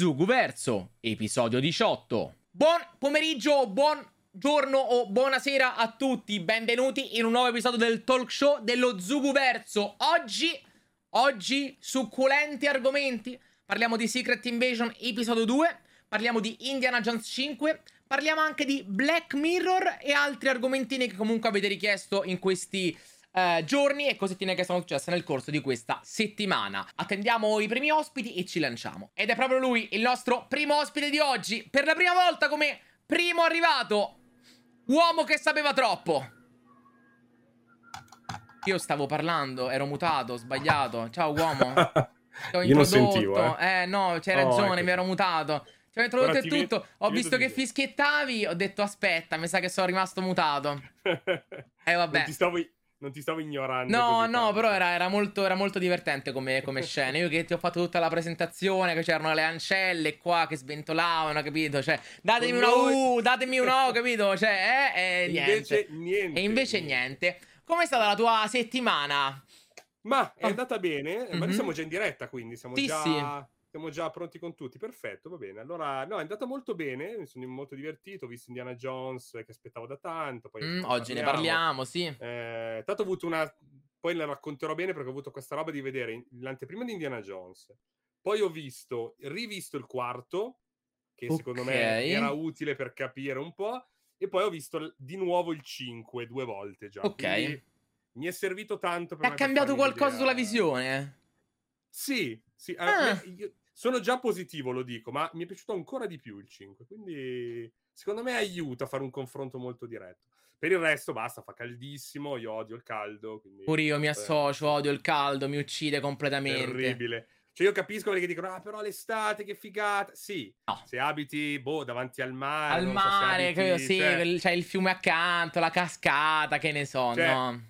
Zuguverso, episodio 18. Buon pomeriggio, buon giorno o buonasera a tutti, benvenuti in un nuovo episodio del talk show dello Zuguverso. Oggi, succulenti argomenti, parliamo di Secret Invasion episodio 2, parliamo di Indiana Jones 5, parliamo anche di Black Mirror e altri argomentini che comunque avete richiesto in questi giorni e cosettine che sono successe nel corso di questa settimana. Attendiamo i primi ospiti e ci lanciamo. Ed è proprio lui, il nostro primo ospite di oggi, per la prima volta come primo arrivato, uomo che sapeva troppo. Io stavo parlando, ero mutato, sbagliato. Ciao uomo. Io non sentivo. No, c'hai ragione, ecco. Mi ero mutato. Ci ho introdotto e tutto, ho visto che fischiettavi, ho detto aspetta, mi sa che sono rimasto mutato. Vabbè. Non ti stavo ignorando. No, però era molto divertente come scena. Io che ti ho fatto tutta la presentazione, che c'erano le ancelle qua che sventolavano, capito? Cioè, datemi una U, datemi una O, capito? Cioè, E invece niente. Com'è stata la tua settimana? Ma è andata bene, ma noi siamo già in diretta, quindi siamo già pronti con tutti. Perfetto, va bene. Allora, no, è andata molto bene, mi sono molto divertito, ho visto Indiana Jones che aspettavo da tanto, poi oggi ne parliamo, sì. Tanto ho avuto poi la racconterò bene, perché ho avuto questa roba di vedere l'anteprima di Indiana Jones, poi ho rivisto il quarto, che secondo me era utile per capire un po', e poi ho visto di nuovo il 5 due volte già. Ok. Quindi mi è servito tanto per... Ha cambiato qualcosa sulla visione? Sì. Io sono già positivo, lo dico, ma mi è piaciuto ancora di più il 5, quindi secondo me aiuta a fare un confronto molto diretto. Per il resto basta, fa caldissimo, io odio il caldo, quindi... Pure io mi associo, odio il caldo, mi uccide completamente. Terribile. Cioè io capisco quelli che dicono, però l'estate, che figata. Sì, no. Se abiti, davanti al mare. Al mare, c'è il fiume accanto, la cascata, che ne so, cioè, no?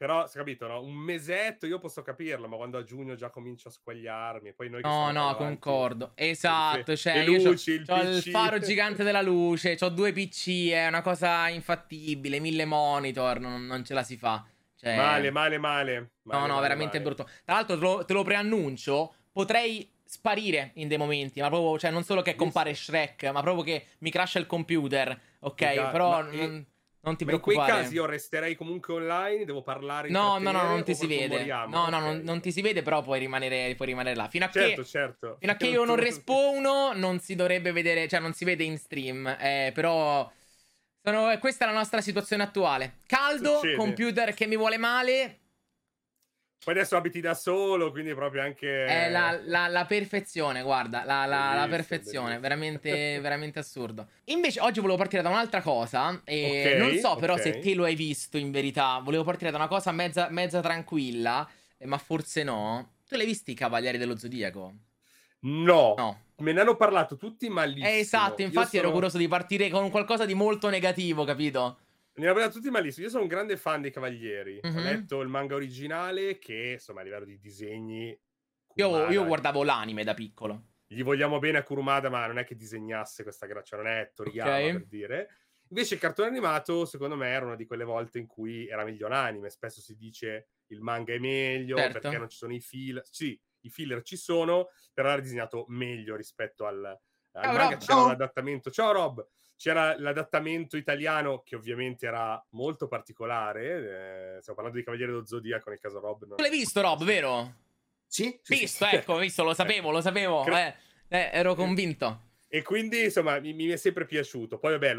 Però, si è capito, no? Un mesetto io posso capirlo, ma quando a giugno già comincio a squagliarmi. Poi noi che davanti, concordo. Esatto, cioè, luci, io c'ho il faro gigante della luce, c'ho due PC, è una cosa infattibile, 1000 monitor, non ce la si fa. Cioè... Male. No, veramente male. Brutto. Tra l'altro te lo preannuncio, potrei sparire in dei momenti, ma proprio, cioè, non solo che compare Shrek, ma proprio che mi crasha il computer, ok? Esatto. Però... Non ti preoccupare. Ma in quei casi io resterei comunque online, devo parlare. No, non ti si vede. Moriamo, non ti si vede, però puoi rimanere là. Fino a che io non respawno, non si dovrebbe vedere, cioè non si vede in stream. Però questa è la nostra situazione attuale. Caldo, succede. Computer che mi vuole male. Poi adesso abiti da solo, quindi proprio anche... È la perfezione, guarda, la perfezione, veramente, veramente assurdo. Invece oggi volevo partire da un'altra cosa, e non so però se te lo hai visto in verità, volevo partire da una cosa mezza tranquilla, ma forse no. Tu l'hai visti i Cavalieri dello Zodiaco? No. Me ne hanno parlato tutti malissimo. Esatto, infatti ero curioso di partire con qualcosa di molto negativo, capito? Ne abbiamo tutti malissimo. Io sono un grande fan dei Cavalieri. Ho letto il manga originale, che insomma a livello di disegni io guardavo l'anime da piccolo. Gli vogliamo bene a Kurumada, ma non è che disegnasse questa grazia, non è Toriyama, per dire. Invece il cartone animato secondo me era una di quelle volte in cui era meglio l'anime. Spesso si dice il manga è meglio, certo, perché non ci sono i filler. Sì, i filler ci sono, però era disegnato meglio rispetto al manga. Rob, c'era l'adattamento. Ciao Rob. C'era l'adattamento italiano, che ovviamente era molto particolare. Stiamo parlando di Cavaliere dello Zodiaco, nel caso Rob. Non... Tu l'hai visto, Rob, vero? Sì. Visto, ecco, visto, lo sapevo. Ero convinto. E quindi, insomma, mi è sempre piaciuto. Poi, vabbè,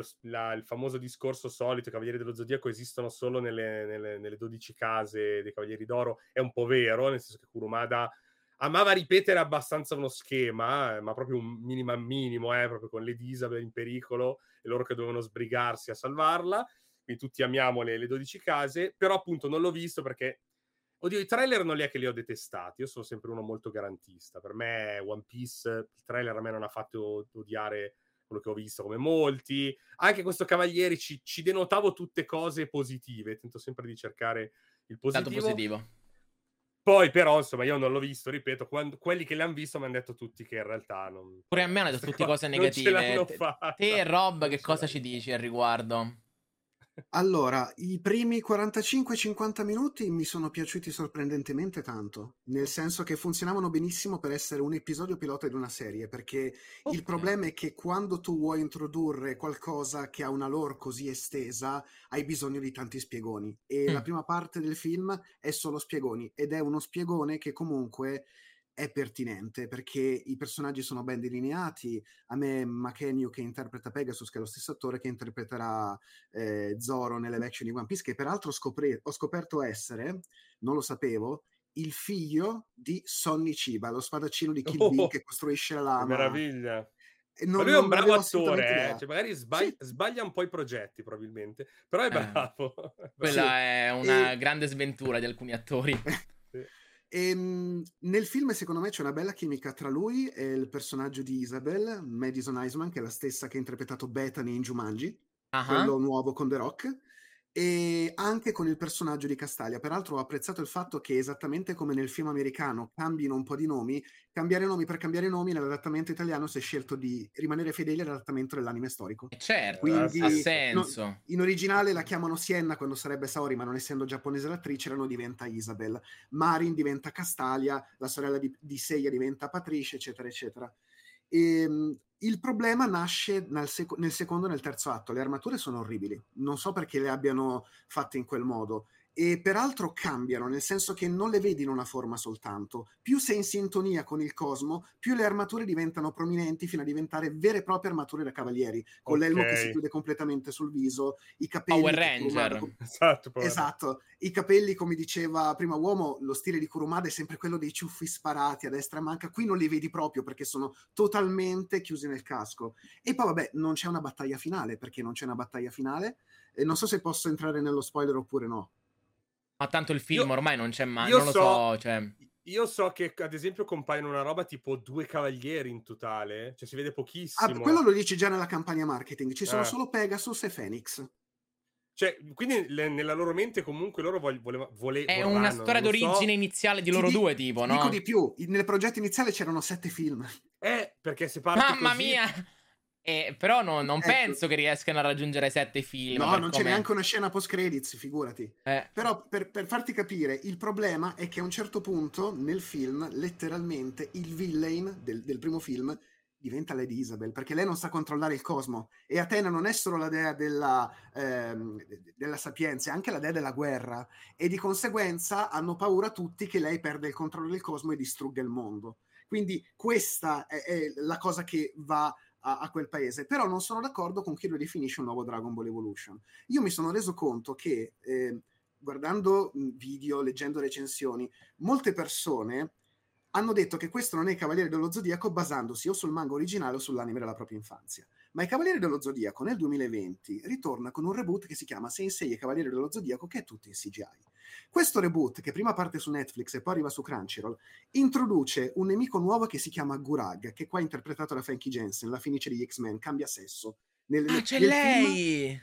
il famoso discorso solito, i Cavalieri dello Zodiaco esistono solo nelle 12 case dei Cavalieri d'Oro. È un po' vero, nel senso che Kurumada... amava ripetere abbastanza uno schema, ma proprio un minimo, proprio con le Disabel in pericolo e loro che dovevano sbrigarsi a salvarla. Quindi tutti amiamo le 12 case, però appunto non l'ho visto perché, oddio, i trailer non li è che li ho detestati. Io sono sempre uno molto garantista. Per me One Piece, il trailer a me non ha fatto odiare quello che ho visto come molti. Anche questo Cavalieri ci denotavo tutte cose positive, tento sempre di cercare il positivo. Poi però, insomma, io non l'ho visto, ripeto, quando quelli che l'hanno visto mi hanno detto tutti che in realtà non... Pure a me hanno detto tutte cose negative. Te, Rob, che cosa ci dici al riguardo? Allora, i primi 45-50 minuti mi sono piaciuti sorprendentemente tanto, nel senso che funzionavano benissimo per essere un episodio pilota di una serie, perché il problema è che quando tu vuoi introdurre qualcosa che ha una lore così estesa, hai bisogno di tanti spiegoni, e la prima parte del film è solo spiegoni, ed è uno spiegone che comunque è pertinente, perché i personaggi sono ben delineati. A me Makenyu, che interpreta Pegasus, che è lo stesso attore che interpreterà Zoro nelle vecchie di One Piece, che peraltro ho scoperto essere, non lo sapevo, il figlio di Sonny Chiba, lo spadaccino di Kill Bill che costruisce la lama. Meraviglia! Ma lui è un bravo attore, cioè magari sbaglia un po' i progetti probabilmente, però è bravo. Quella è una grande sventura di alcuni attori. E nel film secondo me c'è una bella chimica tra lui e il personaggio di Isabel, Madison Iceman, che è la stessa che ha interpretato Bethany in Jumanji, quello nuovo con The Rock, e anche con il personaggio di Castalia. Peraltro ho apprezzato il fatto che, esattamente come nel film americano cambino un po' di nomi, cambiare nomi per cambiare nomi, nell'adattamento italiano si è scelto di rimanere fedeli all'adattamento dell'anime storico. Certo, quindi, ha senso. No, in originale la chiamano Sienna quando sarebbe Saori, ma non essendo giapponese l'attrice, la diventa Isabel. Marin diventa Castalia, la sorella di Seiya diventa Patrice, eccetera eccetera. Il problema nasce nel secondo e nel terzo atto. Le armature sono orribili, non so perché le abbiano fatte in quel modo, e peraltro cambiano, nel senso che non le vedi in una forma soltanto. Più sei in sintonia con il cosmo, più le armature diventano prominenti, fino a diventare vere e proprie armature da cavalieri, con l'elmo che si chiude completamente sul viso, i capelli Power Ranger. Esatto, i capelli, come diceva prima Uomo, lo stile di Kurumada è sempre quello dei ciuffi sparati a destra e manca. Qui non li vedi proprio perché sono totalmente chiusi nel casco. E poi vabbè, non c'è una battaglia finale, perché non c'è una battaglia finale, e non so se posso entrare nello spoiler oppure no. Ma tanto il film ormai non c'è mai, non lo so, cioè... Io so che ad esempio compaiono una roba tipo 2 cavalieri in totale, cioè si vede pochissimo. Quello lo dici già nella campagna marketing, ci sono solo Pegasus e Phoenix. Cioè, quindi nella loro mente comunque loro volevano... È una storia d'origine iniziale di loro due, tipo, no? Dico di più, nel progetto iniziale c'erano 7 film. Perché se parla così... Mamma mia! Però non penso che riescano a raggiungere 7 film. No, non c'è neanche una scena post credits, figurati. Però per farti capire, il problema è che a un certo punto nel film letteralmente il villain del primo film diventa Lady Isabel, perché lei non sa controllare il cosmo, e Atena non è solo la dea della sapienza, è anche la dea della guerra, e di conseguenza hanno paura tutti che lei perda il controllo del cosmo e distrugga il mondo. Quindi questa è la cosa che va a quel paese. Però non sono d'accordo con chi lo definisce un nuovo Dragon Ball Evolution. Io mi sono reso conto che guardando video, leggendo recensioni, molte persone hanno detto che questo non è i Cavalieri dello Zodiaco, basandosi o sul manga originale o sull'anime della propria infanzia. Ma i Cavalieri dello Zodiaco nel 2020 ritorna con un reboot che si chiama Sensei e Cavalieri dello Zodiaco, che è tutto in CGI. Questo reboot, che prima parte su Netflix e poi arriva su Crunchyroll, introduce un nemico nuovo che si chiama Gurag, che qua è interpretato da Frankie Jensen, la Fenice degli X-Men, cambia sesso. C'è lei! Film...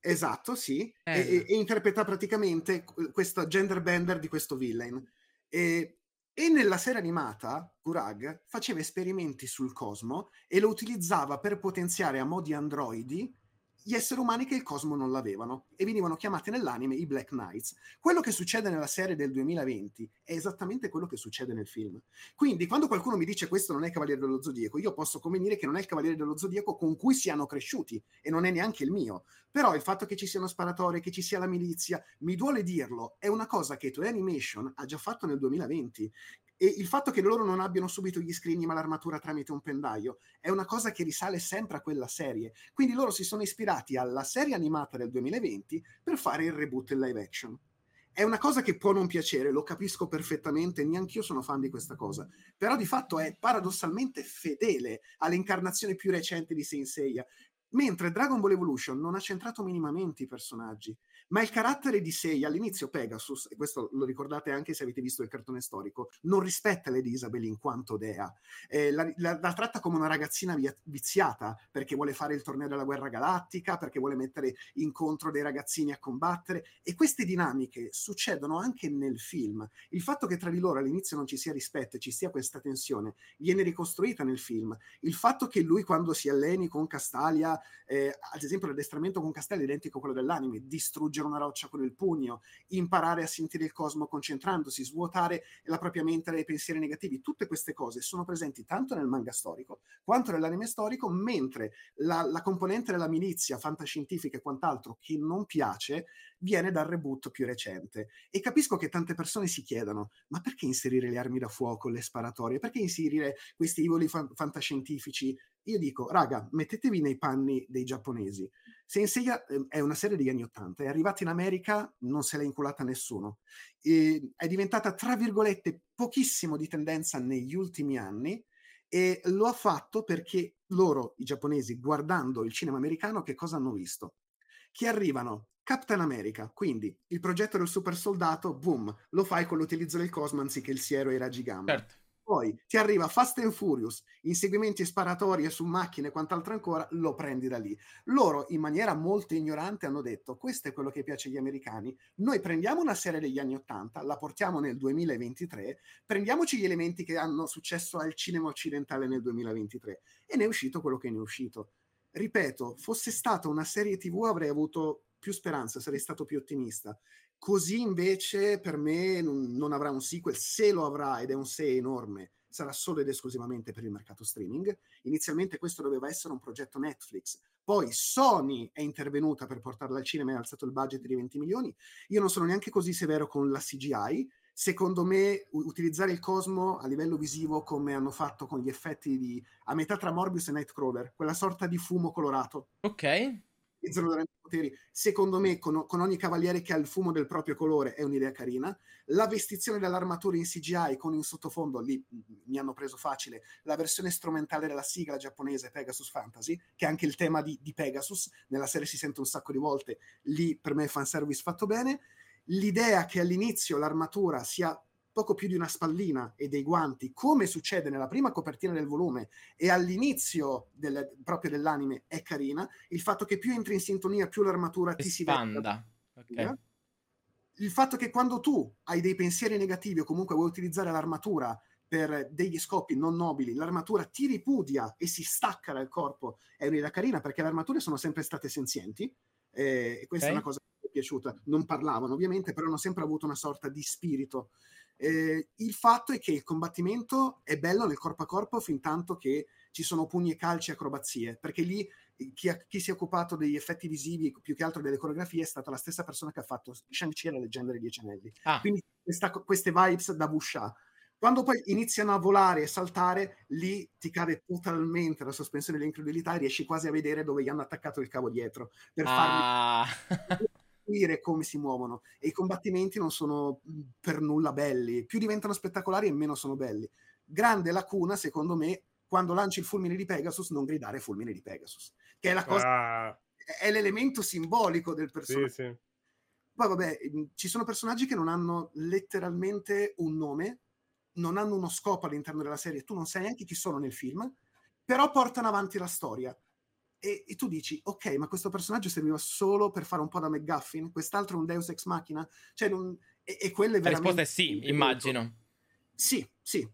Esatto, sì. E interpreta praticamente questo gender bender di questo villain. E nella serie animata Gurag faceva esperimenti sul cosmo e lo utilizzava per potenziare a mo' di androidi gli esseri umani che il cosmo non l'avevano, e venivano chiamati nell'anime i Black Knights. Quello che succede nella serie del 2020 è esattamente quello che succede nel film. Quindi quando qualcuno mi dice questo non è il Cavaliere dello Zodiaco, io posso come dire che non è il Cavaliere dello Zodiaco con cui siano cresciuti, e non è neanche il mio. Però il fatto che ci siano sparatorie, che ci sia la milizia, mi duole dirlo, è una cosa che Toei Animation ha già fatto nel 2020. E il fatto che loro non abbiano subito gli scrigni ma l'armatura tramite un pendaglio è una cosa che risale sempre a quella serie. Quindi loro si sono ispirati alla serie animata del 2020 per fare il reboot e live action. È una cosa che può non piacere, lo capisco perfettamente, neanch'io sono fan di questa cosa, però di fatto è paradossalmente fedele all'incarnazione più recente di Saint Seiya, mentre Dragon Ball Evolution non ha centrato minimamente i personaggi, ma il carattere di Seiya all'inizio, Pegasus, e questo lo ricordate anche se avete visto il cartone storico, non rispetta Lady Isabel in quanto dea, la tratta come una ragazzina viziata, perché vuole fare il torneo della guerra galattica, perché vuole mettere incontro dei ragazzini a combattere, e queste dinamiche succedono anche nel film. Il fatto che tra di loro all'inizio non ci sia rispetto e ci sia questa tensione viene ricostruita nel film. Il fatto che lui, quando si alleni con Castalia, ad esempio l'addestramento con Castalia è identico a quello dell'anime, distruggere una roccia con il pugno, imparare a sentire il cosmo concentrandosi, svuotare la propria mente dai pensieri negativi, tutte queste cose sono presenti tanto nel manga storico quanto nell'anime storico, mentre la componente della milizia fantascientifica e quant'altro che non piace viene dal reboot più recente. E capisco che tante persone si chiedano: ma perché inserire le armi da fuoco, le sparatorie, perché inserire questi ivoli fantascientifici? Io dico, raga, mettetevi nei panni dei giapponesi. Seiya è una serie degli anni 80, è arrivata in America, non se l'è inculata nessuno, e è diventata, tra virgolette, pochissimo di tendenza negli ultimi anni, e lo ha fatto perché loro, i giapponesi, guardando il cinema americano, che cosa hanno visto? Che arrivano Captain America, quindi il progetto del super soldato, boom, lo fai con l'utilizzo del cosmo anziché il siero e i raggi gamma. Certo. Poi ti arriva Fast and Furious, inseguimenti, sparatorie su macchine e quant'altro ancora, lo prendi da lì. Loro, in maniera molto ignorante, hanno detto: questo è quello che piace agli americani, noi prendiamo una serie degli anni 80, la portiamo nel 2023, prendiamoci gli elementi che hanno successo al cinema occidentale nel 2023, e ne è uscito quello che ne è uscito. Ripeto, fosse stata una serie TV avrei avuto più speranza, sarei stato più ottimista. Così invece per me non avrà un sequel, se lo avrà, ed è un se enorme, sarà solo ed esclusivamente per il mercato streaming. Inizialmente questo doveva essere un progetto Netflix, poi Sony è intervenuta per portarla al cinema e ha alzato il budget di 20 milioni. Io non sono neanche così severo con la CGI, secondo me utilizzare il cosmo a livello visivo come hanno fatto con gli effetti di a metà tra Morbius e Nightcrawler, quella sorta di fumo colorato. Ok. Secondo me con ogni cavaliere che ha il fumo del proprio colore è un'idea carina. La vestizione dell'armatura in CGI con in sottofondo, lì mi hanno preso facile. La versione strumentale della sigla giapponese Pegasus Fantasy, che è anche il tema di Pegasus, nella serie si sente un sacco di volte, lì per me è fanservice fatto bene. L'idea che all'inizio l'armatura sia poco più di una spallina e dei guanti, come succede nella prima copertina del volume e all'inizio proprio dell'anime, è carina. Il fatto che più entri in sintonia, più l'armatura ti espanda. Si vede. Okay. Il fatto che quando tu hai dei pensieri negativi o comunque vuoi utilizzare l'armatura per degli scopi non nobili, l'armatura ti ripudia e si stacca dal corpo, è un'idea carina, perché le armature sono sempre state senzienti, e questa è una cosa che mi è piaciuta. Non parlavano ovviamente, però hanno sempre avuto una sorta di spirito. Il fatto è che il combattimento è bello nel corpo a corpo fin tanto che ci sono pugni e calci e acrobazie, perché lì chi si è occupato degli effetti visivi, più che altro delle coreografie, è stata la stessa persona che ha fatto Shang-Chi e la leggenda dei 10 anelli. Quindi queste vibes da Wuxia. Quando poi iniziano a volare e saltare, lì ti cade totalmente la sospensione dell'incredulità e riesci quasi a vedere dove gli hanno attaccato il cavo dietro per farli come si muovono. E i combattimenti non sono per nulla belli, più diventano spettacolari e meno sono belli. Grande lacuna, secondo me, quando lanci il fulmine di Pegasus non gridare fulmine di Pegasus, che è la cosa, è l'elemento simbolico del personaggio. Sì, sì. Poi vabbè, ci sono personaggi che non hanno letteralmente un nome, non hanno uno scopo all'interno della serie, tu non sai neanche chi sono nel film, però portano avanti la storia. E tu dici, ok, ma questo personaggio serviva solo per fare un po' da McGuffin? Quest'altro è un Deus ex machina? Cioè, quello è veramente... La risposta è sì, immagino. Sì, sì.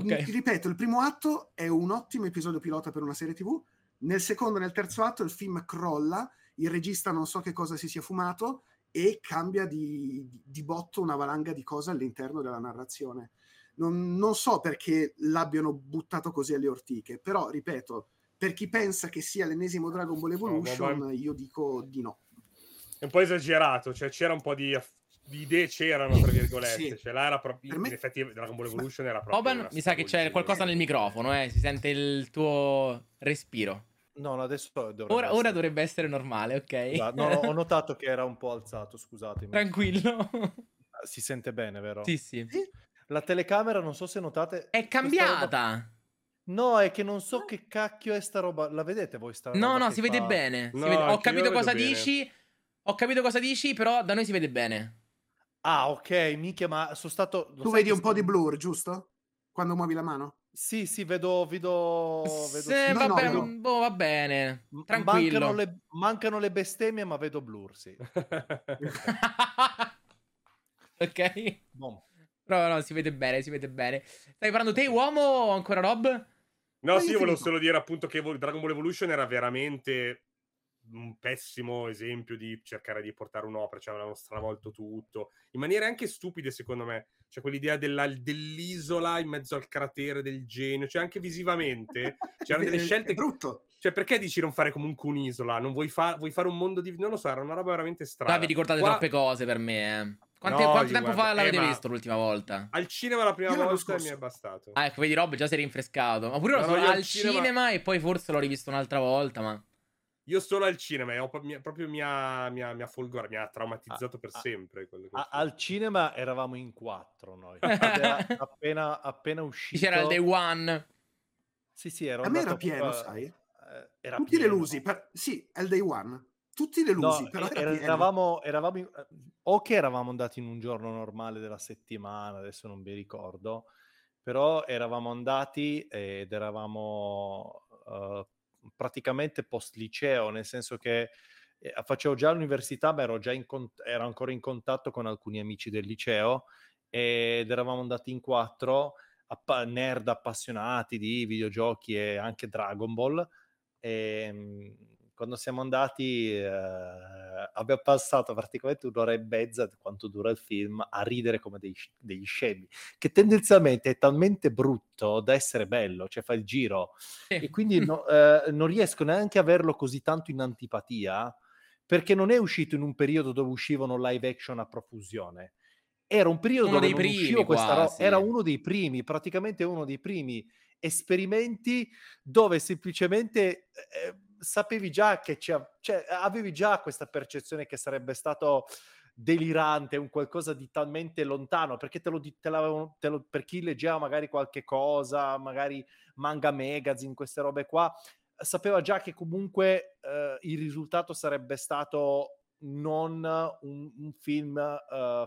Okay. Ripeto, il primo atto è un ottimo episodio pilota per una serie TV. Nel secondo e nel terzo atto il film crolla, il regista non so che cosa si sia fumato e cambia di botto una valanga di cose all'interno della narrazione. Non so perché l'abbiano buttato così alle ortiche, però, ripeto, per chi pensa che sia l'ennesimo Dragon Ball Evolution, io dico di no. È un po' esagerato, cioè c'era un po' di idee, c'erano, tra virgolette. Sì. Cioè, là era proprio... In effetti Dragon Ball Evolution era proprio... Oban, mi sa che c'è qualcosa nel microfono, si sente il tuo respiro. No, adesso dovrebbe ora dovrebbe essere normale, ok? No, ho notato che era un po' alzato, scusatemi. Tranquillo. Si sente bene, vero? Sì, sì. La telecamera, non so se notate... È cambiata! No, è che non so che cacchio è sta roba. La vedete voi sta roba? No, si vede bene. Ho capito cosa dici, Ho capito cosa dici, però da noi si vede bene. Ah, ok, minchia, ma sono stato... Tu vedi un po' di blur, giusto? Quando muovi la mano? Sì, sì, vedo... Sì, va, no, bene, no. Boh, va bene, tranquillo. Mancano le bestemmie, ma vedo blur, sì. Ok? No. No, si vede bene. Stai parlando te, uomo, o ancora Rob? No, sì, io volevo solo dire appunto che Dragon Ball Evolution era veramente un pessimo esempio di cercare di portare un'opera, cioè avevano stravolto tutto, in maniere anche stupide secondo me, cioè quell'idea dell'isola in mezzo al cratere del genio, cioè anche visivamente c'erano delle scelte... brutto! Cioè perché dici non fare comunque un'isola? Non vuoi fare un mondo di... non lo so, era una roba veramente strana. Là vi ricordate troppe cose per me, Quanto tempo fa l'avete visto l'ultima volta? Al cinema la prima volta mi è bastato. Ah, ecco, vedi Rob, già si è rinfrescato. Ma pure io al cinema e poi forse l'ho rivisto un'altra volta, ma... Io solo al cinema, proprio mi ha traumatizzato per sempre. Al cinema eravamo in 4 noi, appena uscito. C'era il Day One. Sì, era a me era pieno, sai? Era tutti delusi, sì, al Day One. Tutti delusi, no, però eravamo o che eravamo andati in un giorno normale della settimana, adesso non mi ricordo, però eravamo andati ed eravamo praticamente post liceo, nel senso che facevo già l'università, ma ero ancora in contatto con alcuni amici del liceo ed eravamo andati in 4 nerd appassionati di videogiochi e anche Dragon Ball, e quando siamo andati abbiamo passato praticamente un'ora e mezza, quanto dura il film, a ridere come degli scemi, che tendenzialmente è talmente brutto da essere bello, cioè fa il giro, e quindi non riesco neanche a averlo così tanto in antipatia, perché non è uscito in un periodo dove uscivano live action a profusione, era un periodo uno dove non usciva questa roba, era uno dei primi esperimenti dove semplicemente... sapevi già che avevi già questa percezione che sarebbe stato delirante, un qualcosa di talmente lontano, perché te lo per chi leggeva magari qualche cosa, magari manga magazine, queste robe qua, sapeva già che comunque il risultato sarebbe stato non un film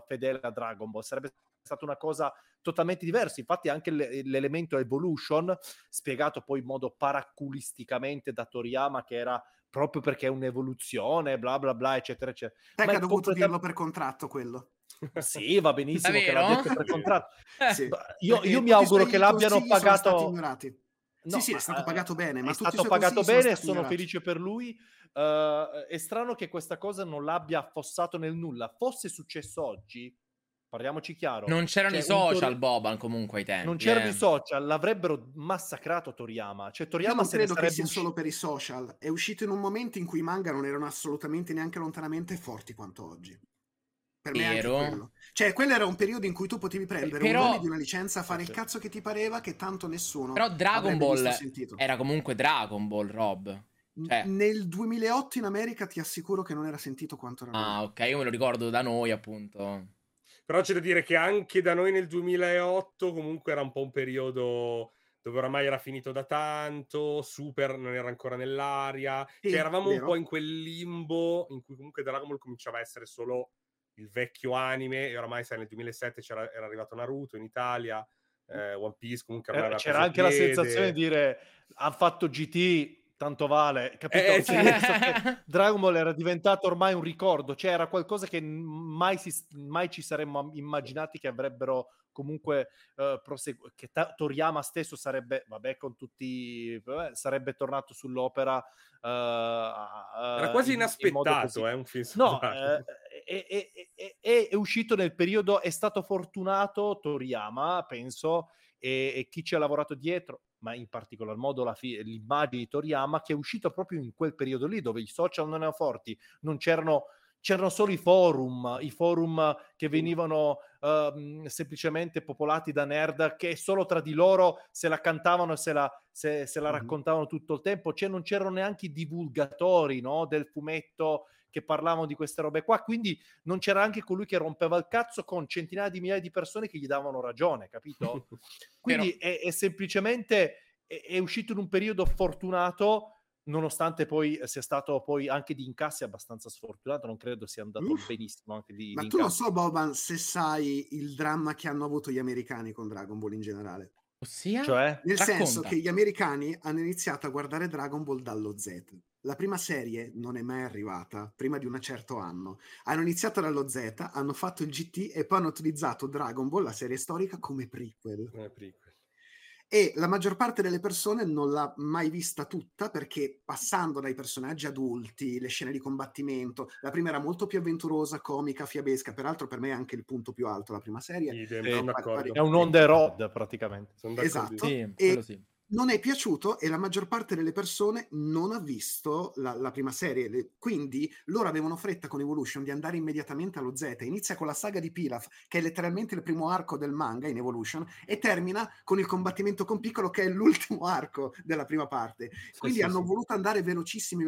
fedele a Dragon Ball, sarebbe stata una cosa totalmente diversa. Infatti anche l'elemento evolution, spiegato poi in modo paraculisticamente da Toriyama, che era proprio perché è un'evoluzione, bla bla bla, eccetera eccetera. Te che ha dovuto dirlo per contratto quello. Sì, va benissimo che l'ha detto per contratto. Sì. Io mi auguro che l'abbiano pagato... No, sì, è stato pagato bene. Ma è stato pagato bene, sono felice per lui. È strano che questa cosa non l'abbia affossato nel nulla. Fosse successo oggi... Parliamoci chiaro. Non c'erano i social, Boban, comunque ai tempi. Non c'erano i social, l'avrebbero massacrato Toriyama. Cioè, Toriyama non credo che sia solo per i social. È uscito in un momento in cui i manga non erano assolutamente neanche lontanamente forti quanto oggi. Per me anche quello. Cioè, quello era un periodo in cui tu potevi prendere un nome di una licenza, fare il cazzo che ti pareva, che tanto nessuno... Però Dragon Ball era comunque Dragon Ball, Rob. Nel 2008 in America ti assicuro che non era sentito quanto era. Ah, ok, io me lo ricordo da noi, appunto. Però c'è da dire che anche da noi nel 2008 comunque era un po' un periodo dove oramai era finito da tanto, Super non era ancora nell'aria, cioè eravamo un po' in quel limbo in cui comunque Dragon Ball cominciava a essere solo il vecchio anime, e oramai sai, nel 2007 era arrivato Naruto in Italia, One Piece comunque... C'era anche la sensazione di dire, ha fatto GT... tanto vale, capito? Cioè, Dragon Ball era diventato ormai un ricordo, cioè era qualcosa che mai ci saremmo immaginati che avrebbero comunque che Toriyama stesso sarebbe, vabbè, con tutti, sarebbe tornato sull'opera. Era quasi inaspettato, un film. No, è uscito nel periodo, è stato fortunato Toriyama, penso, e chi ci ha lavorato dietro, ma in particolar modo l'immagine di Toriyama, che è uscito proprio in quel periodo lì dove i social non erano forti, non c'erano solo i forum che venivano semplicemente popolati da nerd che solo tra di loro se la cantavano e se la raccontavano tutto il tempo, cioè non c'erano neanche i divulgatori, no, del fumetto che parlavano di queste robe qua, quindi non c'era anche colui che rompeva il cazzo con centinaia di migliaia di persone che gli davano ragione, capito? Quindi è semplicemente è uscito in un periodo fortunato nonostante poi sia stato poi anche di incassi abbastanza sfortunato, non credo sia andato benissimo anche di ma di tu incassi. Lo so, Boban, se sai il dramma che hanno avuto gli americani con Dragon Ball in generale, ossia? Cioè? Nel racconta. Senso che gli americani hanno iniziato a guardare Dragon Ball dallo Z. La prima serie non è mai arrivata prima di un certo anno. Hanno iniziato dallo Z, hanno fatto il GT e poi hanno utilizzato Dragon Ball, la serie storica, come prequel. Come prequel. E la maggior parte delle persone non l'ha mai vista tutta, perché passando dai personaggi adulti, le scene di combattimento, la prima era molto più avventurosa, comica, fiabesca, peraltro per me è anche il punto più alto la prima serie. È un on the road praticamente. Esatto. Sì, e sì. Non è piaciuto e la maggior parte delle persone non ha visto la prima serie, quindi loro avevano fretta con Evolution di andare immediatamente allo Z. Inizia con la saga di Pilaf, che è letteralmente il primo arco del manga in Evolution, e termina con il combattimento con Piccolo, che è l'ultimo arco della prima parte. Quindi hanno voluto andare velocissimi.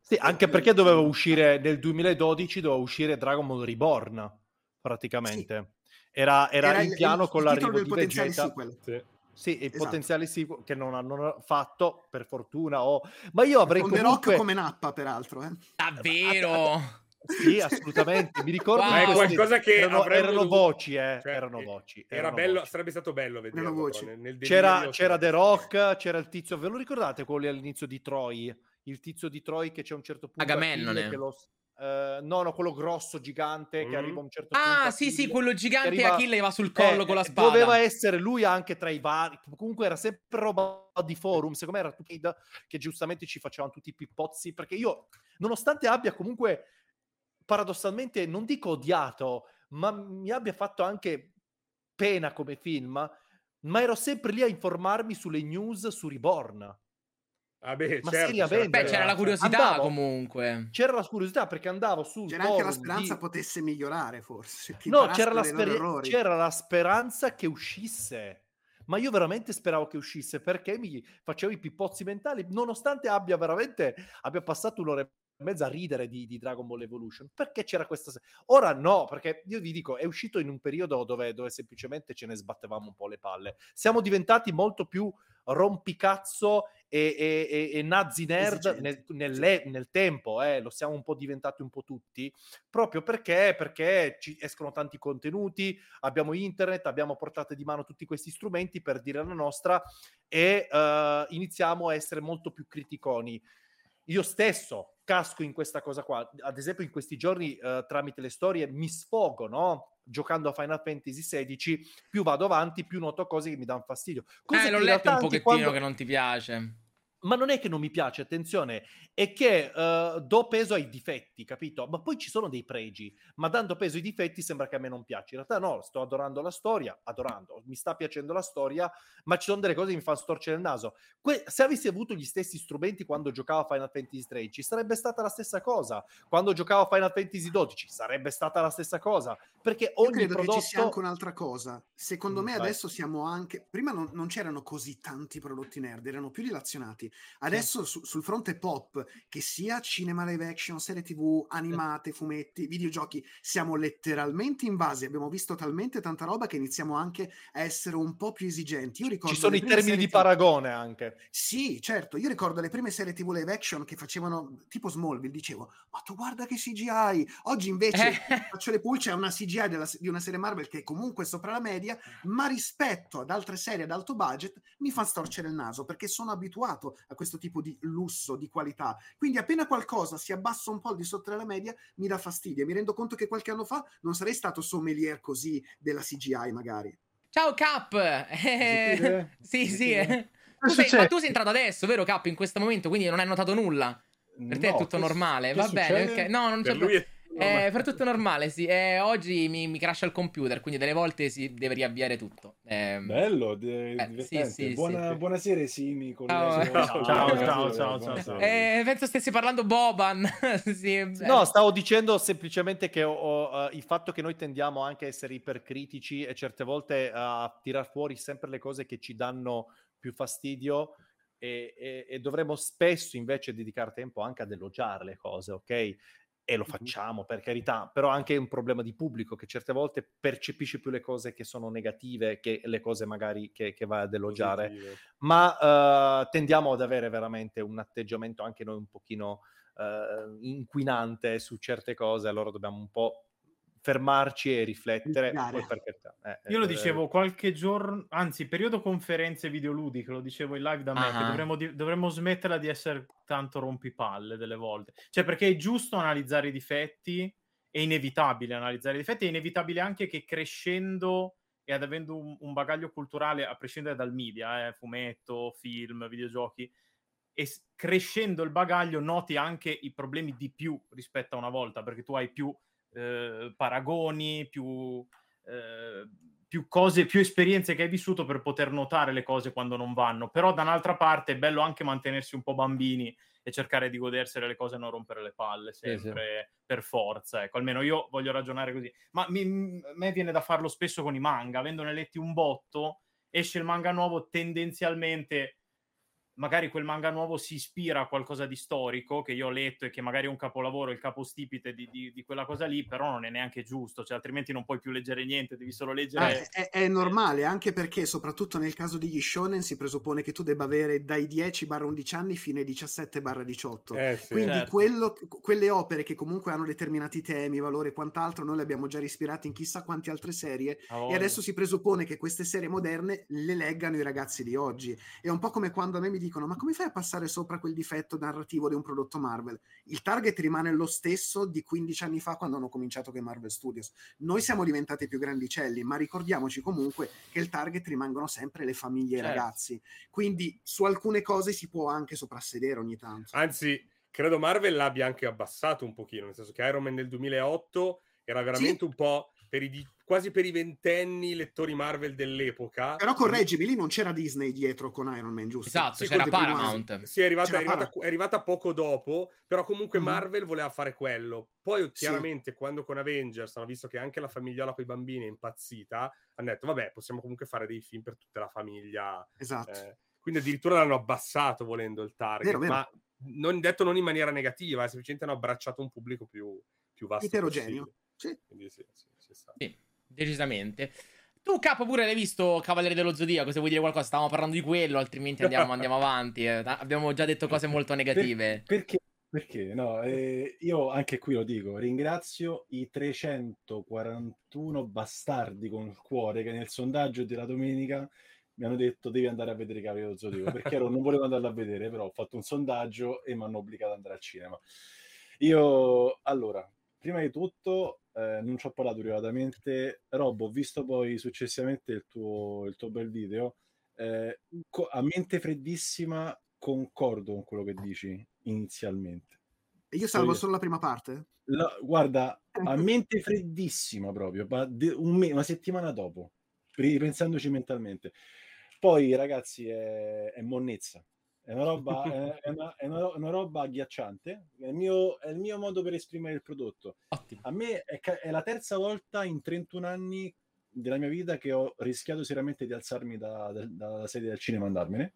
Sì, anche perché doveva uscire nel 2012, doveva uscire Dragon Ball Reborn praticamente. Sì. Era in piano con l'arrivo di Vegeta. Sì, il potenziale sequel che non hanno fatto, per fortuna. Ma io avrei con comunque... The Rock come nappa, peraltro. Davvero? Sì, assolutamente. Mi ricordo ma è qualcosa che erano voci, cioè, erano voci. Era bello, voci. Sarebbe stato bello vedere nel c'era The Rock, c'era il tizio, ve lo ricordate quelli all'inizio di Troy? Il tizio di Troy che c'è a un certo punto Agamennone. No, quello grosso gigante che arriva a un certo punto. Ah, sì, quello gigante arriva... Achille va sul collo con la spada. Doveva essere lui anche tra i vari. Comunque era sempre roba di forum. Secondo me era tutto che giustamente ci facevano tutti i pippozzi, perché io, nonostante abbia comunque paradossalmente, non dico odiato, ma mi abbia fatto anche pena come film, ma ero sempre lì a informarmi sulle news su Reborn. Ah beh, ma certo, seriamente c'era la curiosità, comunque c'era la curiosità, perché andavo sul c'era anche la speranza potesse migliorare, forse c'era la speranza che uscisse, ma io veramente speravo che uscisse, perché mi facevo i pippozzi mentali, nonostante abbia passato un'ora e mezza a ridere di Dragon Ball Evolution, perché c'era questa ora no, perché io vi dico, è uscito in un periodo dove semplicemente ce ne sbattevamo un po' le palle, siamo diventati molto più rompicazzo e nazi nerd nel tempo, lo siamo un po' diventati un po' tutti, proprio perché ci escono tanti contenuti, abbiamo internet, abbiamo portate di mano tutti questi strumenti per dire la nostra e iniziamo a essere molto più criticoni. Io stesso casco in questa cosa qua, ad esempio in questi giorni tramite le storie mi sfogo, no? Giocando a Final Fantasy XVI, più vado avanti, più noto cose che mi danno fastidio. Cose l'ho letto un pochettino che non ti piace. Ma non è che non mi piace, attenzione, è che do peso ai difetti, capito? Ma poi ci sono dei pregi, ma dando peso ai difetti sembra che a me non piace. In realtà no, sto adorando la storia, mi sta piacendo la storia, ma ci sono delle cose che mi fanno storcere il naso. Se avessi avuto gli stessi strumenti quando giocavo a Final Fantasy XIII, ci sarebbe stata la stessa cosa. Quando giocavo a Final Fantasy XII, sarebbe stata la stessa cosa. Perché ogni Io credo che ci sia anche un'altra cosa. Secondo me adesso siamo anche... Prima non c'erano così tanti prodotti nerd, erano più relazionati. Adesso sul fronte pop, che sia cinema, live action, serie tv, animate, fumetti, videogiochi, siamo letteralmente invasi, abbiamo visto talmente tanta roba che iniziamo anche a essere un po' più esigenti. Io ricordo, ci sono i termini di paragone anche. Sì, certo, io ricordo le prime serie tv live action che facevano tipo Smallville, dicevo ma tu guarda che CGI, oggi invece faccio le pulce a una CGI di una serie Marvel che è comunque sopra la media, ma rispetto ad altre serie ad alto budget mi fa storcere il naso, perché sono abituato a questo tipo di lusso, di qualità, quindi appena qualcosa si abbassa un po' al di sotto della media mi dà fastidio, e mi rendo conto che qualche anno fa non sarei stato sommelier così della CGI, magari. Ciao Cap! Sì. Ma tu sei entrato adesso, vero Cap, in questo momento, quindi non hai notato nulla? Per te è tutto normale? Va bene, okay. No, non c'è problema. Per tutto normale, sì. Oggi mi crasha il computer, quindi delle volte si deve riavviare tutto. Bello, divertente. Sì, buonasera, Simi. Ciao. Penso stessi parlando Boban. No, stavo dicendo semplicemente che il fatto che noi tendiamo anche a essere ipercritici e certe volte a tirar fuori sempre le cose che ci danno più fastidio, e dovremmo spesso invece dedicare tempo anche ad elogiare le cose, ok? e lo facciamo, per carità, però anche un problema di pubblico che certe volte percepisce più le cose che sono negative che le cose magari che va ad elogiare, ma tendiamo ad avere veramente un atteggiamento anche noi un pochino inquinante su certe cose, allora dobbiamo un po' fermarci e riflettere. Poi perché, io lo dicevo qualche giorno, anzi periodo conferenze videoludiche, lo dicevo in live da me, che dovremmo smetterla di essere tanto rompipalle delle volte, cioè perché è giusto analizzare i difetti, è inevitabile analizzare i difetti, è inevitabile anche che crescendo e ad avendo un bagaglio culturale, a prescindere dal media, fumetto, film, videogiochi, e crescendo il bagaglio noti anche i problemi di più rispetto a una volta, perché tu hai più paragoni, più cose, più esperienze che hai vissuto per poter notare le cose quando non vanno. Però dall'altra parte è bello anche mantenersi un po' bambini e cercare di godersene le cose e non rompere le palle sempre per forza, ecco, almeno io voglio ragionare così. Ma a me viene da farlo spesso con i manga, avendone letti un botto, esce il manga nuovo, tendenzialmente magari quel manga nuovo si ispira a qualcosa di storico che io ho letto e che magari è un capolavoro, il capostipite di quella cosa lì, però non è neanche giusto, cioè altrimenti non puoi più leggere niente, devi solo leggere... È normale, anche perché soprattutto nel caso degli shonen si presuppone che tu debba avere dai 10-11 anni fino ai 17-18, sì, quindi certo. Quelle opere che comunque hanno determinati temi, valori e quant'altro, noi le abbiamo già ispirate in chissà quante altre serie, e adesso si presuppone che queste serie moderne le leggano i ragazzi di oggi. È un po' come quando a me mi dicono: ma come fai a passare sopra quel difetto narrativo di un prodotto Marvel? Il target rimane lo stesso di 15 anni fa, quando hanno cominciato con Marvel Studios. Noi siamo diventati più grandicelli, ma ricordiamoci comunque che il target rimangono sempre le famiglie e i ragazzi, quindi su alcune cose si può anche soprassedere ogni tanto. Anzi, credo Marvel l'abbia anche abbassato un pochino, nel senso che Iron Man del 2008 era veramente un po' quasi per i ventenni lettori Marvel dell'epoca. Però correggimi, lì non c'era Disney dietro con Iron Man, giusto? Esatto, sì, c'era Paramount. Sì, è arrivata poco dopo, però comunque Marvel voleva fare quello. Poi chiaramente quando con Avengers hanno visto che anche la famigliola con i bambini è impazzita, hanno detto vabbè, possiamo comunque fare dei film per tutta la famiglia. Esatto. Quindi addirittura l'hanno abbassato volendo il target, vero. Ma non in maniera negativa, semplicemente hanno abbracciato un pubblico più vasto. Eterogeneo. Sì. Quindi sì, decisamente. Tu, Capo, pure l'hai visto Cavaliere dello Zodiaco? Se vuoi dire qualcosa, stavamo parlando di quello, altrimenti andiamo avanti. Abbiamo già detto cose molto negative. Perché? No, io anche qui lo dico, ringrazio i 341 bastardi con il cuore che nel sondaggio della domenica mi hanno detto devi andare a vedere Cavaliere dello Zodiaco, perché non volevo andarlo a vedere, però ho fatto un sondaggio e mi hanno obbligato ad andare al cinema. Io, allora... Prima di tutto, non ci ho parlato privatamente, Rob, ho visto poi successivamente il tuo bel video, a mente freddissima concordo con quello che dici inizialmente. E io salvo solo la prima parte? Guarda, a mente freddissima proprio, una settimana dopo, ripensandoci mentalmente. Poi ragazzi è monnezza. È una roba agghiacciante, è il mio modo per esprimere il prodotto. Ottimo. A me è la terza volta in 31 anni della mia vita che ho rischiato seriamente di alzarmi dalla sedia del cinema e andarmene,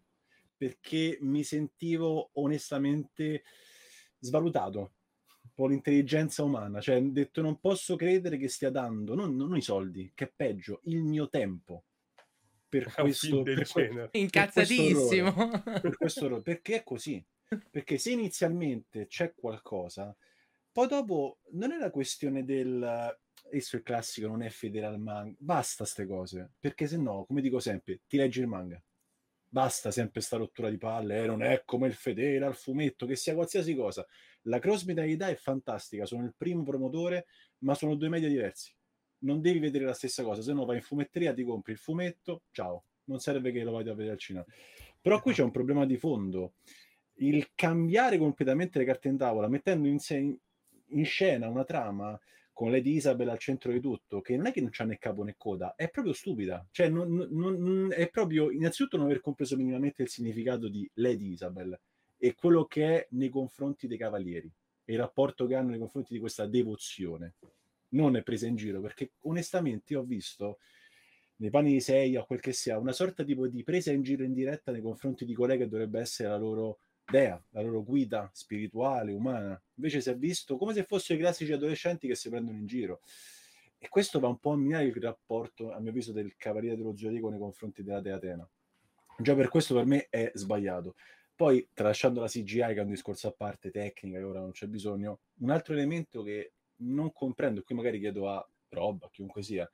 perché mi sentivo onestamente svalutato un po' l'intelligenza umana, cioè ho detto non posso credere che stia dando non i soldi, che è peggio, il mio tempo incazzatissimo per questo perché è così, perché se inizialmente c'è qualcosa, poi dopo non è la questione del esso il classico non è fedele al manga, basta ste cose, perché se no, come dico sempre, ti leggi il manga, basta sempre sta rottura di palle, non è come il fedele al fumetto, che sia qualsiasi cosa. La cross medialità è fantastica, sono il primo promotore, ma sono due media diversi. Non devi vedere la stessa cosa, se no vai in fumetteria, ti compri il fumetto, ciao, non serve che lo vada a vedere al cinema. Però qui c'è un problema di fondo, il cambiare completamente le carte in tavola, mettendo in scena una trama con Lady Isabel al centro di tutto, che non è che non c'ha né capo né coda, è proprio stupida, cioè è proprio innanzitutto non aver compreso minimamente il significato di Lady Isabel e quello che è nei confronti dei cavalieri e il rapporto che hanno nei confronti di questa devozione. Non è presa in giro, perché onestamente ho visto nei panni di Seiya o quel che sia una sorta tipo di presa in giro in diretta nei confronti di colei che dovrebbe essere la loro dea, la loro guida spirituale, umana. Invece si è visto come se fossero i classici adolescenti che si prendono in giro. E questo va un po' a minare il rapporto, a mio avviso, del Cavaliere dello Zodiaco nei confronti della dea Atena. Già per questo per me è sbagliato. Poi, tralasciando la CGI, che è un discorso a parte tecnica, che ora non c'è bisogno, un altro elemento che non comprendo, qui magari chiedo a Rob, a chiunque sia,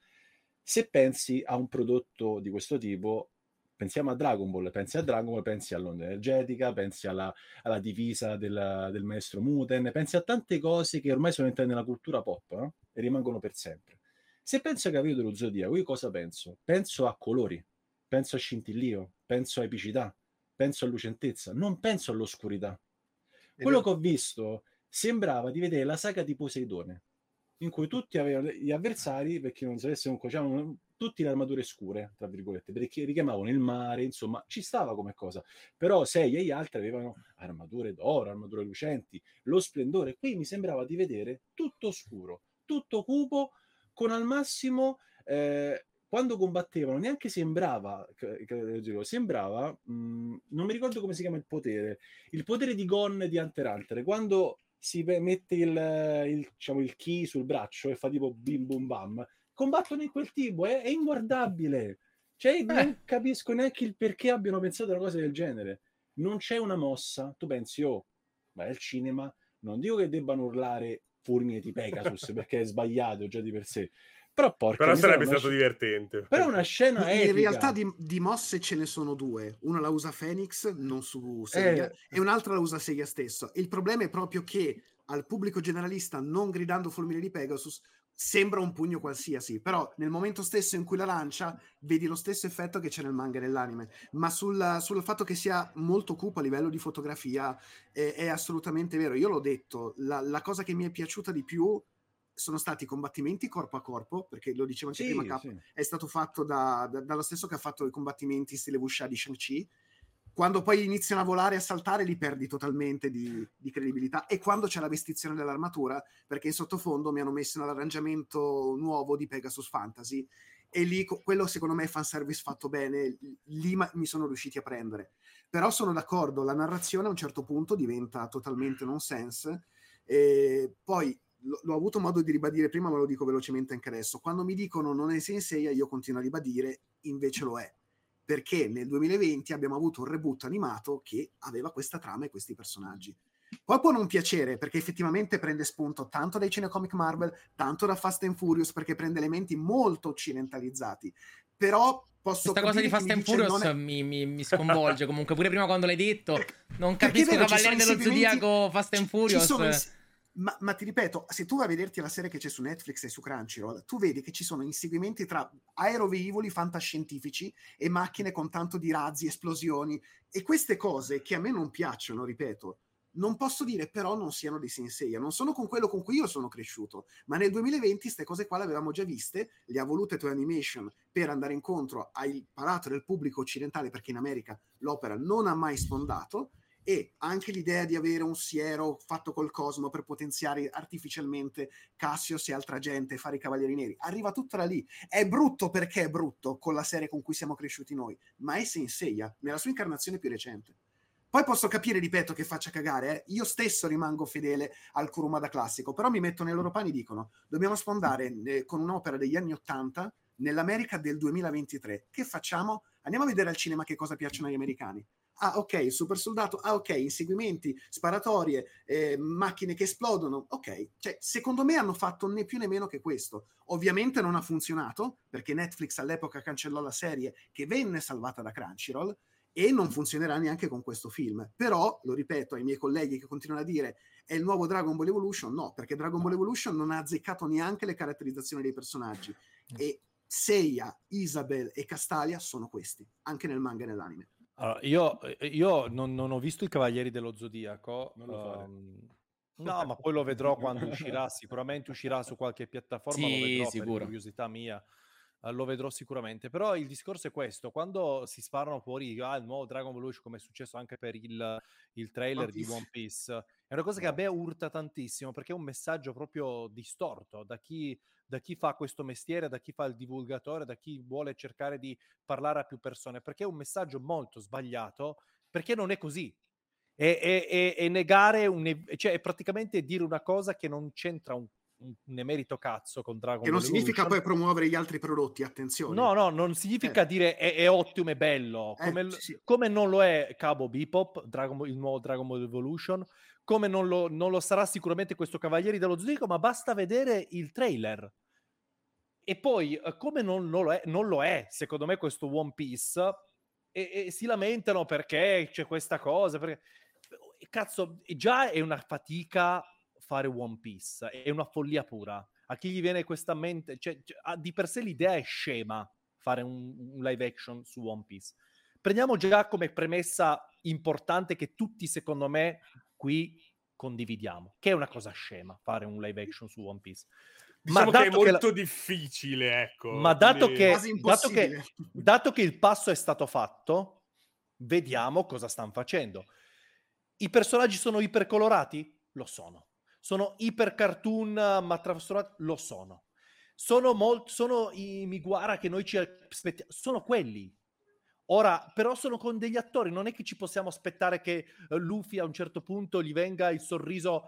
se pensi a un prodotto di questo tipo, pensiamo a Dragon Ball, pensi all'onda energetica, pensi alla divisa del maestro Muten, pensi a tante cose che ormai sono entrate nella cultura pop, no? E rimangono per sempre. Se penso a Cavaliere dello Zodiaco, io cosa penso? Penso a colori, penso a scintillio, penso a epicità, penso a lucentezza, non penso all'oscurità. Quello che ho visto sembrava di vedere la saga di Poseidone, in cui tutti avevano gli avversari, perché non sapesse comunque, diciamo, tutti le armature scure, tra virgolette, perché richiamavano il mare, insomma, ci stava come cosa. Però sei e gli altri avevano armature d'oro, armature lucenti, lo splendore. Qui mi sembrava di vedere tutto scuro, tutto cupo, con al massimo, quando combattevano, neanche sembrava, non mi ricordo come si chiama il potere di Gon di Hunter x Hunter, quando si mette il ki sul braccio e fa tipo bim bum bam, combattono in quel tipo, è inguardabile, cioè non capisco neanche il perché abbiano pensato a una cosa del genere. Non c'è una mossa, tu pensi, oh, ma è il cinema, non dico che debbano urlare fulmine di Pegasus perché è sbagliato già di per sé, però sarebbe stato divertente. Però è una scena epica. In realtà di mosse ce ne sono due, una la usa Phoenix, non su Seiya, e un'altra la usa Seiya stesso. Il problema è proprio che al pubblico generalista, non gridando fulmine di Pegasus, sembra un pugno qualsiasi, però nel momento stesso in cui la lancia vedi lo stesso effetto che c'è nel manga e nell'anime. Ma sul fatto che sia molto cupo a livello di fotografia è assolutamente vero. Io l'ho detto, la cosa che mi è piaciuta di più sono stati combattimenti corpo a corpo, perché lo dicevo anche prima, sì. È stato fatto dallo stesso che ha fatto i combattimenti in stile Wuxia di Shang-Chi. Quando poi iniziano a volare e a saltare li perdi totalmente di credibilità, e quando c'è la vestizione dell'armatura, perché in sottofondo mi hanno messo nell'arrangiamento nuovo di Pegasus Fantasy, e lì quello secondo me è fanservice fatto bene, lì mi sono riusciti a prendere. Però sono d'accordo, la narrazione a un certo punto diventa totalmente nonsense, e poi l'ho avuto modo di ribadire prima, ma lo dico velocemente anche adesso, quando mi dicono non è Sensei, io continuo a ribadire, invece lo è. Perché nel 2020 abbiamo avuto un reboot animato che aveva questa trama e questi personaggi. Poi può non piacere, perché effettivamente prende spunto tanto dai cinecomic Marvel, tanto da Fast and Furious, perché prende elementi molto occidentalizzati. Però questa cosa di Fast and Furious è... mi sconvolge comunque, pure prima quando l'hai detto, non capisco, Cavaliere dello Zodiaco, Fast and Furious... Ma ti ripeto, se tu vai a vederti la serie che c'è su Netflix e su Crunchyroll, tu vedi che ci sono inseguimenti tra aeroveicoli fantascientifici e macchine con tanto di razzi, esplosioni, e queste cose che a me non piacciono, ripeto, non posso dire però non siano dei Sensei, non sono con quello con cui io sono cresciuto, ma nel 2020 queste cose qua le avevamo già viste, le ha volute Toei Animation per andare incontro al palato del pubblico occidentale, perché in America l'opera non ha mai sfondato. E anche l'idea di avere un siero fatto col cosmo per potenziare artificialmente Cassius e altra gente e fare i Cavalieri Neri, arriva tutta da lì. È brutto perché è brutto con la serie con cui siamo cresciuti noi, ma è Sensei nella sua incarnazione più recente. Poi posso capire, ripeto, che faccia cagare, io stesso rimango fedele al Kurumada classico, però mi metto nei loro panni e dicono dobbiamo sfondare con un'opera degli anni 80 nell'America del 2023. Che facciamo? Andiamo a vedere al cinema che cosa piacciono agli americani. Ah, ok, il super soldato, ah, ok, inseguimenti, sparatorie, macchine che esplodono, ok. Cioè, secondo me hanno fatto né più né meno che questo. Ovviamente non ha funzionato, perché Netflix all'epoca cancellò la serie che venne salvata da Crunchyroll, e non funzionerà neanche con questo film. Però, lo ripeto ai miei colleghi che continuano a dire è il nuovo Dragon Ball Evolution, no, perché Dragon Ball Evolution non ha azzeccato neanche le caratterizzazioni dei personaggi. E Seiya, Isabel e Castalia sono questi, anche nel manga e nell'anime. Allora, io non ho visto i Cavalieri dello Zodiaco, no, ma poi lo vedrò quando uscirà, sicuramente uscirà su qualche piattaforma, sì, lo vedrò sicuro. Per curiosità mia lo vedrò sicuramente, però il discorso è questo, quando si sparano fuori il nuovo Dragon Ball Evolution, come è successo anche per il trailer di One Piece, è una cosa che a me urta tantissimo, perché è un messaggio proprio distorto da chi fa questo mestiere, da chi fa il divulgatore, da chi vuole cercare di parlare a più persone, perché è un messaggio molto sbagliato, perché non è così. E negare cioè praticamente dire una cosa che non c'entra un emerito cazzo con Dragon Ball. Che non significa poi promuovere gli altri prodotti, attenzione. No, non significa dire è ottimo, è bello, come non lo è Cabo Bebop, il nuovo Dragon Ball Evolution, come non lo sarà sicuramente questo Cavalieri dello Zodiaco, ma basta vedere il trailer. E poi, come non lo è, secondo me, questo One Piece, e si lamentano perché c'è questa cosa, perché... Cazzo, già è una fatica fare One Piece, è una follia pura. A chi gli viene questa mente, cioè, di per sé l'idea è scema fare un live action su One Piece. Prendiamo già come premessa importante che tutti, secondo me, qui condividiamo, che è una cosa scema fare un live action su One Piece. Diciamo ma dato che è molto difficile, ecco. Ma dato che il passo è stato fatto, vediamo cosa stanno facendo. I personaggi sono ipercolorati? Lo sono. Sono iper cartoon, ma trasformati? Lo sono. Sono i Miguara che noi ci aspettiamo. Sono quelli. Ora, però sono con degli attori. Non è che ci possiamo aspettare che Luffy a un certo punto gli venga il sorriso,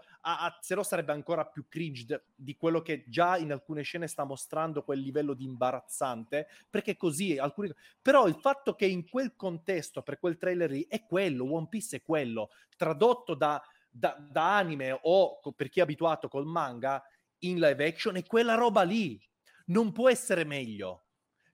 se no sarebbe ancora più cringe di quello che già in alcune scene sta mostrando, quel livello di imbarazzante, perché così alcuni... Però il fatto che in quel contesto, per quel trailer lì, è quello, One Piece è quello, tradotto da anime o, per chi è abituato col manga, in live action, è quella roba lì. Non può essere meglio.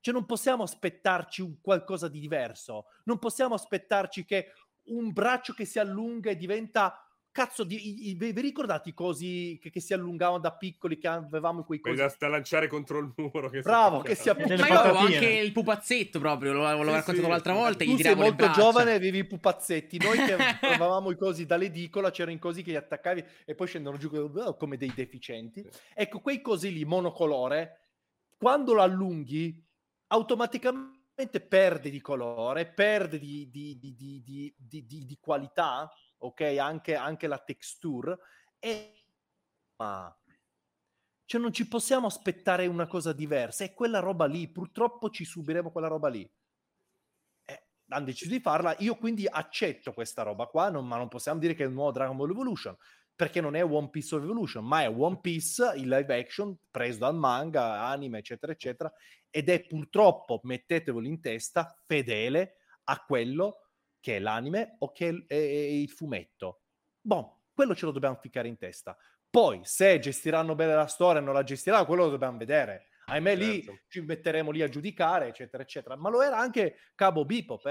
Cioè non possiamo aspettarci un qualcosa di diverso, non possiamo aspettarci che un braccio che si allunga e diventa... Cazzo, vi ricordate i cosi che si allungavano da piccoli, che avevamo quei cosi? Da lanciare contro il muro. Bravo, che si appuntava. Ma avevo anche il pupazzetto proprio, l'ho raccontato l'altra volta. Tu sei molto giovane e avevi i pupazzetti. Noi che avevamo i cosi dall'edicola, c'erano i cosi che li attaccavi e poi scendono giù come dei deficienti. Sì. Ecco, quei cosi lì, monocolore, quando lo allunghi, automaticamente perde di colore, perde di qualità, ok? Anche la texture. Ma cioè non ci possiamo aspettare una cosa diversa, è quella roba lì, purtroppo ci subiremo quella roba lì. Hanno deciso di farla, io quindi accetto questa roba qua, ma non possiamo dire che è il nuovo Dragon Ball Evolution, perché non è One Piece of Evolution, ma è One Piece, il live action, preso dal manga, anime, eccetera, eccetera, ed è purtroppo, mettetevelo in testa, fedele a quello che è l'anime o che è il fumetto. Boh, quello ce lo dobbiamo ficcare in testa. Poi, se gestiranno bene la storia, non la gestiranno, quello lo dobbiamo vedere. Ahimè, certo. Lì ci metteremo lì a giudicare, eccetera, eccetera. Ma lo era anche Cabo Bebop,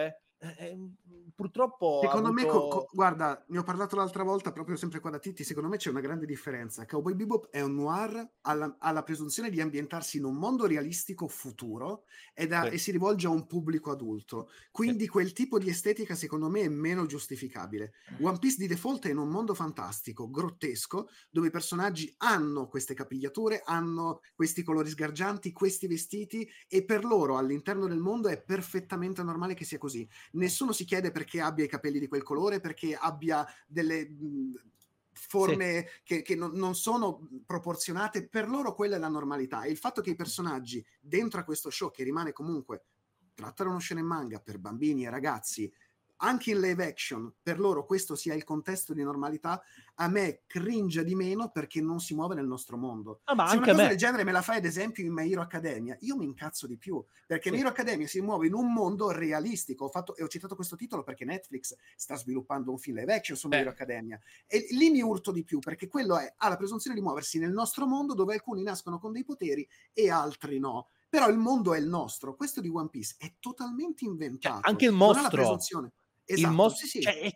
purtroppo secondo me guarda, ne ho parlato l'altra volta proprio sempre qua da Titti, secondo me c'è una grande differenza. Cowboy Bebop è un noir, alla presunzione di ambientarsi in un mondo realistico futuro e si rivolge a un pubblico adulto, quindi quel tipo di estetica secondo me è meno giustificabile. One Piece di default è in un mondo fantastico, grottesco, dove i personaggi hanno queste capigliature, hanno questi colori sgargianti, questi vestiti, e per loro all'interno del mondo è perfettamente normale che sia così. Nessuno si chiede perché abbia i capelli di quel colore, perché abbia delle forme che non sono proporzionate. Per loro quella è la normalità, e il fatto che i personaggi dentro a questo show, che rimane comunque trattare uno shonen manga per bambini e ragazzi, anche in live action, per loro questo sia il contesto di normalità, a me cringe di meno perché non si muove nel nostro mondo. Ma se anche una cosa del genere me la fai ad esempio in My Hero Academia, io mi incazzo di più, perché My Hero Academia si muove in un mondo realistico. Ho citato questo titolo perché Netflix sta sviluppando un film live action su My Hero Academia, e lì mi urto di più perché quello ha la presunzione di muoversi nel nostro mondo, dove alcuni nascono con dei poteri e altri no, però il mondo è il nostro. Questo di One Piece è totalmente inventato, anche il mostro non ha la presunzione. Esatto, il mostro, sì. Cioè,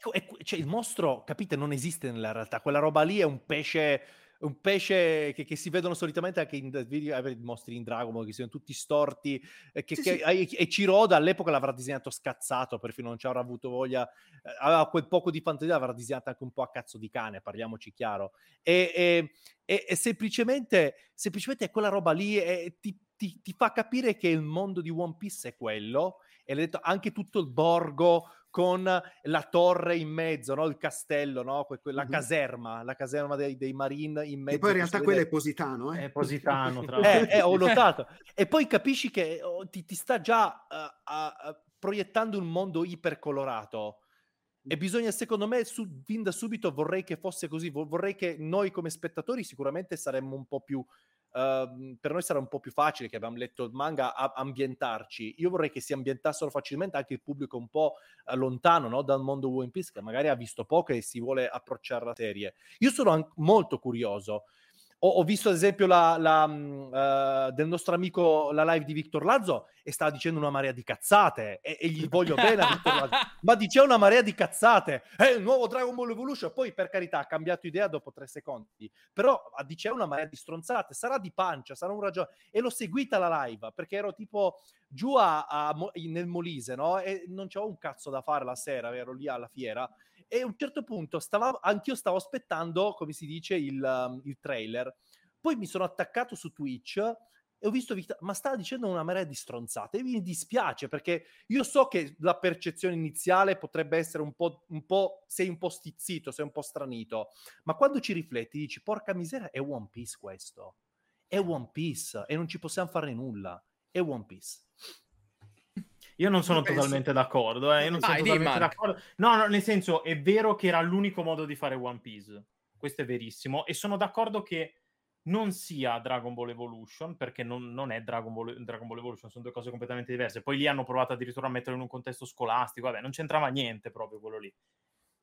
il mostro, capite, non esiste nella realtà. Quella roba lì è un pesce che si vedono solitamente anche in video, mostri in Dragon Ball che sono tutti storti, e Ciroda all'epoca l'avrà disegnato scazzato, perfino non ci avrà avuto voglia, aveva quel poco di fantasia, l'avrà disegnato anche un po' a cazzo di cane, parliamoci chiaro, e semplicemente è quella roba lì, e ti fa capire che il mondo di One Piece è quello. E l'ho detto, anche tutto il borgo con la torre in mezzo, no? Il castello, no? La caserma dei Marine in mezzo. E poi in realtà quella è Positano, È Positano, tra l'altro. Ho notato. E poi capisci che ti sta già proiettando un mondo ipercolorato. e bisogna, secondo me, fin da subito vorrei che fosse così, vorrei che noi come spettatori sicuramente saremmo un po' più per noi sarà un po' più facile, che abbiamo letto il manga, ambientarci. Io vorrei che si ambientassero facilmente anche il pubblico un po' lontano, no? Dal mondo One Piece, che magari ha visto poco e si vuole approcciare alla serie. Io sono molto curioso. Ho visto ad esempio del nostro amico la live di Victor Lazzo, e stava dicendo una marea di cazzate, e gli voglio bene a Victor Lazzo, ma diceva una marea di cazzate, il nuovo Dragon Ball Evolution, poi per carità ha cambiato idea dopo 3 secondi, però diceva una marea di stronzate, sarà di pancia, sarà un ragione, e l'ho seguita la live perché ero tipo giù nel Molise, no? E non c'avevo un cazzo da fare la sera, ero lì alla fiera, e a un certo punto anch'io stavo aspettando, come si dice, il trailer. Poi mi sono attaccato su Twitch e ho visto ma stava dicendo una marea di stronzate, e mi dispiace perché io so che la percezione iniziale potrebbe essere un po' sei un po' stizzito, sei un po' stranito, ma quando ci rifletti dici porca miseria, è One Piece, questo è One Piece e non ci possiamo fare nulla, è One Piece. Io non sono totalmente d'accordo, eh. Io non sono totalmente d'accordo. No, nel senso, è vero che era l'unico modo di fare One Piece. Questo è verissimo. E sono d'accordo che non sia Dragon Ball Evolution, perché non è Dragon Ball Evolution, sono due cose completamente diverse. Poi lì hanno provato addirittura a metterlo in un contesto scolastico, vabbè, non c'entrava niente proprio quello lì.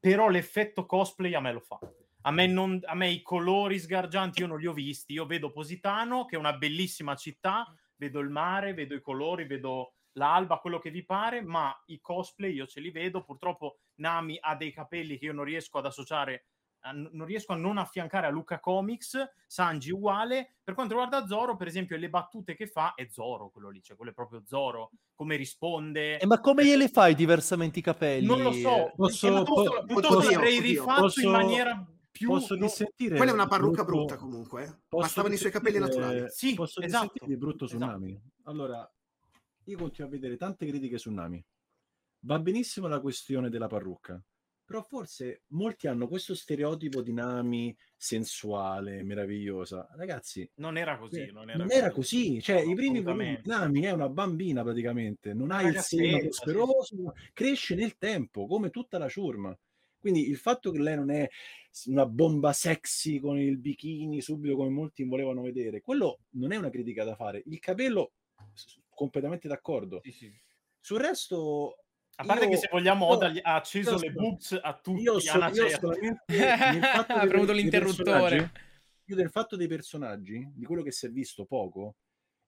Però l'effetto cosplay a me lo fa. A me i colori sgargianti io non li ho visti. Io vedo Positano, che è una bellissima città, vedo il mare, vedo i colori, vedo l'alba, quello che vi pare, ma i cosplay io ce li vedo. Purtroppo Nami ha dei capelli che io non riesco ad associare, non riesco a non affiancare a Luca Comics. Sanji uguale. Per quanto riguarda Zoro, per esempio, le battute che fa è Zoro, quello lì, cioè quello è proprio Zoro, come risponde. Ma come gliele fai diversamente i capelli? Non lo so, l'avrei rifatto in maniera più... Quella è una parrucca brutta comunque, ma stavano i suoi capelli naturali. Sì, posso dissentire brutto su Nami. Allora, io continuo a vedere tante critiche su Nami. Va benissimo la questione della parrucca, però forse molti hanno questo stereotipo di Nami sensuale, meravigliosa. Ragazzi, non era così. Non era così. Cioè, no, i primi volumi di Nami è una bambina praticamente, non ha il seno prosperoso, cresce nel tempo, come tutta la ciurma. Quindi il fatto che lei non è una bomba sexy con il bikini subito come molti volevano vedere, quello non è una critica da fare. Il capello... completamente d'accordo. Sì, sì. Sul resto, a parte che se vogliamo Oda ha acceso le boobs a tutti. Ha premuto l'interruttore. Io del fatto dei personaggi, di quello che si è visto poco,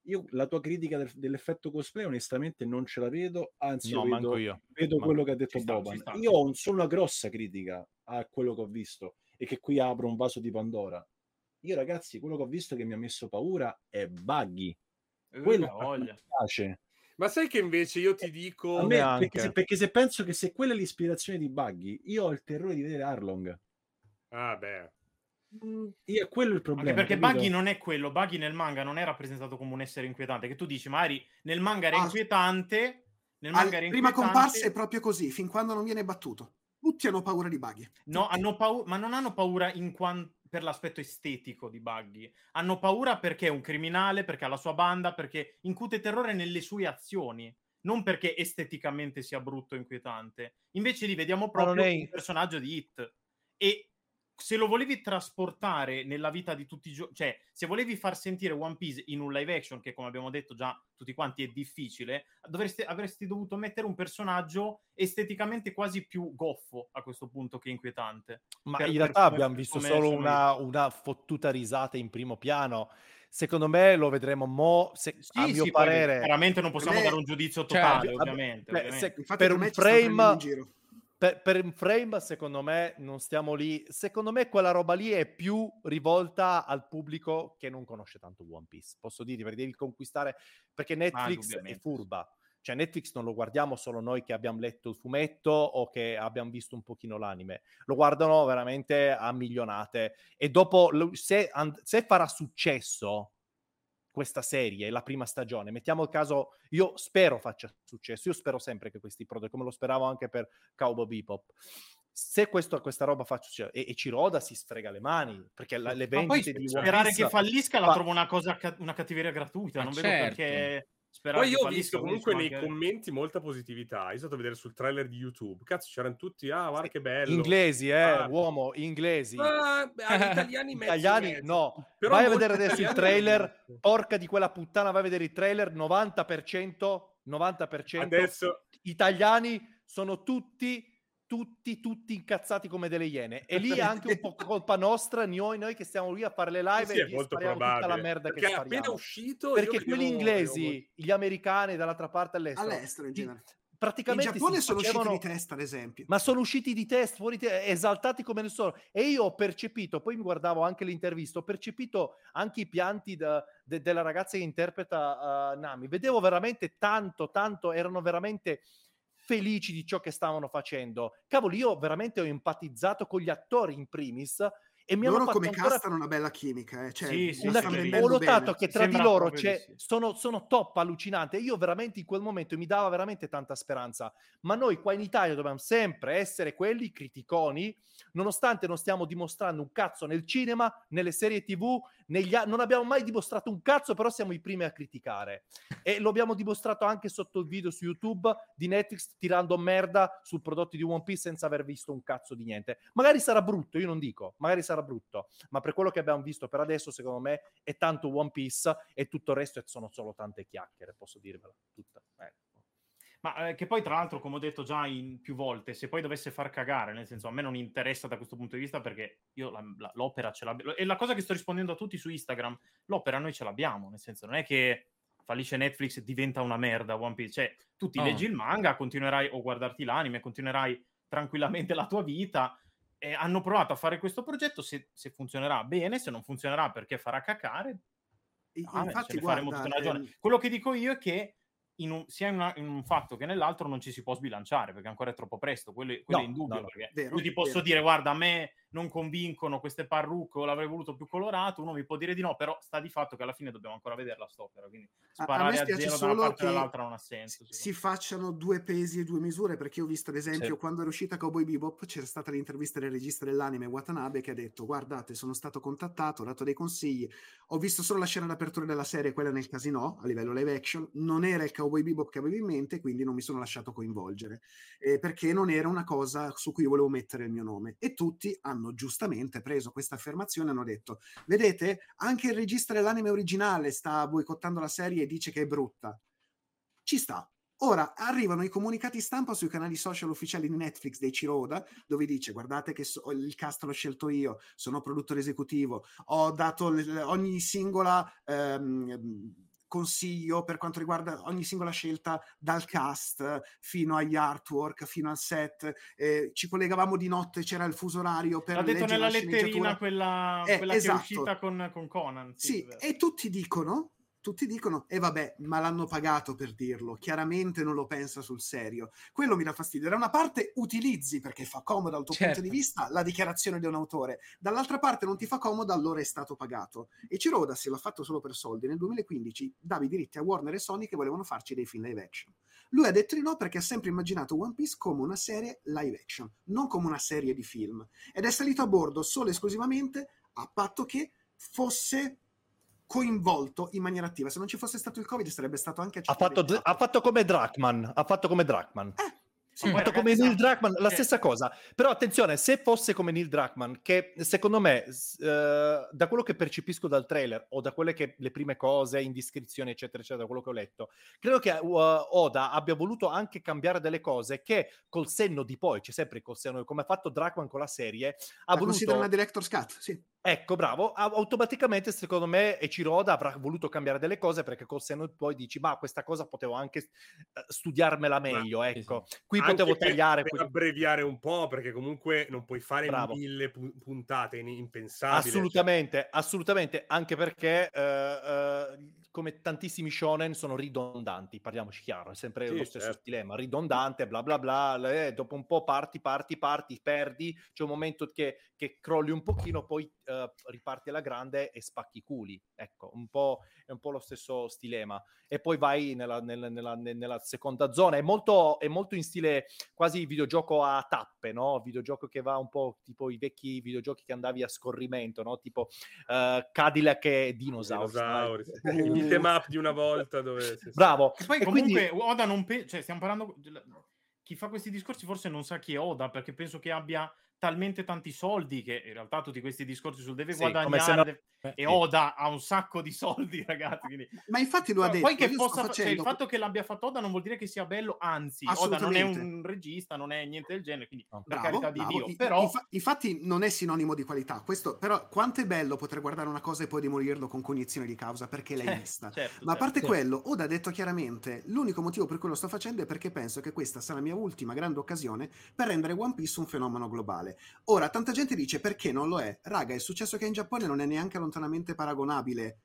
io la tua critica dell'effetto cosplay onestamente non ce la vedo, anzi no, vedo quello che ha detto Boban. Io ho solo una grossa critica a quello che ho visto, e che qui apro un vaso di Pandora. Io ragazzi, quello che ho visto che mi ha messo paura è Buggy. Quella voglia. Ma sai che invece io ti dico perché se penso che se quella è l'ispirazione di Buggy, io ho il terrore di vedere Arlong. Ah beh, io è quello il problema. Anche perché Buggy non è quello. Buggy nel manga non è rappresentato come un essere inquietante, che tu dici magari nel manga era inquietante, nel manga era inquietante. Prima comparsa è proprio così, fin quando non viene battuto tutti hanno paura di Buggy. No, hanno ma non hanno paura in quanto per l'aspetto estetico di Buggy, hanno paura perché è un criminale, perché ha la sua banda, perché incute terrore nelle sue azioni, non perché esteticamente sia brutto e inquietante. Invece li vediamo proprio il personaggio di Hit, e se lo volevi trasportare nella vita di tutti i giorni, cioè se volevi far sentire One Piece in un live action, che come abbiamo detto già tutti quanti è difficile, avresti dovuto mettere un personaggio esteticamente quasi più goffo a questo punto che inquietante. Ma in realtà abbiamo visto solo una fottuta risata in primo piano. Secondo me lo vedremo a mio parere. Chiaramente non possiamo dare un giudizio totale, ovviamente. Per un frame... Per un frame, secondo me, non stiamo lì. Secondo me quella roba lì è più rivolta al pubblico che non conosce tanto One Piece. Posso dirti, perché devi conquistare... Perché Netflix è furba. Cioè Netflix non lo guardiamo solo noi che abbiamo letto il fumetto o che abbiamo visto un pochino l'anime. Lo guardano veramente a milionate. E dopo, se farà successo questa serie, la prima stagione, mettiamo il caso, io spero faccia successo, io spero sempre che questi prodotti, come lo speravo anche per Cowboy Bebop, se questa roba fa successo, e Ciroda si strega le mani, perché le vendite di One Piece... Sperare che fallisca la trovo una cattiveria gratuita, non vedo perché... Speravo. Poi io ho visto comunque nei commenti molta positività. Io sono stato a vedere sul trailer di YouTube. Cazzo, c'erano tutti, ah, guarda che bello. Inglesi, uomo, inglesi. Ma italiani mezzo. Italiani, mezzo. No. Però vai a vedere adesso il trailer, porca di quella puttana, vai a vedere il trailer, 90% adesso... italiani sono tutti incazzati come delle iene, e lì è anche un po' colpa nostra, noi che stiamo lì a fare le live, sì, e gli spariamo tutta la merda perché che spariamo appena uscito, perché quelli inglesi, gli americani dall'altra parte all'estero in generale, praticamente in Giappone sono usciti di testa, ad esempio, ma sono usciti di testa, esaltati come nessuno. E io ho percepito, poi mi guardavo anche l'intervista, ho percepito anche i pianti della ragazza che interpreta Nami, vedevo veramente tanto, erano veramente felici di ciò che stavano facendo. Cavolo, io veramente ho empatizzato con gli attori in primis, e mi loro hanno fatto come ancora... castano una bella chimica, cioè, sì, una chimica. Ho notato che tra di loro sono top, allucinante. Io veramente in quel momento mi dava veramente tanta speranza. Ma noi qua in Italia dobbiamo sempre essere quelli criticoni, nonostante non stiamo dimostrando un cazzo nel cinema, nelle serie TV, non abbiamo mai dimostrato un cazzo, però siamo i primi a criticare. E lo abbiamo dimostrato anche sotto il video su YouTube di Netflix, tirando merda sul prodotto di One Piece senza aver visto un cazzo di niente. Magari sarà brutto, io non dico, magari sarà brutto, ma per quello che abbiamo visto per adesso, secondo me è tanto One Piece, e tutto il resto sono solo tante chiacchiere, posso dirvela tutta. Ma che poi, tra l'altro, come ho detto già più volte, se poi dovesse far cagare, nel senso, a me non interessa da questo punto di vista, perché io l'opera ce l'abbiamo, e la cosa che sto rispondendo a tutti su Instagram, l'opera noi ce l'abbiamo, nel senso, non è che fallisce Netflix e diventa una merda One Piece, cioè tu ti leggi il manga, continuerai o guardarti l'anime, continuerai tranquillamente la tua vita. Hanno provato a fare questo progetto, se funzionerà bene, se non funzionerà perché farà cacare, infatti, faremo tutta una ragione. Quello che dico io è che in un fatto che nell'altro non ci si può sbilanciare, perché ancora è troppo presto, quello è in dubbio, perché vero, io ti posso dire, guarda, a me non convincono queste parrucche, l'avrei voluto più colorato, uno mi può dire di no, però sta di fatto che alla fine dobbiamo ancora vedere la stopera, quindi sparare a zero da una parte dall'altra non ha senso. Si facciano due pesi e due misure, perché ho visto, ad esempio, quando era uscita Cowboy Bebop, c'era stata l'intervista del regista dell'anime Watanabe, che ha detto, guardate, sono stato contattato, ho dato dei consigli, ho visto solo la scena d'apertura della serie, quella nel casino, a livello live action, non era il Cowboy Bebop che avevo in mente, quindi non mi sono lasciato coinvolgere, perché non era una cosa su cui volevo mettere il mio nome. E tutti hanno giustamente preso questa affermazione e hanno detto, vedete, anche il regista dell'anime originale sta boicottando la serie e dice che è brutta. Ci sta. Ora arrivano i comunicati stampa sui canali social ufficiali di Netflix dei Ciroda, dove dice, guardate che il cast l'ho scelto io, sono produttore esecutivo, ho dato ogni singola... consiglio per quanto riguarda ogni singola scelta, dal cast fino agli artwork, fino al set, ci collegavamo di notte, c'era il fuso orario per l'ha detto nella letterina quella esatto, che è uscita con Conan, sì, e tutti dicono e vabbè, ma l'hanno pagato per dirlo, chiaramente non lo pensa sul serio. Quello mi dà fastidio. Da una parte utilizzi, perché fa comodo dal tuo punto di vista, la dichiarazione di un autore, dall'altra parte non ti fa comodo, allora è stato pagato. E Ciroda, se l'ha fatto solo per soldi, nel 2015 dava i diritti a Warner e Sony che volevano farci dei film live action. Lui ha detto di no perché ha sempre immaginato One Piece come una serie live action, non come una serie di film, ed è salito a bordo solo e esclusivamente a patto che fosse coinvolto in maniera attiva. Se non ci fosse stato il Covid sarebbe stato anche ha fatto come Druckmann. Sì, fatto come Neil Druckmann, la stessa cosa. Però attenzione, se fosse come Neil Druckmann, che secondo me, da quello che percepisco dal trailer o da quelle che le prime cose, indiscrezioni eccetera eccetera, da quello che ho letto, credo che Oda abbia voluto anche cambiare delle cose che col senno di poi, c'è sempre col senno, come ha fatto Druckmann con la serie, ha voluto considerare una director's cut, sì. Ecco, bravo, automaticamente secondo me Ciroda avrà voluto cambiare delle cose, perché col senno poi dici, ma questa cosa potevo anche studiarmela meglio, ecco, qui anche potevo tagliare per abbreviare un po', perché comunque non puoi fare mille puntate impensabili, assolutamente, cioè. Assolutamente, anche perché come tantissimi shonen sono ridondanti, parliamoci chiaro, è sempre lo stesso dilemma, ridondante, bla bla bla, dopo un po' parti, perdi, c'è un momento che crolli un pochino, poi riparti alla grande e spacchi i culi, ecco, è un po' lo stesso stilema, e poi vai nella seconda zona, è molto in stile quasi videogioco a tappe, no? Videogioco che va un po' tipo i vecchi videogiochi che andavi a scorrimento, no? Tipo Cadillac e Dinosaur. i tema up di una volta dove sì. Bravo. E poi e comunque quindi... Oda non cioè stiamo parlando chi fa questi discorsi forse non sa chi è Oda, perché penso che abbia talmente tanti soldi che in realtà tutti questi discorsi sul deve guadagnare e Oda ha un sacco di soldi, ragazzi, quindi... Ma infatti lo ha detto, poi che possa facendo... cioè, il fatto che l'abbia fatto Oda non vuol dire che sia bello, anzi Oda non è un regista, non è niente del genere, quindi per carità di Dio, però infatti non è sinonimo di qualità questo, però quanto è bello poter guardare una cosa e poi demolirlo con cognizione di causa perché l'hai vista, ma a parte quello Oda ha detto chiaramente, l'unico motivo per cui lo sto facendo è perché penso che questa sarà la mia ultima grande occasione per rendere One Piece un fenomeno globale. Ora, tanta gente dice perché non lo è. Raga, il successo che ha in Giappone non è neanche lontanamente paragonabile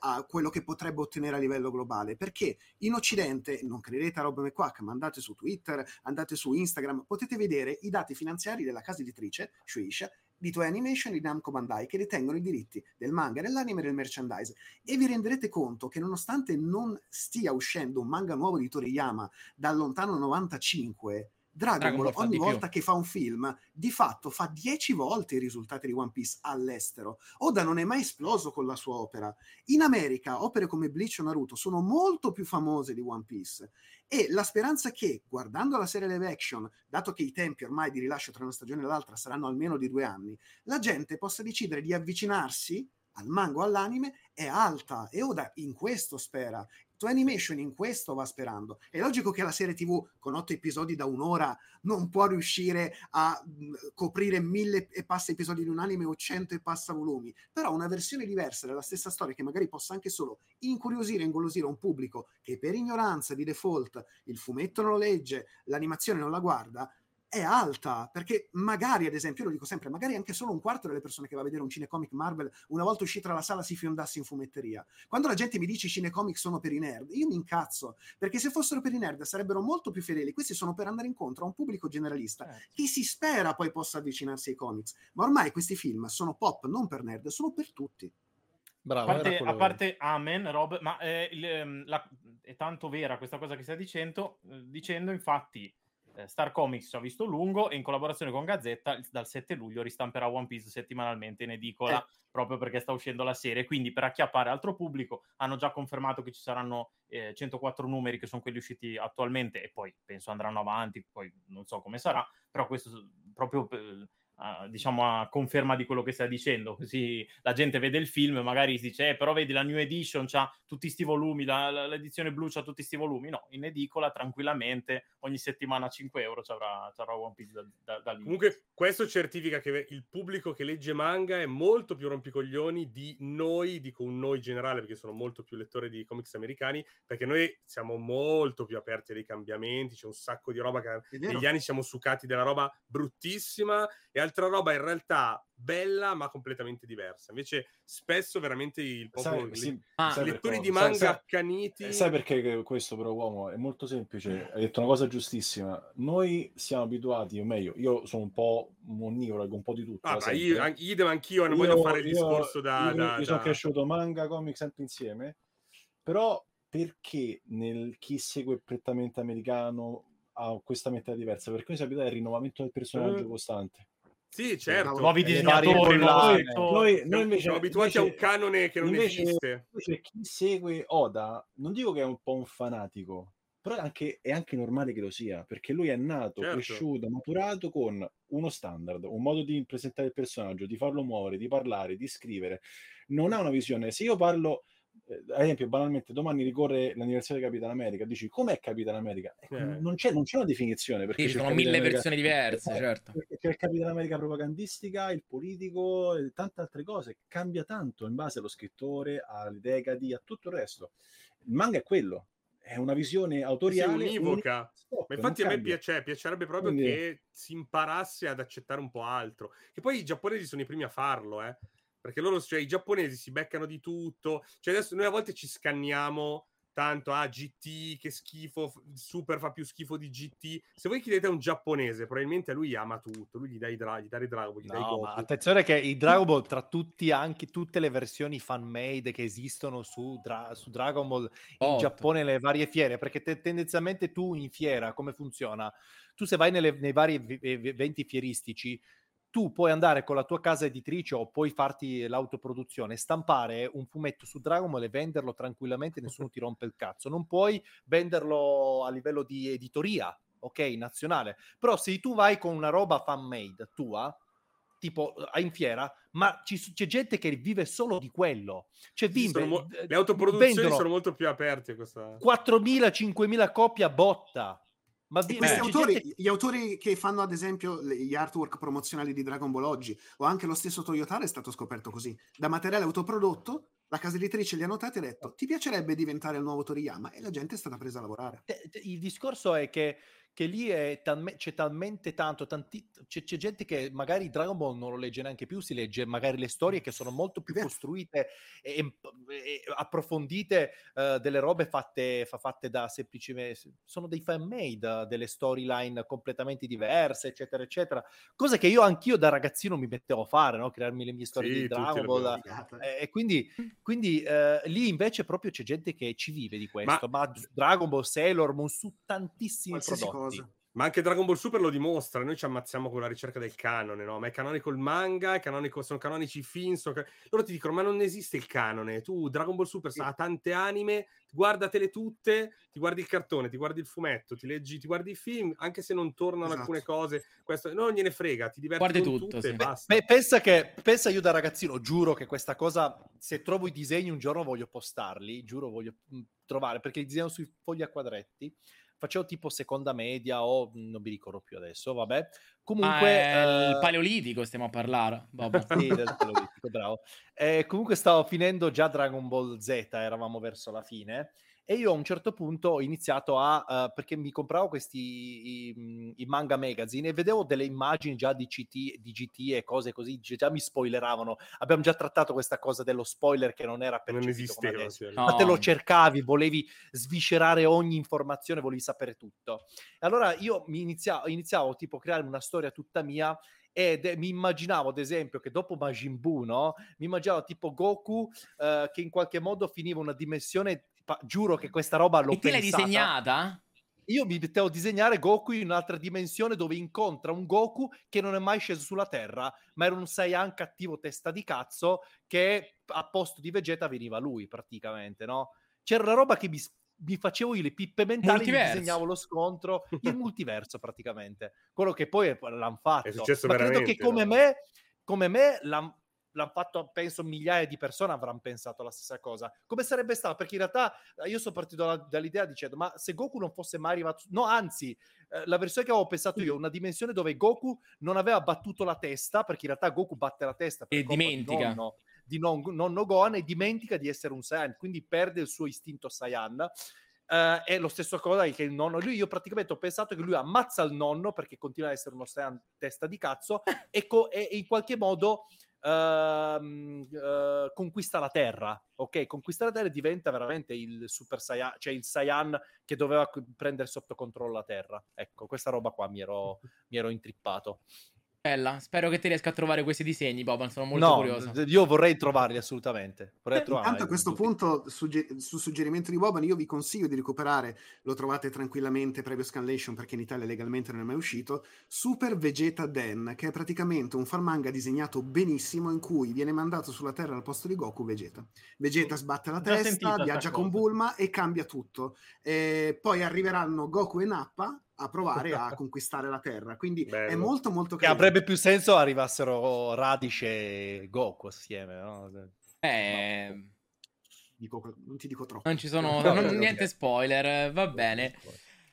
a quello che potrebbe ottenere a livello globale, perché in Occidente, non credete a roba McQuack, ma andate su Twitter, andate su Instagram, potete vedere i dati finanziari della casa editrice Shueisha, di Toei Animation e di Namco Bandai, che detengono i diritti del manga, dell'anime e del merchandise, e vi renderete conto che nonostante non stia uscendo un manga nuovo di Toriyama dal lontano 95, Dragon Ball ogni volta che fa un film di fatto fa 10 volte i risultati di One Piece all'estero. Oda non è mai esploso con la sua opera. In America opere come Bleach o Naruto sono molto più famose di One Piece, e la speranza che guardando la serie live action, dato che i tempi ormai di rilascio tra una stagione e l'altra saranno almeno di 2 anni, la gente possa decidere di avvicinarsi al manga o all'anime è alta, e Oda in questo spera. Toei Animation in questo va sperando. È logico che la serie TV con 8 episodi da un'ora non può riuscire a coprire 1000 e passa episodi di un anime o 100 e passa volumi, però una versione diversa della stessa storia che magari possa anche solo incuriosire e ingolosire un pubblico che per ignoranza di default il fumetto non lo legge, l'animazione non la guarda, è alta, perché magari, ad esempio, io lo dico sempre, magari anche solo 1/4 delle persone che va a vedere un cinecomic Marvel una volta uscita dalla sala si fiondasse in fumetteria. Quando la gente mi dice i cinecomic sono per i nerd, io mi incazzo, perché se fossero per i nerd sarebbero molto più fedeli. Questi sono per andare incontro a un pubblico generalista che si spera poi possa avvicinarsi ai comics, ma ormai questi film sono pop, non per nerd, sono per tutti. Bravo, a parte amen, Rob, ma è tanto vera questa cosa che stai dicendo, infatti Star Comics ci ha visto lungo e in collaborazione con Gazzetta dal 7 luglio ristamperà One Piece settimanalmente in edicola proprio perché sta uscendo la serie, quindi per acchiappare altro pubblico hanno già confermato che ci saranno 104 numeri che sono quelli usciti attualmente, e poi penso andranno avanti, poi non so come sarà, però questo proprio diciamo a conferma di quello che stai dicendo, così la gente vede il film e magari si dice però vedi la new edition c'ha tutti sti volumi, l'edizione blu c'ha tutti sti volumi, no, in edicola tranquillamente ogni settimana 5 euro c'avrà One Piece dall'inizio. Comunque questo certifica che il pubblico che legge manga è molto più rompicoglioni di noi, dico un noi generale perché sono molto più lettore di comics americani, perché noi siamo molto più aperti ai cambiamenti, c'è un sacco di roba che negli anni siamo succati della roba bruttissima e altra roba in realtà bella ma completamente diversa, invece spesso veramente il popolo lettori di manga accaniti. Sai perché questo però, uomo, è molto semplice, hai detto una cosa giustissima, noi siamo abituati, o meglio io sono un po' onnivoro, un po' di tutto, anch'io non voglio fare il discorso io sono cresciuto manga, comic sempre insieme, però perché nel chi segue prettamente americano ha questa mentalità diversa, perché noi siamo abituati al rinnovamento del personaggio costante. Sì, certo, nuovi disegnatori, noi invece siamo abituati a un canone che non esiste. Invece chi segue Oda, non dico che è un po' un fanatico, però è anche normale che lo sia, perché lui è nato, cresciuto, maturato con uno standard, un modo di presentare il personaggio, di farlo muovere, di parlare, di scrivere. Non ha una visione. Se io parlo, ad esempio, banalmente, domani ricorre l'anniversario di Capitan America, dici com'è Capitan America? Non c'è una definizione, perché ci sono 1000 versioni diverse, certo. C'è il Capitan America propagandistica, il politico, tante altre cose, cambia tanto in base allo scrittore, alle decadi, a tutto il resto. Il manga è quello, è una visione autoriale, univoca. Ma infatti a me piacerebbe proprio che si imparasse ad accettare un po' altro, che poi i giapponesi sono i primi a farlo, perché loro, cioè, i giapponesi si beccano di tutto, cioè adesso noi a volte ci scanniamo tanto GT, che schifo, Super fa più schifo di GT. Se voi chiedete a un giapponese, probabilmente lui ama tutto, lui gli dà i Dragon Ball, gli dà i Goku. Ma attenzione che i Dragon Ball, tra tutti, anche tutte le versioni fan-made che esistono su Dragon Ball in Giappone, le varie fiere, perché tendenzialmente tu in fiera, come funziona? Tu se vai nei vari eventi fieristici, tu puoi andare con la tua casa editrice o puoi farti l'autoproduzione, stampare un fumetto su Dragon Ball e venderlo tranquillamente, nessuno ti rompe il cazzo. Non puoi venderlo a livello di editoria, ok, nazionale. Però se tu vai con una roba fan-made tua, tipo in fiera, ma c'è gente che vive solo di quello. Cioè, le autoproduzioni sono molto più aperte. 4.000-5.000 copie a botta. Ma questi autori, gli autori che fanno ad esempio gli artwork promozionali di Dragon Ball oggi, o anche lo stesso Toyotaro, è stato scoperto così, da materiale autoprodotto. La casa editrice li ha notati e ha detto: ti piacerebbe diventare il nuovo Toriyama? E la gente è stata presa a lavorare. Il discorso è che lì è c'è talmente tanto, c'è gente che magari Dragon Ball non lo legge neanche più, si legge magari le storie che sono molto più costruite e approfondite, delle robe fatte da semplicemente, sono dei fan made, delle storyline completamente diverse, eccetera eccetera, cosa che anch'io da ragazzino mi mettevo a fare, no? Crearmi le mie storie di Dragon Ball, e quindi lì invece proprio c'è gente che ci vive di questo, ma Dragon Ball, Sailor Moon, su tantissimi prodotti cosa. Ma anche Dragon Ball Super lo dimostra, noi ci ammazziamo con la ricerca del canone, no? Ma è canonico il manga, sono canonici i film, loro ti dicono ma non esiste il canone, tu Dragon Ball Super ha tante anime, guardatele tutte, ti guardi il cartone, ti guardi il fumetto, ti leggi, ti guardi i film, anche se non tornano alcune cose, questo non gliene frega, ti diverti, guardi con tutto, e basta. Pensa io da ragazzino, giuro che questa cosa, se trovo i disegni un giorno voglio postarli, giuro voglio trovare, perché li disegno sui fogli a quadretti. Facevo tipo seconda media o non mi ricordo più adesso, vabbè. Comunque il paleolitico stiamo a parlare. Sì, del paleolitico, bravo. Comunque stavo finendo già Dragon Ball Z, eravamo verso la fine, e io a un certo punto ho iniziato perché mi compravo questi i manga magazine e vedevo delle immagini già di GT e cose così, già mi spoileravano. Abbiamo già trattato questa cosa dello spoiler che non era percepito come adesso. Ma te lo cercavi, volevi sviscerare ogni informazione, volevi sapere tutto. E allora io iniziavo tipo a creare una storia tutta mia, e mi immaginavo ad esempio che dopo Majin Buu, no? Mi immaginavo tipo Goku che in qualche modo finiva una dimensione, giuro che questa roba l'ho pensata. E te l'hai disegnata? Io mi mettevo a disegnare Goku in un'altra dimensione dove incontra un Goku che non è mai sceso sulla Terra, ma era un Saiyan cattivo testa di cazzo che a posto di Vegeta veniva lui praticamente, no? C'era una roba che mi facevo io le pippe mentali, mi disegnavo lo scontro, il multiverso praticamente, quello che poi l'hanno fatto. È successo ma veramente, credo che come me l'hanno fatto, penso migliaia di persone avranno pensato la stessa cosa, come sarebbe stato, perché in realtà io sono partito dall'idea dicendo ma se Goku non fosse mai arrivato, no anzi la versione che avevo pensato io, una dimensione dove Goku non aveva battuto la testa, perché in realtà Goku batte la testa per e dimentica di nonno Gohan e dimentica di essere un Saiyan, quindi perde il suo istinto Saiyan. È lo stesso cosa che il nonno, io praticamente ho pensato che lui ammazza il nonno perché continua ad essere uno Saiyan testa di cazzo e in qualche modo conquista la Terra, ok? Conquista la Terra e diventa veramente il Super Saiyan, cioè il Saiyan che doveva prendere sotto controllo la Terra. Ecco, questa roba qua mi ero intrippato. Bella, spero che ti riesca a trovare questi disegni, Boban, sono molto curioso. Io vorrei trovarli assolutamente. Intanto a questo punto, su suggerimento di Boban, io vi consiglio di recuperare, lo trovate tranquillamente previo scanlation perché in Italia legalmente non è mai uscito, Super Vegeta Den, che è praticamente un fan manga disegnato benissimo in cui viene mandato sulla Terra al posto di Goku Vegeta. Vegeta sbatte la testa, viaggia con Bulma e cambia tutto. Poi arriveranno Goku e Nappa a provare a conquistare la Terra, quindi bello. È molto molto carino. Che avrebbe più senso arrivassero Radish e Goku assieme, no? No. Non ti dico troppo. Non ci sono niente spoiler, va bene.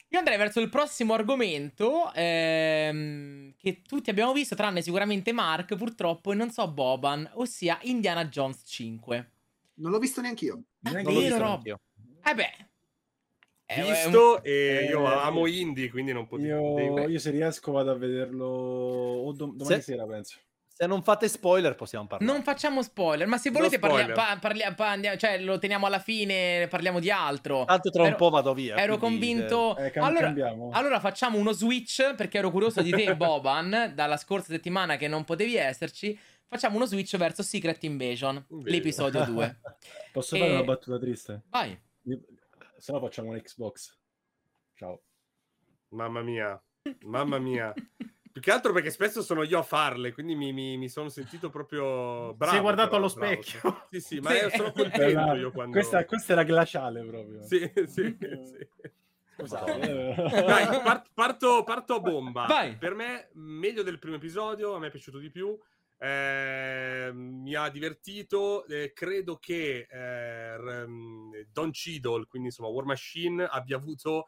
Io andrei verso il prossimo argomento che tutti abbiamo visto, tranne sicuramente Mark, purtroppo, e non so Boban, ossia Indiana Jones 5. Non l'ho visto neanche io. Visto e io amo indie, quindi non potevo. Io se riesco vado a vederlo o domani sera, penso. Se non fate spoiler possiamo parlare. Non facciamo spoiler, ma se volete cioè lo teniamo alla fine, parliamo di altro. Tanto tra un po' vado via. Ero convinto. Allora facciamo uno switch, perché ero curioso di te Boban, dalla scorsa settimana che non potevi esserci. Facciamo uno switch verso Secret Invasion, l'episodio 2. Posso fare una battuta triste? Vai. Se no facciamo un Xbox. Ciao. Mamma mia. Più che altro perché spesso sono io a farle, quindi mi sono sentito proprio bravo. Si è guardato però, allo specchio. Bravo. Sì, ma io sono contento io quando... Questa era glaciale proprio. Sì. Scusate. Dai, parto a bomba. Vai. Per me, meglio del primo episodio, a me è piaciuto di più. Mi ha divertito. Credo che Don Cheadle, quindi insomma War Machine, abbia avuto...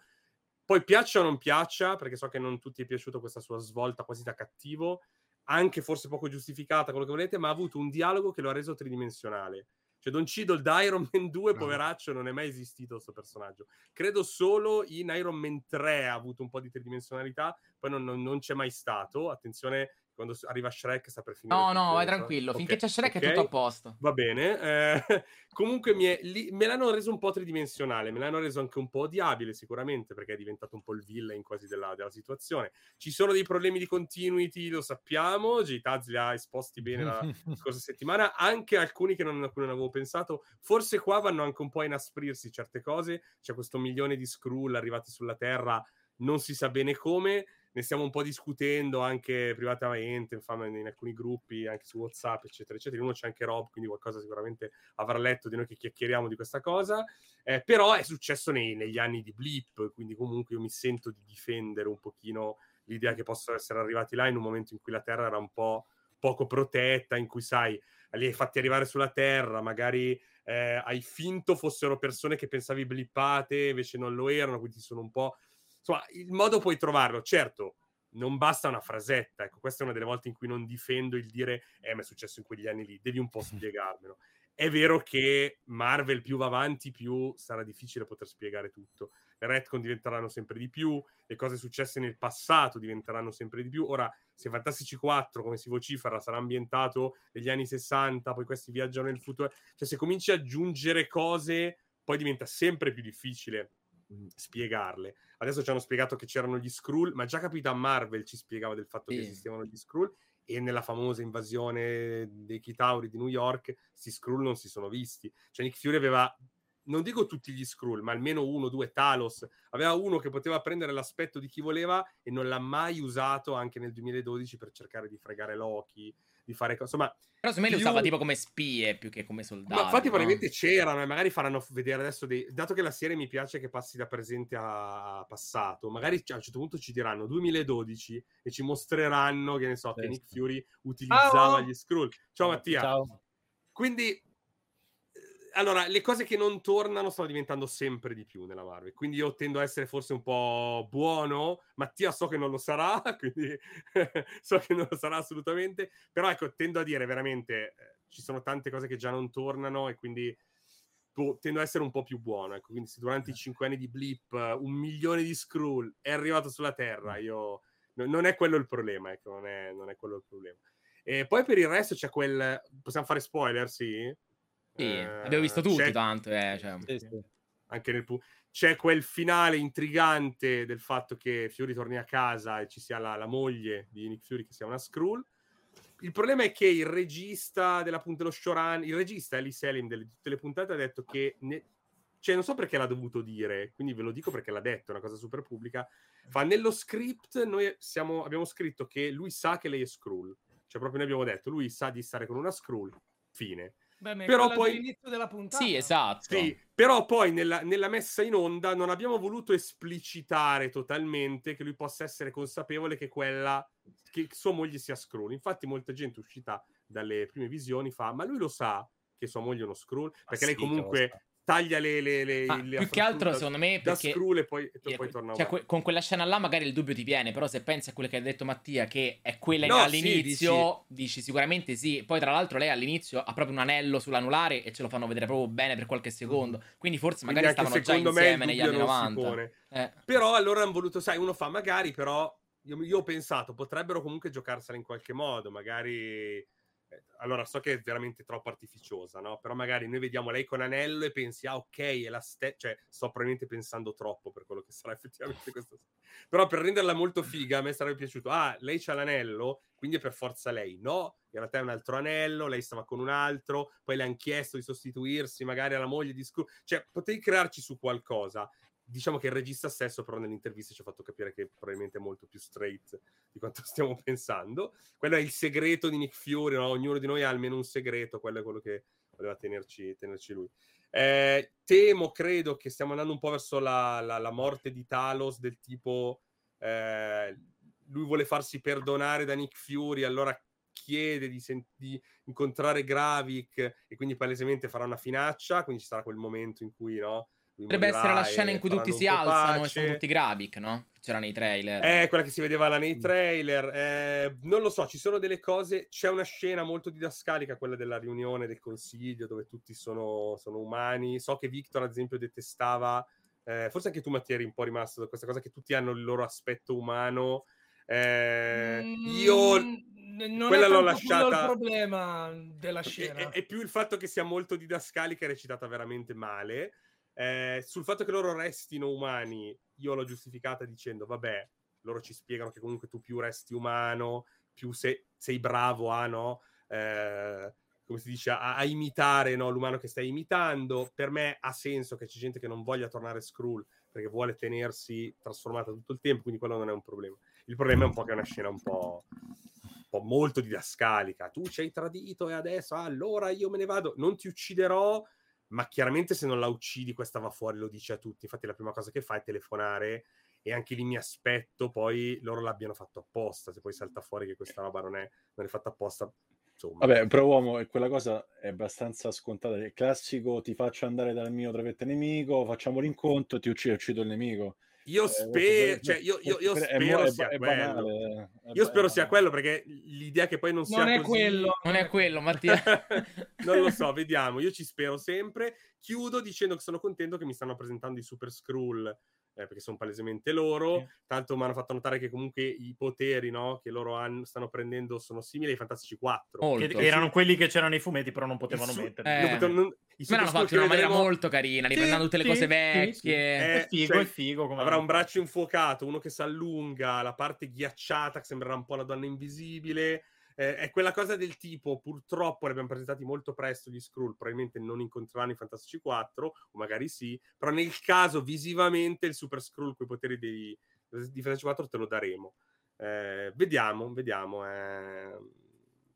Poi piaccia o non piaccia, perché so che non tutti è piaciuta questa sua svolta quasi da cattivo, anche forse poco giustificata, quello che volete, ma ha avuto un dialogo che lo ha reso tridimensionale. Cioè Don Cheadle da Iron Man 2, poveraccio, non è mai esistito questo personaggio. Credo solo in Iron Man 3 ha avuto un po' di tridimensionalità, poi non c'è mai stato. Attenzione, quando arriva Shrek sta per finire. No, vai tranquillo, finché c'è Shrek è tutto a posto. Va bene. Comunque me l'hanno reso un po' tridimensionale, me l'hanno reso anche un po' odiabile sicuramente, perché è diventato un po' il villain quasi della situazione. Ci sono dei problemi di continuity, lo sappiamo, G-Taz li ha esposti bene la scorsa settimana, anche alcuni che non avevo pensato. Forse qua vanno anche un po' a inasprirsi certe cose, c'è questo milione di Skrull arrivati sulla Terra, non si sa bene come... Ne stiamo un po' discutendo anche privatamente, infatti, in alcuni gruppi, anche su WhatsApp, eccetera, eccetera. Uno c'è anche Rob, quindi qualcosa sicuramente avrà letto di noi che chiacchieriamo di questa cosa. Però è successo negli anni di Blip, quindi comunque io mi sento di difendere un pochino l'idea che possono essere arrivati là in un momento in cui la Terra era un po' poco protetta, in cui, sai, li hai fatti arrivare sulla Terra, magari hai finto fossero persone che pensavi blippate, invece non lo erano, quindi sono un po'... Insomma, il modo puoi trovarlo, certo, non basta una frasetta, ecco, questa è una delle volte in cui non difendo il dire ma è successo in quegli anni lì, devi un po' spiegarmelo. È vero che Marvel più va avanti più sarà difficile poter spiegare tutto, le retcon diventeranno sempre di più, le cose successe nel passato diventeranno sempre di più. Ora, se Fantastici 4, come si vocifera, sarà ambientato negli anni 60, poi questi viaggiano nel futuro, cioè se cominci ad aggiungere cose poi diventa sempre più difficile spiegarle. Adesso ci hanno spiegato che c'erano gli Skrull, ma già Capitan Marvel ci spiegava del fatto che esistevano gli Skrull, e nella famosa invasione dei Chitauri di New York questi Skrull non si sono visti. Cioè Nick Fury aveva, non dico tutti gli Skrull, ma almeno uno, due, Talos aveva uno che poteva prendere l'aspetto di chi voleva e non l'ha mai usato, anche nel 2012 per cercare di fregare Loki, di fare insomma, però secondo me li usava tipo come spie più che come soldati. Ma infatti probabilmente c'erano, e magari faranno vedere adesso dato che la serie mi piace che passi da presente a passato, magari a un certo punto ci diranno 2012 e ci mostreranno che ne so che Nick Fury utilizzava gli Skrull. Ciao Mattia. Ciao. Quindi allora, le cose che non tornano stanno diventando sempre di più nella Marvel, quindi io tendo a essere forse un po' buono. Mattia so che non lo sarà, quindi so che non lo sarà assolutamente, però ecco, tendo a dire veramente ci sono tante cose che già non tornano e quindi tendo a essere un po' più buono, ecco. Quindi se durante i 5 anni di Blip 1 milione di Skrull è arrivato sulla Terra, io non è quello il problema, ecco, non è quello il problema. E poi per il resto c'è quel, possiamo fare spoiler, sì? Sì, abbiamo visto tutti tanto, cioè. Sì. Anche c'è quel finale intrigante del fatto che Fury torni a casa e ci sia la moglie di Nick Fury che sia una Skrull. Il problema è che il regista della punta dello showrun, il regista Ellie Selim di tutte le puntate ha detto che cioè non so perché l'ha dovuto dire, quindi ve lo dico perché l'ha detto, è una cosa super pubblica. Fa nello script noi abbiamo scritto che lui sa che lei è Skrull, cioè proprio noi abbiamo detto lui sa di stare con una Skrull, fine. Beh, però poi all'inizio della puntata. Sì, esatto. Sì, però poi nella messa in onda non abbiamo voluto esplicitare totalmente che lui possa essere consapevole che quella che sua moglie sia Skrull. Infatti molta gente uscita dalle prime visioni fa "Ma lui lo sa che sua moglie è uno Skrull?" Perché lei comunque taglia le più che altro secondo me perché da Skrull e poi torna cioè, con quella scena là magari il dubbio ti viene, però se pensi a quello che ha detto Mattia che è quella all'inizio sì, dici sicuramente sì. Poi tra l'altro lei all'inizio ha proprio un anello sull'anulare e ce lo fanno vedere proprio bene per qualche secondo, quindi forse magari stavano già insieme negli anni 90 però allora hanno voluto, sai, uno fa magari, però io ho pensato potrebbero comunque giocarsela in qualche modo, magari. Allora, so che è veramente troppo artificiosa, no? Però magari noi vediamo lei con anello e pensi, ok, è la cioè, sto probabilmente pensando troppo per quello che sarà effettivamente questo. Però per renderla molto figa, a me sarebbe piaciuto, lei c'ha l'anello, quindi è per forza lei. No, in realtà è un altro anello, lei stava con un altro, poi le hanno chiesto di sostituirsi magari alla moglie di Skrull. Cioè, potevi crearci su qualcosa. Diciamo che il regista stesso però nell'intervista ci ha fatto capire che probabilmente è molto più straight di quanto stiamo pensando. Quello è il segreto di Nick Fury, no? Ognuno di noi ha almeno un segreto, quello è quello che voleva tenerci lui. Temo, credo che stiamo andando un po' verso la morte di Talos, del tipo lui vuole farsi perdonare da Nick Fury, allora chiede di incontrare Gravik e quindi palesemente farà una finaccia, quindi ci sarà quel momento in cui, no? Potrebbe essere la scena in cui tutti si alzano e sono tutti Gravik, no? C'era nei trailer. Quella che si vedeva là nei trailer. Non lo so, ci sono delle cose... C'è una scena molto didascalica, quella della riunione del consiglio, dove tutti sono umani. So che Victor, ad esempio, detestava... forse anche tu, Mattia, eri un po' rimasto da questa cosa, che tutti hanno il loro aspetto umano. Io... Non quella è l'ho lasciata... il problema della scena. È più il fatto che sia molto didascalica e recitata veramente male. Sul fatto che loro restino umani io l'ho giustificata dicendo vabbè, loro ci spiegano che comunque tu più resti umano, più sei bravo a, no? Come si dice, a imitare, no? L'umano che stai imitando. Per me ha senso che c'è gente che non voglia tornare Skrull perché vuole tenersi trasformata tutto il tempo, quindi quello non è un problema. Il problema è un po' che è una scena un po' molto didascalica. Tu ci hai tradito e adesso allora io me ne vado, non ti ucciderò. Ma chiaramente se non la uccidi questa va fuori, lo dice a tutti. Infatti la prima cosa che fa è telefonare, e anche lì mi aspetto poi loro l'abbiano fatto apposta, se poi salta fuori che questa roba non è fatta apposta, insomma. Vabbè, però uomo, quella cosa è abbastanza scontata, il classico ti faccio andare dal mio nemico, facciamo l'incontro, ti uccido il nemico. Io spero sia quello, perché l'idea che poi non sia così... Non è quello, Mattia. Non lo so, vediamo. Io ci spero sempre. Chiudo dicendo che sono contento che mi stanno presentando i Super Skrull, perché sono palesemente loro. Tanto mi hanno fatto notare che comunque i poteri, no, che loro stanno prendendo sono simili ai Fantastici 4. Che erano quelli che c'erano nei fumetti, però non potevano metterli. Ma l'hanno fatto in una maniera molto carina, riprendendo tutte le cose vecchie. Sì. È figo. Come avrà un braccio infuocato, uno che si allunga, la parte ghiacciata che sembrerà un po' la donna invisibile. È quella cosa del tipo, purtroppo li abbiamo presentati molto presto gli Skrull, probabilmente non incontreranno i Fantastici 4, o magari sì, però nel caso visivamente il Super Skrull con i poteri di Fantastici 4 te lo daremo. Vediamo.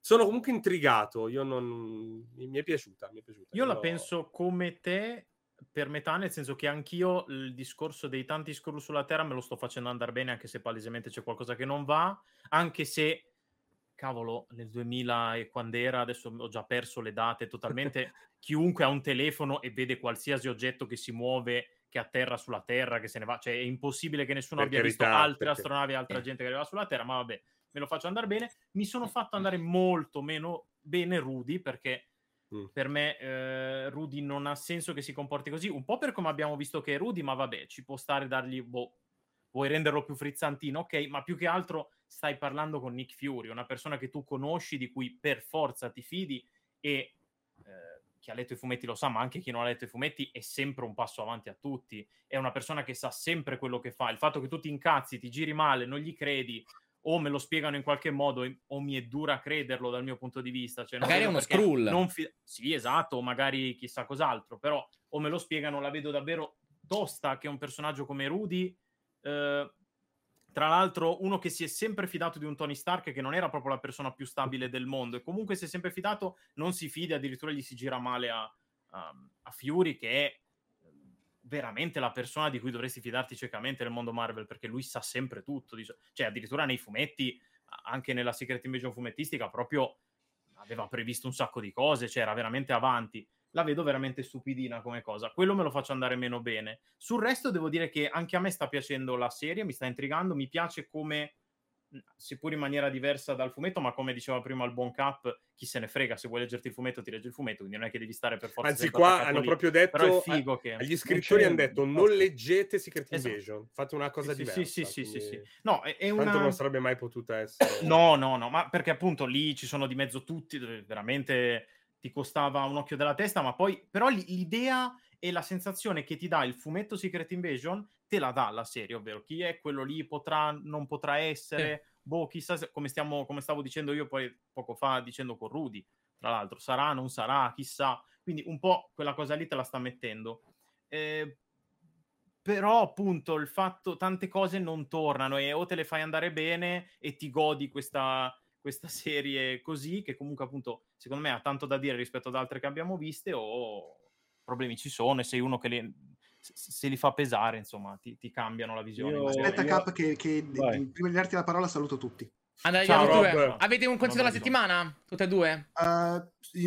Sono comunque intrigato, mi è piaciuta. Io la penso come te per metà, nel senso che anch'io il discorso dei tanti Skrull sulla Terra me lo sto facendo andare bene, anche se palesemente c'è qualcosa che non va, anche se cavolo, nel 2000 e quando era, adesso ho già perso le date totalmente, chiunque ha un telefono e vede qualsiasi oggetto che si muove, che atterra sulla Terra, che se ne va, cioè è impossibile che nessuno abbia visto altre astronavi, altra gente che arriva sulla Terra, ma vabbè, me lo faccio andare bene. Mi sono fatto andare molto meno bene Rudy, perché per me Rudy non ha senso che si comporti così, un po' per come abbiamo visto che è Rudy, ma vabbè, ci può stare dargli, vuoi renderlo più frizzantino, ok, ma più che altro stai parlando con Nick Fury, una persona che tu conosci, di cui per forza ti fidi, e chi ha letto i fumetti lo sa, ma anche chi non ha letto i fumetti è sempre un passo avanti a tutti, è una persona che sa sempre quello che fa. Il fatto che tu ti incazzi, ti giri male, non gli credi, o me lo spiegano in qualche modo, o mi è dura crederlo dal mio punto di vista. Cioè, magari è uno Skrull. Sì, esatto, magari chissà cos'altro, però o me lo spiegano, la vedo davvero tosta che un personaggio come Rudy... tra l'altro uno che si è sempre fidato di un Tony Stark che non era proprio la persona più stabile del mondo e comunque si è sempre fidato, non si fida, addirittura gli si gira male a Fury, che è veramente la persona di cui dovresti fidarti ciecamente nel mondo Marvel, perché lui sa sempre tutto, cioè addirittura nei fumetti, anche nella Secret Invasion fumettistica, proprio aveva previsto un sacco di cose, cioè era veramente avanti. La vedo veramente stupidina come cosa. Quello me lo faccio andare meno bene. Sul resto devo dire che anche a me sta piacendo la serie, mi sta intrigando, mi piace come, seppur in maniera diversa dal fumetto, ma come diceva prima il buon Cap, chi se ne frega, se vuoi leggerti il fumetto ti leggi il fumetto, quindi non è che devi stare per forza... Anzi qua hanno proprio detto, gli scrittori hanno detto non leggete Secret Invasion, fate una cosa diversa. Sì. No, è una... Tanto non sarebbe mai potuta essere... No, ma perché appunto lì ci sono di mezzo tutti, veramente... ti costava un occhio della testa, ma poi... Però l'idea e la sensazione che ti dà il fumetto Secret Invasion te la dà la serie, ovvero chi è quello lì, potrà, non potrà essere... chissà, come stavo dicendo io poi poco fa, dicendo con Rudy, tra l'altro, sarà, non sarà, chissà. Quindi un po' quella cosa lì te la sta mettendo. Però appunto il fatto, tante cose non tornano e o te le fai andare bene e ti godi questa serie così, che comunque appunto secondo me ha tanto da dire rispetto ad altre che abbiamo viste, o problemi ci sono e sei uno che se li fa pesare, insomma ti cambiano la visione. Cap che prima di darti la parola saluto tutti. Ciao, avete un consiglio della settimana? Tutte e due?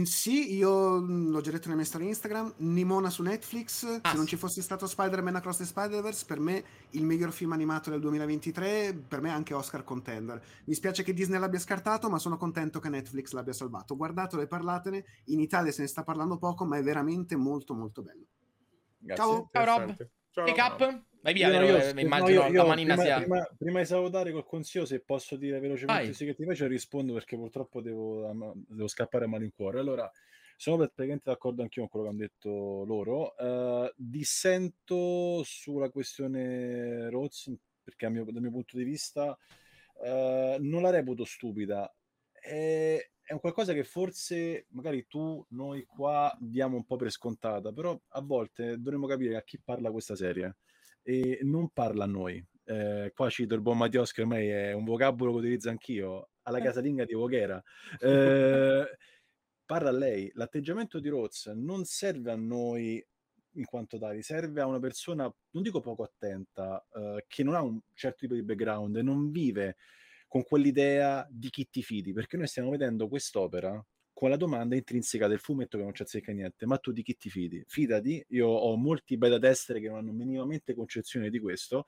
Sì, io l'ho già detto nella mia storia Instagram, Nimona su Netflix. Se non ci fosse stato Spider-Man Across the Spider-Verse, per me il miglior film animato del 2023, per me anche Oscar contender. Mi spiace che Disney l'abbia scartato, ma sono contento che Netflix l'abbia salvato. Guardatelo e parlatene, in Italia se ne sta parlando poco, ma è veramente molto molto bello. Grazie, ciao Rob. Ciao. Pick up? Vai via, io immagino la manina sia. Prima di salutare col consiglio, se posso dire velocemente Secret Invasion, rispondo perché purtroppo devo scappare a malincuore. Allora, sono praticamente d'accordo anch'io con quello che hanno detto loro. Dissento sulla questione Rhodes, perché dal mio punto di vista non la reputo stupida. È un qualcosa che forse magari noi qua diamo un po' per scontata, però a volte dovremmo capire a chi parla questa serie. E non parla a noi, qua cito il buon Mattios, che ormai è un vocabolo che utilizzo anch'io, alla casalinga di Voghera, parla a lei. L'atteggiamento di Roz non serve a noi in quanto tali, serve a una persona, non dico poco attenta, che non ha un certo tipo di background e non vive con quell'idea di chi ti fidi, perché noi stiamo vedendo quest'opera con la domanda intrinseca del fumetto che non ci azzecca niente, ma tu di chi ti fidi? Fidati, io ho molti beta tester che non hanno minimamente concezione di questo,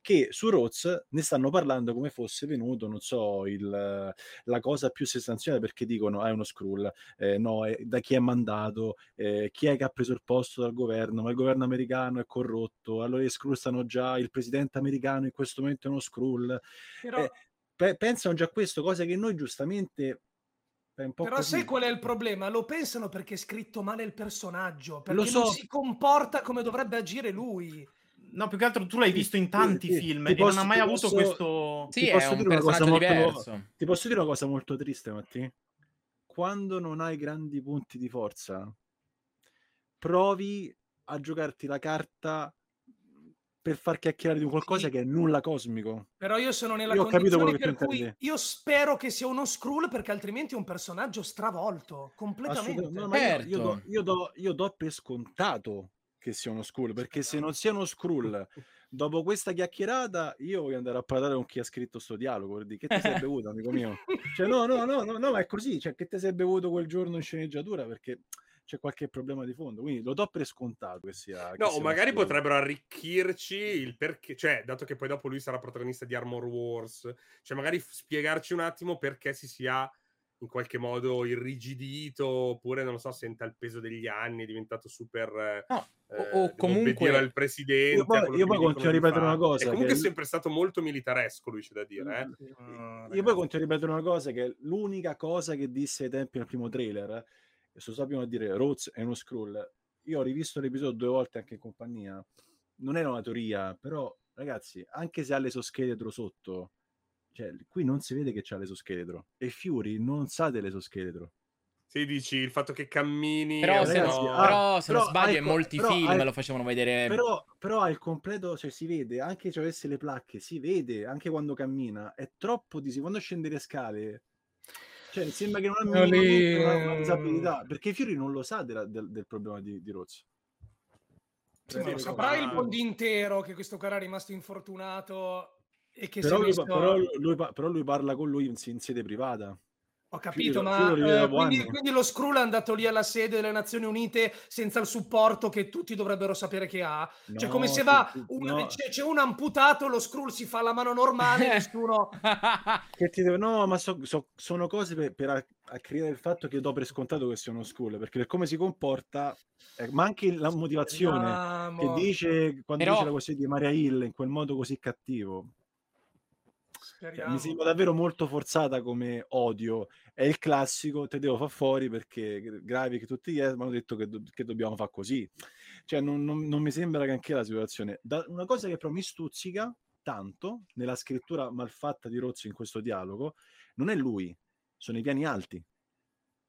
che su Roz ne stanno parlando come fosse venuto, non so, la cosa più sostanziale, perché dicono è uno Skrull, no, è da chi è mandato, chi è che ha preso il posto dal governo, ma il governo americano è corrotto, allora gli Skrull stanno già, il presidente americano in questo momento è uno Skrull. Però... pensano già questo, cose che noi giustamente... Però così. Sai qual è il problema? Lo pensano perché è scritto male il personaggio, perché non si comporta come dovrebbe agire lui. No, più che altro tu l'hai visto in tanti film e non ha mai avuto questo... Sì, è un personaggio diverso. Ti posso dire una cosa molto triste, Matti? Quando non hai grandi punti di forza, provi a giocarti la carta per far chiacchierare di qualcosa che è nulla cosmico. Però io sono nella condizione per cui io spero che sia uno Skrull, perché altrimenti è un personaggio stravolto completamente. No, certo. io do per scontato che sia uno Skrull, perché se non sia uno Skrull, dopo questa chiacchierata io voglio andare a parlare con chi ha scritto sto dialogo, per dire che ti sei bevuto, amico mio? Cioè no, ma è così, cioè che ti sei bevuto quel giorno in sceneggiatura, perché c'è qualche problema di fondo, quindi lo do per scontato che sia... magari potrebbero arricchirci il perché, cioè, dato che poi dopo lui sarà protagonista di Armor Wars, cioè magari spiegarci un attimo perché si sia in qualche modo irrigidito, oppure, non lo so, senta il peso degli anni, è diventato super... o comunque al presidente. Io poi continuo a ripetere una cosa. È comunque è sempre stato molto militaresco, lui c'è da dire. Io poi continuo a ripetere una cosa, che è l'unica cosa che disse ai tempi nel primo trailer, se lo sappiamo a dire, Rhodes è uno Skrull. Io ho rivisto l'episodio 2 volte anche in compagnia, non era una teoria, però ragazzi, anche se ha l'esoscheletro sotto, cioè qui non si vede che c'ha l'esoscheletro, e Fury non sa dell'esoscheletro. Se dici il fatto che cammini, però se non sbaglio in molti film lo facevano vedere, però al completo, cioè si vede, anche se avesse le placche si vede, anche quando cammina è troppo quando scende le scale. Cioè, sembra che non abbia una disabilità, perché Fiori non lo sa del problema di Rozzo. Sì, lo saprà il mondo intero che questo cara è rimasto infortunato e che però lui parla con lui in sede privata. Ho capito, Fiori, ma quindi lo Skrull è andato lì alla sede delle Nazioni Unite senza il supporto che tutti dovrebbero sapere che ha. No, cioè come se c'è un amputato, lo Skrull si fa la mano normale, nessuno... sono cose per creare il fatto che do per scontato che sia uno Skrull, perché per come si comporta, ma anche la motivazione che dice quando dice la questione di Maria Hill in quel modo così cattivo. Speriamo. Mi sembra davvero molto forzata come odio, è il classico te devo far fuori perché Gravik che tutti gli hanno detto che dobbiamo far così, cioè non mi sembra che anche la situazione una cosa che però mi stuzzica tanto nella scrittura malfatta di Rozzo in questo dialogo non è lui, sono i piani alti,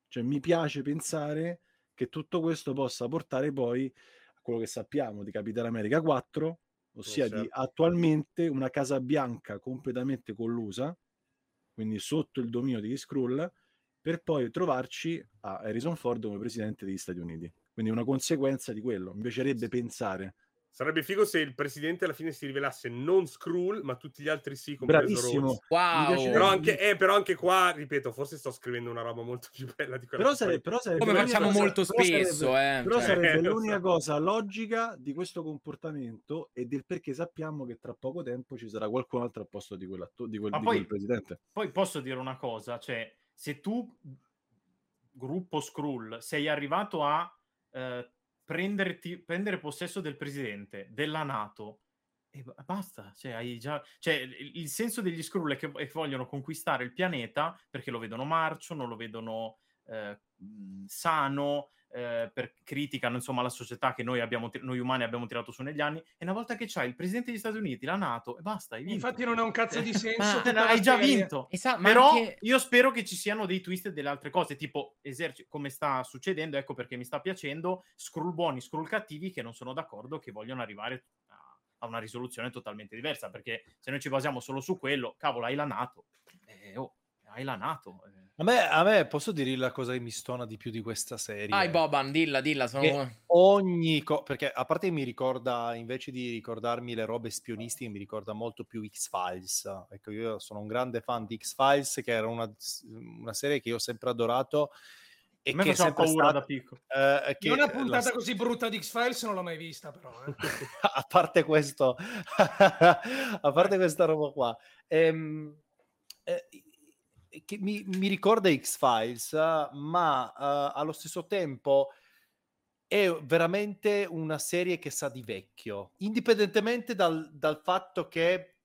cioè mi piace pensare che tutto questo possa portare poi a quello che sappiamo di Capitan America 4, ossia di attualmente una Casa Bianca completamente collusa, quindi sotto il dominio degli Skrull, per poi trovarci a Harrison Ford come presidente degli Stati Uniti. Quindi una conseguenza di quello. Mi piacerebbe pensare. Sarebbe figo se il presidente alla fine si rivelasse non Skrull, ma tutti gli altri sì, compreso Rhodes. Wow. Però anche qua, ripeto, forse sto scrivendo una roba molto più bella di quella. Però sarebbe come facciamo molto spesso. Sarebbe l'unica cosa logica di questo comportamento e del perché sappiamo che tra poco tempo ci sarà qualcun altro al posto di quel presidente. Poi posso dire una cosa, cioè se tu, gruppo Skrull, sei arrivato a prendere possesso del presidente della NATO e basta, cioè hai già, cioè il senso degli Skrull è che vogliono conquistare il pianeta perché lo vedono marcio, non lo vedono sano, criticano insomma la società che noi umani abbiamo tirato su negli anni, e una volta che c'hai il presidente degli Stati Uniti, la NATO, e basta, hai vinto. Infatti non ha un cazzo di senso, hai già vinto. Però anche... io spero che ci siano dei twist e delle altre cose, tipo come sta succedendo, ecco perché mi sta piacendo, Skrull buoni, Skrull cattivi che non sono d'accordo, che vogliono arrivare a una risoluzione totalmente diversa, perché se noi ci basiamo solo su quello, cavolo, hai la NATO, hai la NATO. A me posso dire la cosa che mi stona di più di questa serie? Dai, Boban, dilla. Perché a parte mi ricorda, invece di ricordarmi le robe spionistiche, mi ricorda molto più X-Files. Ecco, io sono un grande fan di X-Files, che era una serie che io ho sempre adorato. E a me faceva paura da piccolo. Una puntata così brutta di X-Files non l'ho mai vista, però. A parte questo, a parte questa roba qua. Che mi ricorda X-Files, ma allo stesso tempo è veramente una serie che sa di vecchio, indipendentemente dal fatto che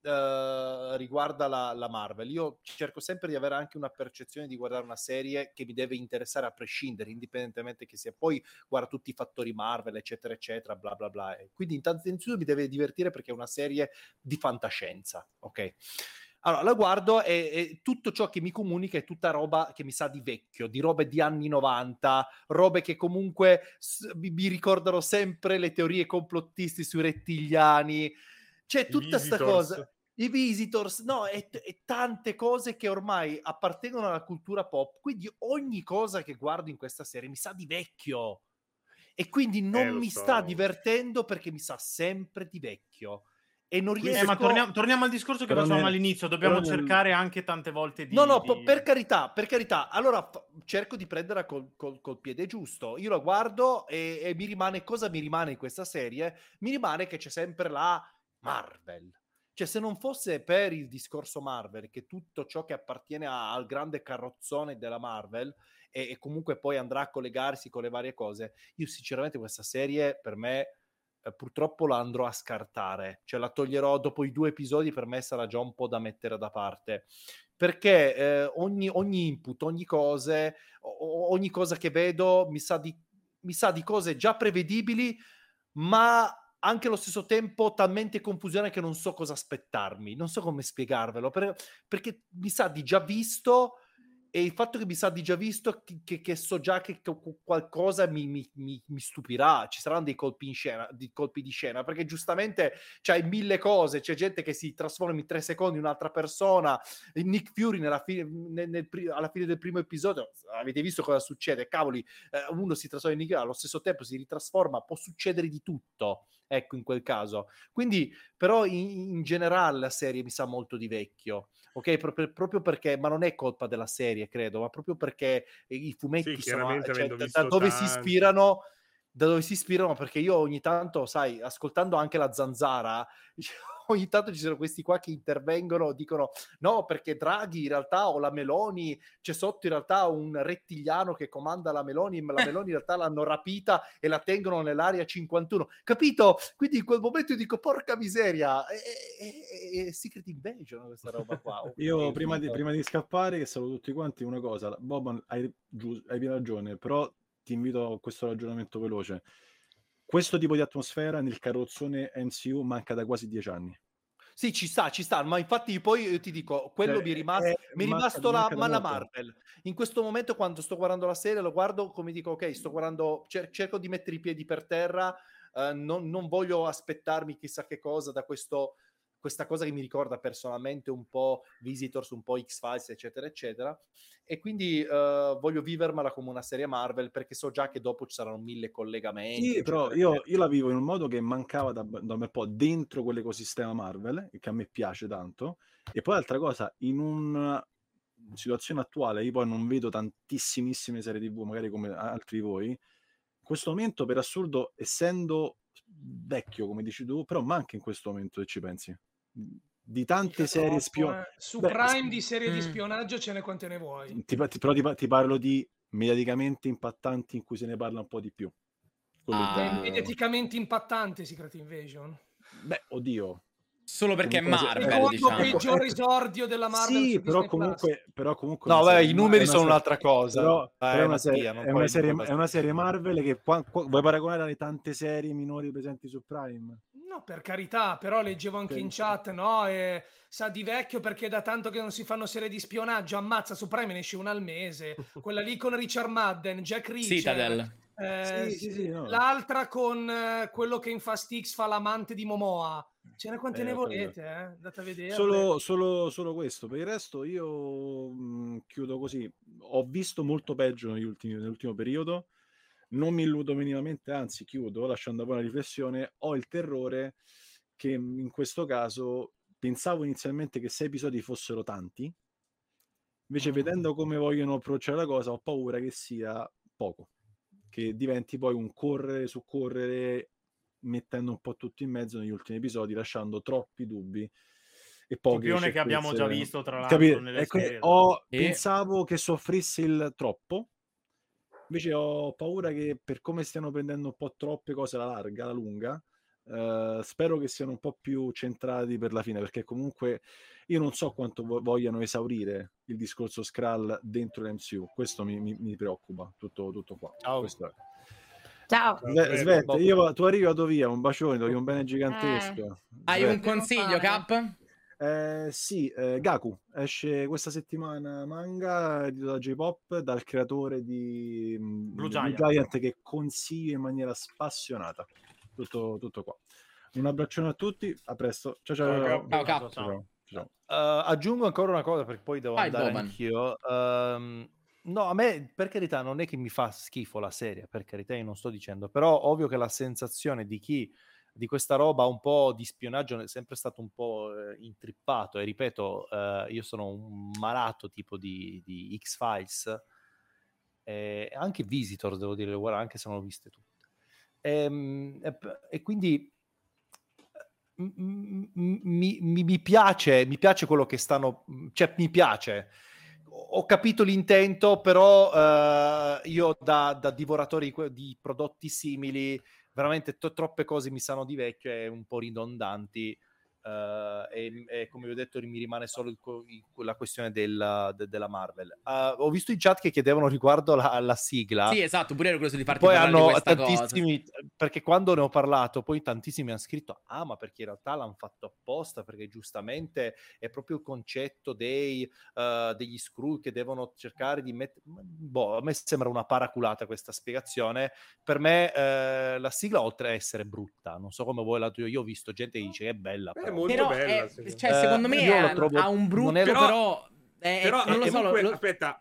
riguarda la Marvel. Io cerco sempre di avere anche una percezione di guardare una serie che mi deve interessare a prescindere, indipendentemente che sia, poi guarda tutti i fattori Marvel, eccetera eccetera, bla bla bla. Quindi intanto mi deve divertire perché è una serie di fantascienza, ok? Allora, la guardo e tutto ciò che mi comunica è tutta roba che mi sa di vecchio, di robe di anni 90, robe che comunque mi ricordano sempre le teorie complottiste sui rettiliani. C'è tutta sta cosa. I Visitors, no, e tante cose che ormai appartengono alla cultura pop. Quindi ogni cosa che guardo in questa serie mi sa di vecchio. E quindi non mi sta divertendo perché mi sa sempre di vecchio. E non riesco... ma torniamo al discorso che facevamo all'inizio, dobbiamo cercare anche tante volte di... No, per carità, allora cerco di prendere col piede giusto, io la guardo e mi rimane, cosa mi rimane in questa serie? Mi rimane che c'è sempre la Marvel, cioè se non fosse per il discorso Marvel, che tutto ciò che appartiene al grande carrozzone della Marvel, e comunque poi andrà a collegarsi con le varie cose, io sinceramente questa serie per me... purtroppo la andrò a scartare, cioè la toglierò dopo i 2 episodi, per me sarà già un po' da mettere da parte, perché ogni input, ogni cosa che vedo mi sa di cose già prevedibili, ma anche allo stesso tempo talmente confusione che non so cosa aspettarmi, non so come spiegarvelo, perché mi sa di già visto, e il fatto che mi sa di già visto che so già che qualcosa mi stupirà, ci saranno dei colpi di scena, perché giustamente c'hai 1000 cose, c'è gente che si trasforma in 3 secondi in un'altra persona, Nick Fury alla fine del primo episodio, avete visto cosa succede, cavoli, uno si trasforma in Nick Fury, allo stesso tempo si ritrasforma, può succedere di tutto, ecco, in quel caso. Quindi però in generale la serie mi sa molto di vecchio, ok? Proprio perché, ma non è colpa della serie, credo, ma proprio perché i fumetti sono, cioè, da dove si ispirano, perché io ogni tanto, sai, ascoltando anche la Zanzara, ogni tanto ci sono questi qua che intervengono, dicono no perché Draghi in realtà, o la Meloni, c'è sotto in realtà un rettiliano che comanda la Meloni, ma la Meloni in realtà l'hanno rapita e la tengono nell'area 51, capito? Quindi in quel momento io dico porca miseria, è Secret Invasion questa roba qua. Io prima di scappare, che saluto tutti quanti, una cosa, Boban, hai ragione, però ti invito a questo ragionamento veloce. Questo tipo di atmosfera nel carrozzone MCU manca da quasi 10 anni. Sì, ci sta, ma infatti poi io ti dico, quello mi è rimasto la Marvel. In questo momento quando sto guardando la serie, lo guardo come dico, ok, sto guardando, cerco di mettere i piedi per terra, non voglio aspettarmi chissà che cosa da questa cosa che mi ricorda personalmente un po' Visitors, un po' X-Files, eccetera, eccetera. E quindi voglio vivermela come una serie Marvel, perché so già che dopo ci saranno 1000 collegamenti. Sì, però io la vivo in un modo che mancava da un po' dentro quell'ecosistema Marvel, che a me piace tanto. E poi altra cosa, in una situazione attuale, io poi non vedo tantissime serie TV, magari come altri di voi, in questo momento, per assurdo, essendo vecchio, come dici tu, però manca in questo momento, se ci pensi, di tante serie spionaggio. Su Prime di serie di spionaggio ce ne quante ne vuoi. Però ti parlo di mediaticamente impattanti in cui se ne parla un po' di più. Mediaticamente impattante Secret Invasion? Beh, oddio. Solo perché è Marvel, diciamo. Il peggior esordio della Marvel. Sì, però comunque no, beh, i numeri sono un'altra cosa. Però è una serie, è una serie Marvel che vuoi paragonare alle tante serie minori presenti su Prime? No, per carità, però leggevo anche in chat, no? Sa di vecchio perché da tanto che non si fanno serie di spionaggio, ammazza, su Prime ne esce una al mese. Quella lì con Richard Madden, Jack Reacher. Citadel. No. L'altra con quello che in Fast X fa l'amante di Momoa. Ce ne quante ne volete, andate a vedere. Solo questo. Per il resto io chiudo così. Ho visto molto peggio nell'ultimo periodo. Non mi illudo minimamente, anzi chiudo lasciando poi una riflessione. Ho il terrore che in questo caso pensavo inizialmente che 6 episodi fossero tanti, invece vedendo come vogliono approcciare la cosa ho paura che sia poco, che diventi poi un correre su correre, mettendo un po' tutto in mezzo negli ultimi episodi, lasciando troppi dubbi e poche certezze, che abbiamo già visto tra l'altro nelle serie. Pensavo che soffrisse il troppo, invece ho paura che per come stiano prendendo un po' troppe cose alla lunga, spero che siano un po' più centrati per la fine, perché comunque io non so quanto vogliano esaurire il discorso Skrull dentro l'MCU. Questo mi preoccupa tutto qua. Questo è. Ciao. Svette, tu arrivi a Dovia, un bacione, Dovia, un bene gigantesco. Hai un consiglio, Cap? Gaku esce questa settimana, manga edito da J-Pop, dal creatore di Blue Giant, che consiglio in maniera spassionata. Tutto qua. Un abbraccione a tutti, a presto. Ciao. Ciao. Aggiungo ancora una cosa perché poi devo andare anch'io. No, a me per carità non è che mi fa schifo la serie, per carità, io non sto dicendo, però ovvio che la sensazione di chi di questa roba un po' di spionaggio è sempre stato un po' intrippato, e ripeto, io sono un malato tipo di X-Files, anche Visitors devo dire, guarda, anche se non l'ho viste tutte. E quindi mi piace quello che stanno, cioè mi piace, ho capito l'intento, però io da divoratore di prodotti simili veramente troppe cose mi sanno di vecchio e un po' ridondanti, e come vi ho detto mi rimane solo la questione della Marvel. Ho visto in chat che chiedevano riguardo alla sigla. Sì, esatto, pure ero curioso di farti parlare di questa cosa. Poi hanno tantissimi, perché quando ne ho parlato poi tantissimi hanno scritto ma perché in realtà l'hanno fatto apposta, perché giustamente è proprio il concetto degli Skrull che devono cercare di mettere. Boh, a me sembra una paraculata questa spiegazione. Per me la sigla, oltre a essere brutta, non so come voi la io ho visto gente che dice che è bella. Molto però bella, secondo me ha un brutto, però non lo so. Comunque, aspetta,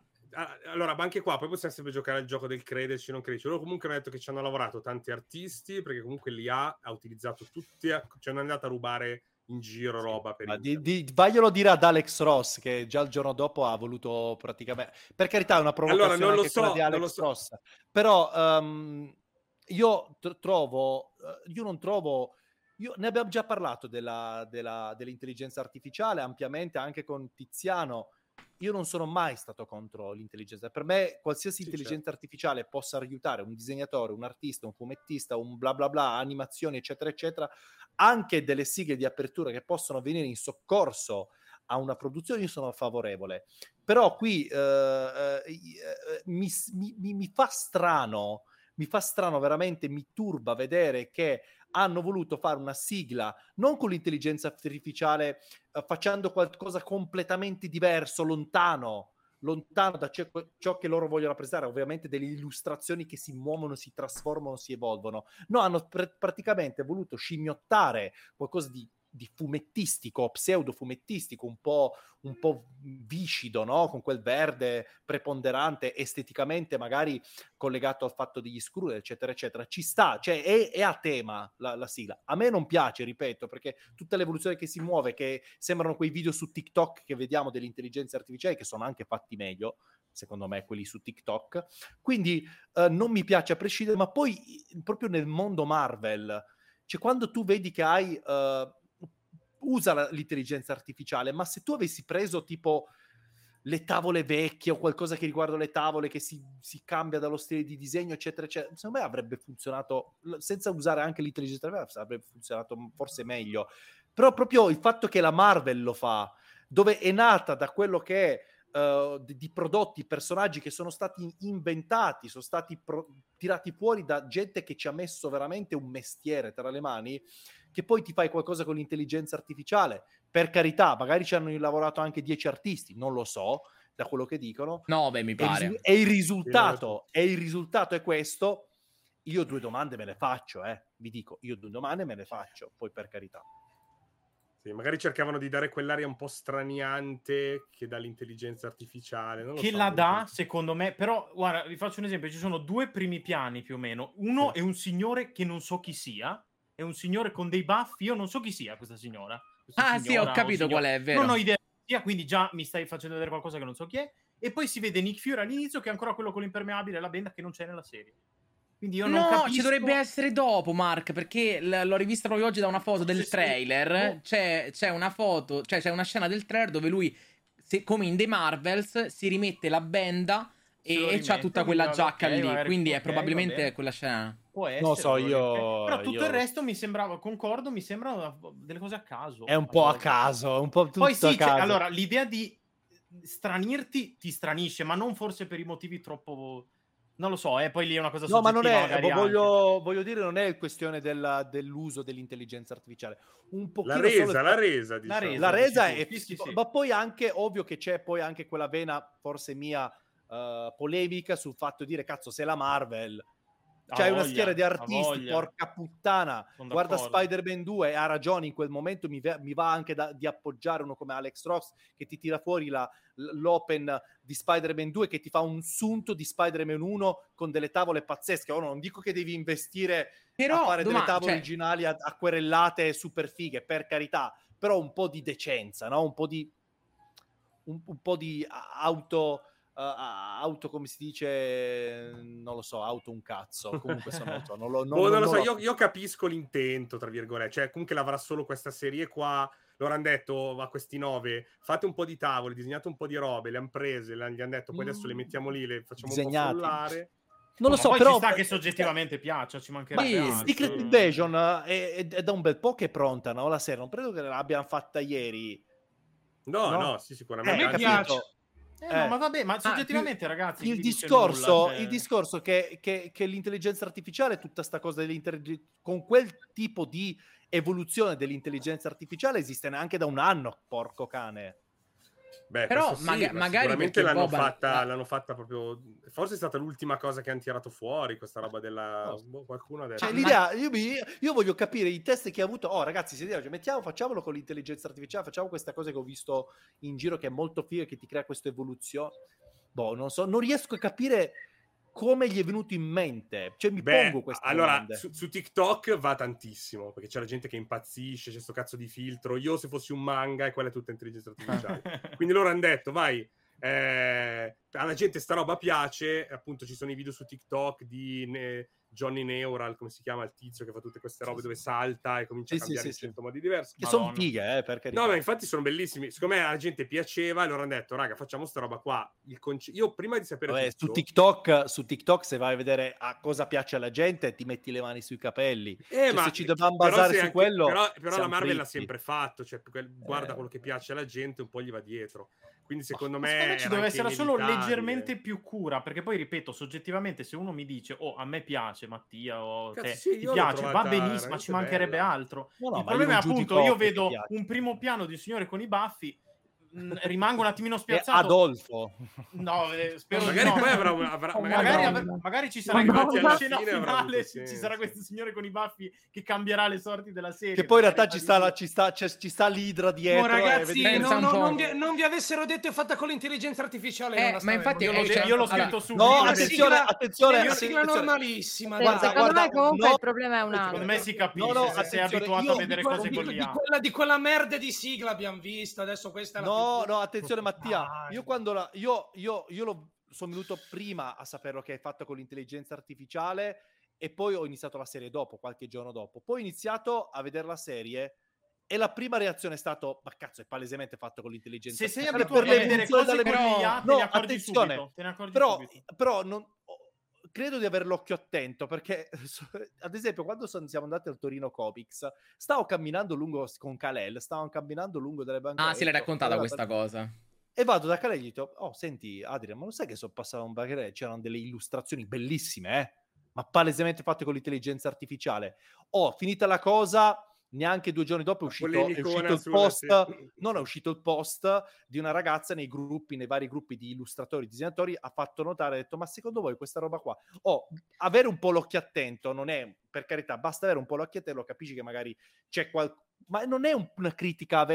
allora, ma anche qua poi possiamo sempre giocare al gioco del crederci non crederci. Loro comunque hanno detto che ci hanno lavorato tanti artisti, perché comunque l'IA ha utilizzato tutti, ci hanno andato a rubare in giro roba per vaglielo dire ad Alex Ross, che già il giorno dopo ha voluto praticamente, per carità è una provocazione, allora, non lo so, di Alex non lo so. Ross, però io non trovo ne abbiamo già parlato dell'intelligenza artificiale ampiamente, anche con Tiziano. Io non sono mai stato contro l'intelligenza. Per me qualsiasi intelligenza artificiale possa aiutare un disegnatore, un artista, un fumettista, un bla bla bla, animazioni, eccetera, eccetera, anche delle sigle di apertura che possono venire in soccorso a una produzione, io sono favorevole. Però qui mi fa strano veramente, mi turba vedere che hanno voluto fare una sigla non con l'intelligenza artificiale, facendo qualcosa completamente diverso, lontano lontano da ciò che loro vogliono rappresentare, ovviamente delle illustrazioni che si muovono, si trasformano, si evolvono. No, hanno praticamente voluto scimmiottare qualcosa di fumettistico, pseudo-fumettistico, un po' viscido, no? Con quel verde preponderante, esteticamente magari collegato al fatto degli Skrulls, eccetera, eccetera. Ci sta, cioè è a tema la sigla. A me non piace, ripeto, perché tutta l'evoluzione che si muove, che sembrano quei video su TikTok che vediamo dell'intelligenza artificiale, che sono anche fatti meglio, secondo me, quelli su TikTok. Quindi non mi piace a prescindere, ma poi proprio nel mondo Marvel, cioè quando tu vedi che hai... usa l'intelligenza artificiale, ma se tu avessi preso tipo le tavole vecchie o qualcosa che riguarda le tavole che si cambia dallo stile di disegno, eccetera, eccetera, secondo me avrebbe funzionato, senza usare anche l'intelligenza artificiale, avrebbe funzionato forse meglio. Però proprio il fatto che la Marvel lo fa, dove è nata da quello che è di prodotti, personaggi che sono stati inventati, sono stati tirati fuori da gente che ci ha messo veramente un mestiere tra le mani, che poi ti fai qualcosa con l'intelligenza artificiale. Per carità, magari ci hanno lavorato anche 10 artisti, non lo so, da quello che dicono. No, beh, mi pare. E il risultato è questo. Io 2 domande me le faccio, vi dico, io 2 domande me le faccio, poi per carità. Sì, magari cercavano di dare quell'aria un po' straniante che dà l'intelligenza artificiale. Non lo che so, la dà, secondo me. Però, guarda, vi faccio un esempio. Ci sono 2 primi piani, più o meno. Uno è un signore che non so chi sia. È un signore con dei baffi. Io non so chi sia questa signora. Questa signora, sì, ho capito qual è, vero. Non ho idea chi sia, quindi già mi stai facendo vedere qualcosa che non so chi è. E poi si vede Nick Fury all'inizio, che è ancora quello con l'impermeabile e la benda, che non c'è nella serie. Quindi io non capisco... ci dovrebbe essere dopo, Mark, perché l'ho rivista proprio oggi da una foto del trailer. C'è una foto, cioè c'è una scena del trailer dove lui, come in The Marvels, si rimette la benda e c'ha tutta quella giacca lì. Quindi è probabilmente quella scena. Può essere, non so, io... Però tutto il resto mi sembrava, concordo, mi sembrano delle cose a caso. È un po' a caso, un po' tutto a caso. Poi sì, allora, l'idea di stranirti ti stranisce, ma non forse per i motivi troppo... Non lo so, poi lì è una cosa soggettiva. No, ma non è, voglio dire, non è questione dell'uso dell'intelligenza artificiale. Un pochino la resa, diciamo. La resa è... Sì. Ma poi anche, ovvio che c'è poi anche quella vena, forse mia, polemica sul fatto di dire, cazzo, se la Marvel... C'hai una schiera di artisti, porca puttana, guarda Spider-Man 2, ha ragione, in quel momento mi va anche di appoggiare uno come Alex Ross, che ti tira fuori l'open di Spider-Man 2, che ti fa un sunto di Spider-Man 1 con delle tavole pazzesche. Ora non dico che devi investire però, a fare delle tavole originali a querellate super fighe, per carità, però un po' di decenza, no? un po' di auto... auto, come si dice, non lo so, auto un cazzo, comunque sono non lo so. Io capisco l'intento, tra virgolette, cioè comunque l'avrà solo questa serie qua. Loro hanno detto a questi 9, fate un po' di tavole, disegnate un po' di robe, le hanno prese, gli hanno detto, poi adesso le mettiamo lì, le facciamo un po' frullare. Non lo so, poi però... ci sta che soggettivamente piaccia, ci mancherebbe altro. Secret Invasion è da un bel po' che è pronta, no? La serie, non credo che l'abbiano fatta ieri. No, sì, sicuramente. A me piace. No, ma vabbè, ma soggettivamente, ragazzi, il discorso che l'intelligenza artificiale, tutta sta cosa con quel tipo di evoluzione dell'intelligenza artificiale esiste neanche da un anno, porco cane. Beh, però sì, magari sicuramente l'hanno fatta proprio, forse è stata l'ultima cosa che hanno tirato fuori, questa roba della qualcuno adesso. Cioè, l'idea, io voglio capire i test che ha avuto. Ragazzi, si dice, facciamolo con l'intelligenza artificiale, facciamo questa cosa che ho visto in giro che è molto figa, che ti crea questa evoluzione. Non so, non riesco a capire come gli è venuto in mente. Cioè, pongo questa domanda. Su TikTok va tantissimo, perché c'è la gente che impazzisce, c'è sto cazzo di filtro. Io, se fossi un manga, e quella è tutta intelligenza artificiale. Quindi loro hanno detto, vai, alla gente sta roba piace. Appunto, ci sono i video su TikTok di Johnny Neural, come si chiama il tizio che fa tutte queste robe, dove salta e comincia a cambiare in 100 modi diversi, che sono fighe, perché no, ma infatti sono bellissimi. Secondo me alla gente piaceva e loro hanno detto, raga, facciamo sta roba qua. Io prima di sapere tutto... su TikTok se vai a vedere a cosa piace alla gente ti metti le mani sui capelli, cioè, ma se ci dobbiamo basare su quello, però la Marvel l'ha sempre fatto, cioè guarda quello che piace alla gente, un po' gli va dietro. Quindi secondo me ci doveva essere solo leggermente più cura, perché poi, ripeto, soggettivamente, se uno mi dice a me piace Mattia, ti piace, va benissimo, ma ci mancherebbe altro. No, il problema è, appunto, io vedo un primo piano di un signore con i baffi, rimango un attimino spiazzato. Adolfo. No, spero magari no. Poi magari ci sarà una scena finale, ci sarà questo signore con i baffi che cambierà le sorti della serie. Che poi in realtà ci sta l'idra dietro. No, ragazzi, non vi avessero detto è fatta con l'intelligenza artificiale. Ma infatti io l'ho scritto su. No, attenzione, è una sigla normalissima. Secondo me comunque il problema è un altro. Secondo me si capisce se sei abituato a vedere cose con l'IA. Di quella merda di sigla abbiamo visto, adesso questa è la No, attenzione Mattia, io sono venuto prima a saperlo che è fatto con l'intelligenza artificiale e poi ho iniziato la serie dopo, qualche giorno dopo. Poi ho iniziato a vedere la serie e la prima reazione è stata ma cazzo, è palesemente fatto con l'intelligenza artificiale. Se sei abituato a vedere cose con l'IA, te ne accorgi subito. Però non... credo di aver l'occhio attento, perché ad esempio quando siamo andati al Torino Comics stavo camminando lungo con Kalel, stavo camminando lungo delle banche. Ah, si l'hai raccontata questa cosa. E vado da Kalel e gli dico, oh senti Adrian, ma lo sai che sono passato un baghere, c'erano delle illustrazioni bellissime, ma palesemente fatte con l'intelligenza artificiale. Finita la cosa, neanche 2 giorni dopo è uscito il post, non è uscito il post di una ragazza nei vari gruppi di illustratori, disegnatori, ha fatto notare, ha detto ma secondo voi questa roba qua, avere un po' l'occhio attento, non è, per carità, basta avere un po' l'occhio attento, capisci che magari c'è qualcosa, ma non è una critica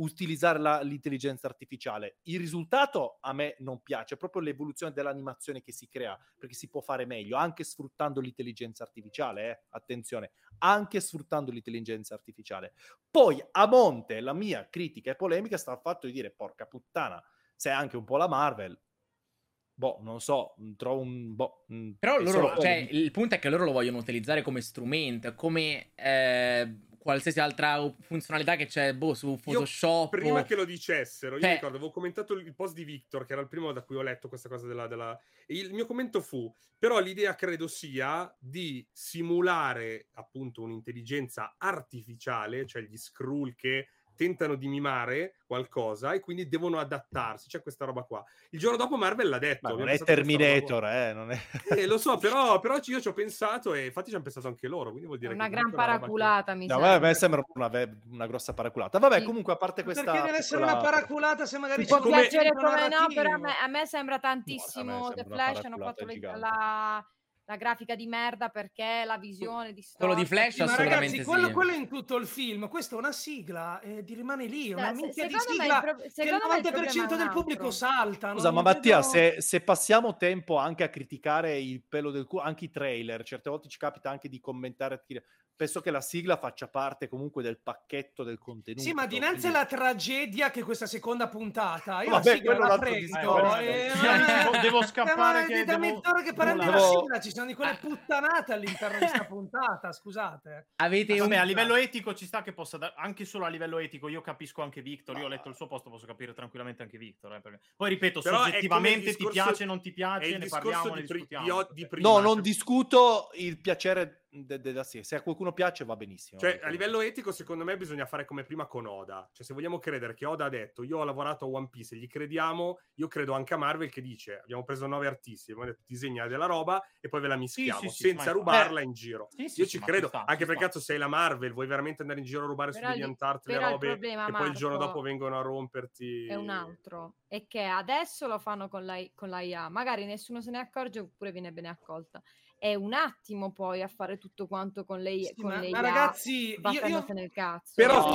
utilizzare l'intelligenza artificiale. Il risultato a me non piace, è proprio l'evoluzione dell'animazione che si crea, perché si può fare meglio anche sfruttando l'intelligenza artificiale, attenzione, anche sfruttando l'intelligenza artificiale. Poi a monte la mia critica e polemica sta al fatto di dire porca puttana, se anche un po' la Marvel, non so, trovo un però loro, il punto è che loro lo vogliono utilizzare come strumento, come qualsiasi altra funzionalità che c'è su Photoshop. Io, prima che lo dicessero, io ricordo, avevo commentato il post di Victor, che era il primo da cui ho letto questa cosa della... E il mio commento fu, però l'idea credo sia di simulare appunto un'intelligenza artificiale, cioè gli Skrull che tentano di mimare qualcosa e quindi devono adattarsi, c'è questa roba qua. Il giorno dopo Marvel l'ha detto. Ma non è Terminator, non è... lo so, però io ci ho pensato e infatti ci hanno pensato anche loro, quindi vuol dire una che gran paraculata, mi sembra. A me sembra una grossa paraculata. Vabbè, comunque, a parte questa... Perché deve essere una paraculata se magari... Può piacere come no, però a me sembra tantissimo The Flash, hanno fatto la grafica di merda, perché la visione di quello di Flash assolutamente ragazzi, quello è in tutto il film, questa è una sigla di rimane lì, una minchia di sigla che il 90% del pubblico salta. Scusa, ma Mattia, se passiamo tempo anche a criticare il pelo del culo, anche i trailer, certe volte ci capita anche di commentare, penso che la sigla faccia parte comunque del pacchetto del contenuto. Sì, ma dinanzi alla tragedia che questa seconda puntata, io la sigla la prendo devo scappare da mezz'ora che parla della sigla, ci sono di quelle puttanate all'interno di questa puntata, scusate. A livello etico ci sta che possa anche solo a livello etico, io capisco anche Victor, io ho letto il suo posto, posso capire tranquillamente anche Victor, perché... Poi ripeto, però soggettivamente ti piace, non ti piace, ne parliamo, ne discutiamo. No, non discuto il piacere della serie, se a qualcuno piace va benissimo. Cioè, a livello etico, secondo me bisogna fare come prima con Oda, cioè se vogliamo credere che Oda ha detto io ho lavorato a One Piece e gli crediamo, io credo anche a Marvel che dice abbiamo preso 9 artisti, abbiamo detto disegna della roba e poi ve la mischiamo senza rubarla in giro. Io ci credo, anche per cazzo sei la Marvel, vuoi veramente andare in giro a rubare su DeviantArt le robe che poi il giorno dopo vengono a romperti? È un altro, e che adesso lo fanno con la IA, magari nessuno se ne accorge oppure viene bene accolta. È un attimo poi a fare tutto quanto con lei, sì, con ma ragazzi, io nel cazzo. Però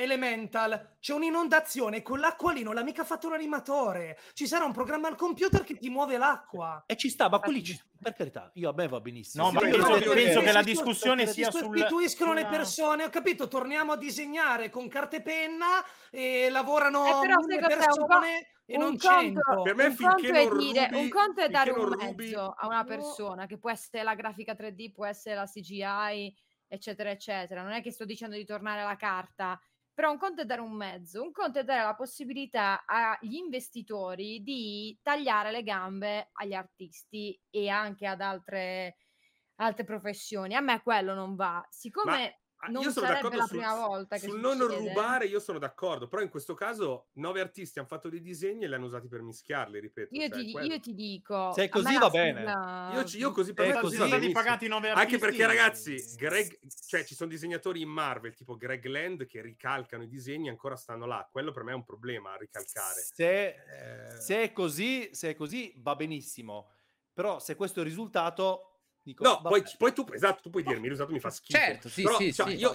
Elemental, c'è un'inondazione con l'acqua lì, non l'ha mica fatto un animatore, ci sarà un programma al computer che ti muove l'acqua e ci sta, ma quelli per carità, io a me va benissimo. No, ma penso che la discussione sia sul sostituiscono le persone, ho capito, torniamo a disegnare con carta e penna e lavorano le persone e non c'entra. Per me un conto è dare un mezzo a una persona, che può essere la grafica 3D, può essere la CGI, eccetera eccetera, non è che sto dicendo di tornare alla carta, però un conto è dare un mezzo, un conto è dare la possibilità agli investitori di tagliare le gambe agli artisti e anche ad altre professioni. A me quello non va. Siccome Non io sono d'accordo la prima volta che sul non rubare, io sono d'accordo, però in questo caso 9 artisti hanno fatto dei disegni e li hanno usati per mischiarli, ripeto. Io ti dico, se è così va bene. Io così per me così va benissimo. Pagati 9 artisti. Anche perché ragazzi, cioè ci sono disegnatori in Marvel tipo Greg Land che ricalcano i disegni e ancora stanno là. Quello per me è un problema a ricalcare. Se è così va benissimo. Però se questo è il risultato, dico, no, poi tu, esatto, tu puoi dirmi il risultato mi fa schifo. Certo, sì, però, sì, cioè, sì, io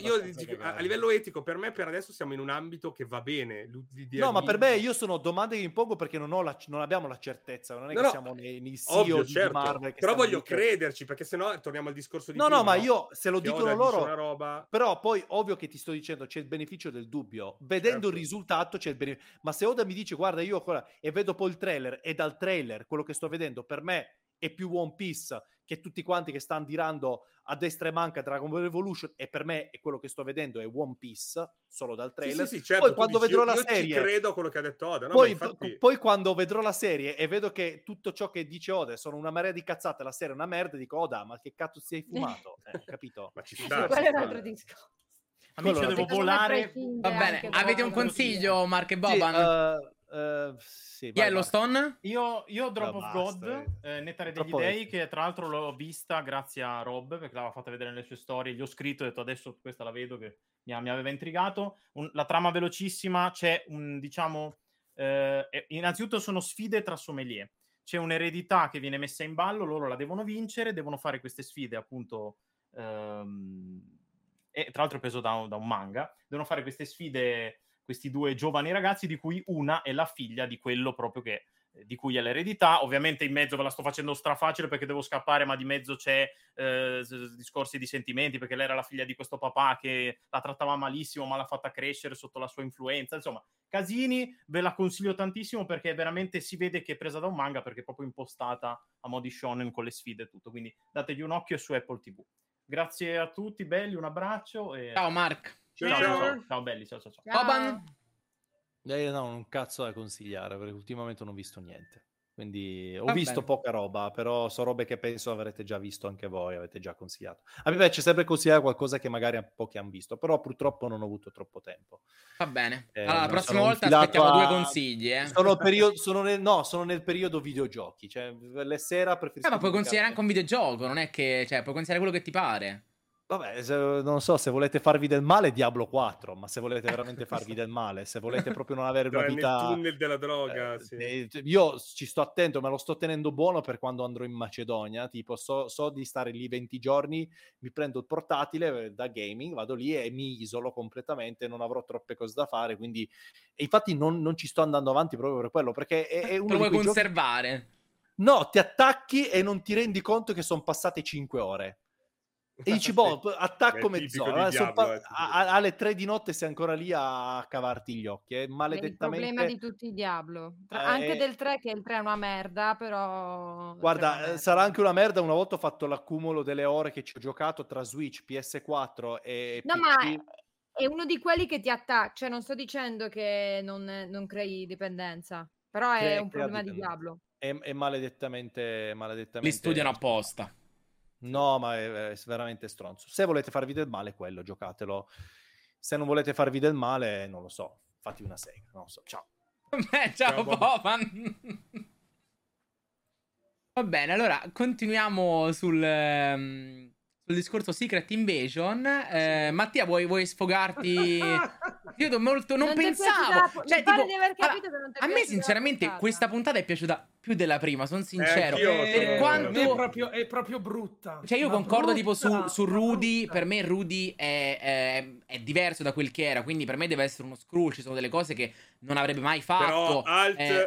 a livello etico, per me per adesso siamo in un ambito che va bene. No, ma per me io sono domande in poco perché non abbiamo la certezza, non è che siamo nei CEO di Marvel. Però voglio crederci, perché sennò torniamo al discorso di prima. No, ma io se lo dicono loro, roba... però poi ovvio che ti sto dicendo c'è il beneficio del dubbio. Vedendo il risultato c'è il beneficio. Ma se Oda mi dice guarda io ancora e vedo poi il trailer e dal trailer quello che sto vedendo per me è più One Piece che tutti quanti che stanno tirando a destra e manca Dragon Ball Evolution, e per me è quello che sto vedendo è One Piece solo dal trailer. Sì, certo, poi quando vedrò la serie ci credo quello che ha detto Oda, no? Poi quando vedrò la serie e vedo che tutto ciò che dice Oda sono una marea di cazzate, la serie è una merda, dico Oda ma che cazzo sei fumato, capito? Ma ci sta, quello è un altro disco. Amici, allora, devo volare, va bene. Avete un consiglio, Mark e Boban? Sì, Yellowstone? Io Drop of God, Nettare degli Dei, che tra l'altro l'ho vista grazie a Rob perché l'aveva fatta vedere nelle sue storie, gli ho scritto e ho detto adesso questa la vedo che mi aveva intrigato. La trama velocissima, c'è un innanzitutto sono sfide tra sommelier, c'è un'eredità che viene messa in ballo, loro la devono vincere, devono fare queste sfide appunto e tra l'altro è preso da un manga, devono fare queste sfide questi due giovani ragazzi, di cui una è la figlia di quello proprio che di cui è l'eredità. Ovviamente in mezzo ve la sto facendo strafacile perché devo scappare, ma di mezzo c'è discorsi di sentimenti, perché lei era la figlia di questo papà che la trattava malissimo ma l'ha fatta crescere sotto la sua influenza. Insomma, casini, ve la consiglio tantissimo perché veramente si vede che è presa da un manga, perché è proprio impostata a mo' di shonen con le sfide e tutto, quindi dategli un occhio su Apple TV. Grazie a tutti, belli, un abbraccio e... Ciao Mark. Ciao belli, ciao. Boban? No, un cazzo da consigliare perché ultimamente non ho visto niente, quindi ho visto poca roba, però so robe che penso avrete già visto anche voi, avete già consigliato. A me piace sempre consigliare qualcosa che magari pochi hanno visto, però purtroppo non ho avuto troppo tempo. Va bene, allora la prossima volta aspettiamo due consigli, sono nel periodo videogiochi, cioè le sera preferisco ma puoi consigliare anche un videogioco, non è che cioè puoi consigliare quello che ti pare. Vabbè, non so, se volete farvi del male Diablo 4, ma se volete veramente farvi del male, se volete proprio non avere una vita... nel tunnel della droga, sì. Io ci sto attento, me lo sto tenendo buono per quando andrò in Macedonia, tipo so di stare lì 20 giorni, mi prendo il portatile da gaming, vado lì e mi isolo completamente, non avrò troppe cose da fare, quindi... E infatti non ci sto andando avanti proprio per quello, perché è uno... Lo vuoi conservare? No, ti attacchi e non ti rendi conto che sono passate 5 ore. E dici, boh, attacco mezz'ora. Alle 3 di notte sei ancora lì a cavarti gli occhi. Maledettamente. È il problema di tutti i Diablo. Anche del 3, che il 3 è una merda, però... Guarda, merda. Sarà anche una merda. Una volta ho fatto l'accumulo delle ore che ci ho giocato tra Switch, PS4 e PC. No, ma è uno di quelli che ti attacca. Cioè, non sto dicendo che non crei dipendenza, però è un problema di Diablo. È maledettamente... Li studiano apposta. No, ma è veramente stronzo. Se volete farvi del male, quello, giocatelo. Se non volete farvi del male, non lo so, fatti una sega, non lo so. Ciao. Ciao Boban. Va bene, allora, continuiamo sul discorso Secret Invasion. Mattia, vuoi sfogarti? Io molto... Non pensavo. A me sinceramente questa puntata è piaciuta più della prima, sono sincero. Per quanto è proprio brutta. Cioè io concordo tipo su Rudy, per me Rudy è diverso da quel che era, quindi per me deve essere uno Skrull, ci sono delle cose che non avrebbe mai fatto. Però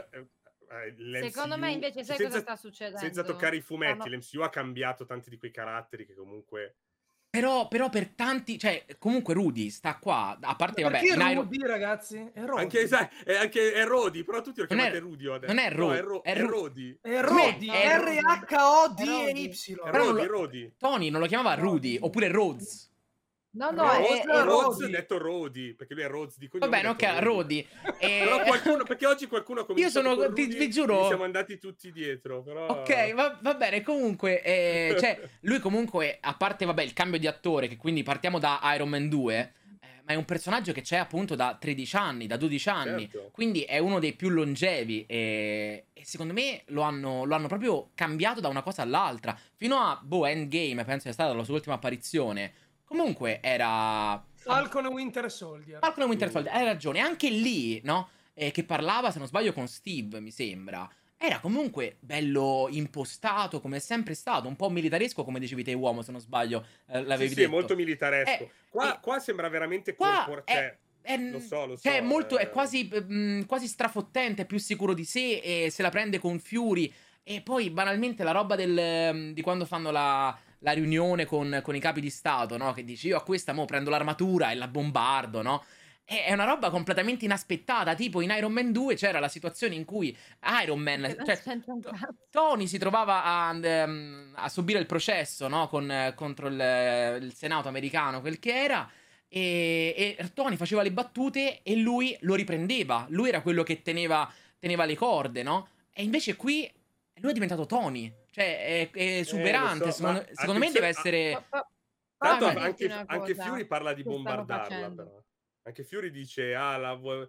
secondo me invece sai cosa sta succedendo? Senza toccare i fumetti, l'MCU ha cambiato tanti di quei caratteri che comunque... Però per tanti, cioè comunque Rudy sta qua, a parte vabbè, Rudy ragazzi, è Rudy. Anche è Rudy, però tutti lo chiamate Rudy adesso. Non è Rudy, no, è Rudy. È Rudy, R H O D E Y. Rudy. Tony non lo chiamava Rudy, oppure Rhodes. No, no, Rhodes ha detto Rodi, perché lui è Rhodes di cognome. Vabbè, ok, Rodi. Però qualcuno, perché oggi qualcuno ha cominciato con Rudy, vi giuro, siamo andati tutti dietro, però... Ok, va bene, comunque, cioè, lui comunque, a parte, vabbè, il cambio di attore, che quindi partiamo da Iron Man 2... ma è un personaggio che c'è appunto da 13 anni, da 12 anni, certo. Quindi è uno dei più longevi e secondo me lo hanno proprio cambiato da una cosa all'altra, fino a Endgame, penso sia stata la sua ultima apparizione. Comunque era... Falcon e Winter Soldier, hai ragione, anche lì, no? Che parlava, se non sbaglio, con Steve, mi sembra. Era comunque bello impostato, come è sempre stato, un po' militaresco, come dicevi te, uomo, se non sbaglio, l'avevi detto. Sì, molto militaresco. Qua sembra veramente corporate. Lo so. Cioè, molto, è quasi strafottente, è più sicuro di sé e se la prende con Fury. E poi, banalmente, la roba di quando fanno la riunione con i capi di Stato, no? Che dici, io a questa mo prendo l'armatura e la bombardo, no? È una roba completamente inaspettata, tipo in Iron Man 2 c'era la situazione in cui Iron Man, cioè, Tony si trovava a subire il processo, no? Contro il Senato americano, quel che era, e Tony faceva le battute e lui lo riprendeva, lui era quello che teneva le corde, no? E invece qui lui è diventato Tony, cioè è superante, secondo me deve essere... Tanto anche Fury parla di bombardarla, però. Anche Fury dice, cioè,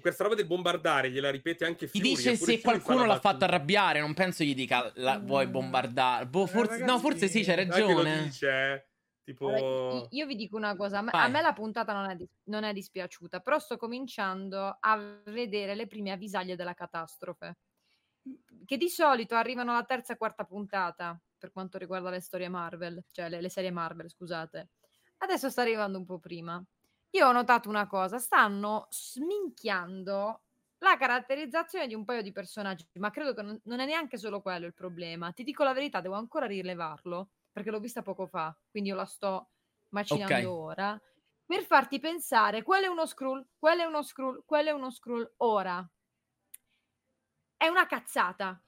questa roba del bombardare gliela ripete anche Fury. Gli dice se Fury qualcuno l'ha fatto arrabbiare, non penso gli dica, vuoi bombardare? Forse sì, c'è ragione. Lo dice, tipo... Allora, io vi dico una cosa, a me la puntata non è dispiaciuta, però sto cominciando a vedere le prime avvisaglie della catastrofe, che di solito arrivano alla terza e quarta puntata, per quanto riguarda le storie Marvel, cioè le serie Marvel, scusate. Adesso sta arrivando un po' prima. Io ho notato una cosa, stanno sminchiando la caratterizzazione di un paio di personaggi, ma credo che non è neanche solo quello il problema. Ti dico la verità, devo ancora rilevarlo, perché l'ho vista poco fa, quindi io la sto macinando ora, per farti pensare, quello è uno Skrull, ora. È una cazzata,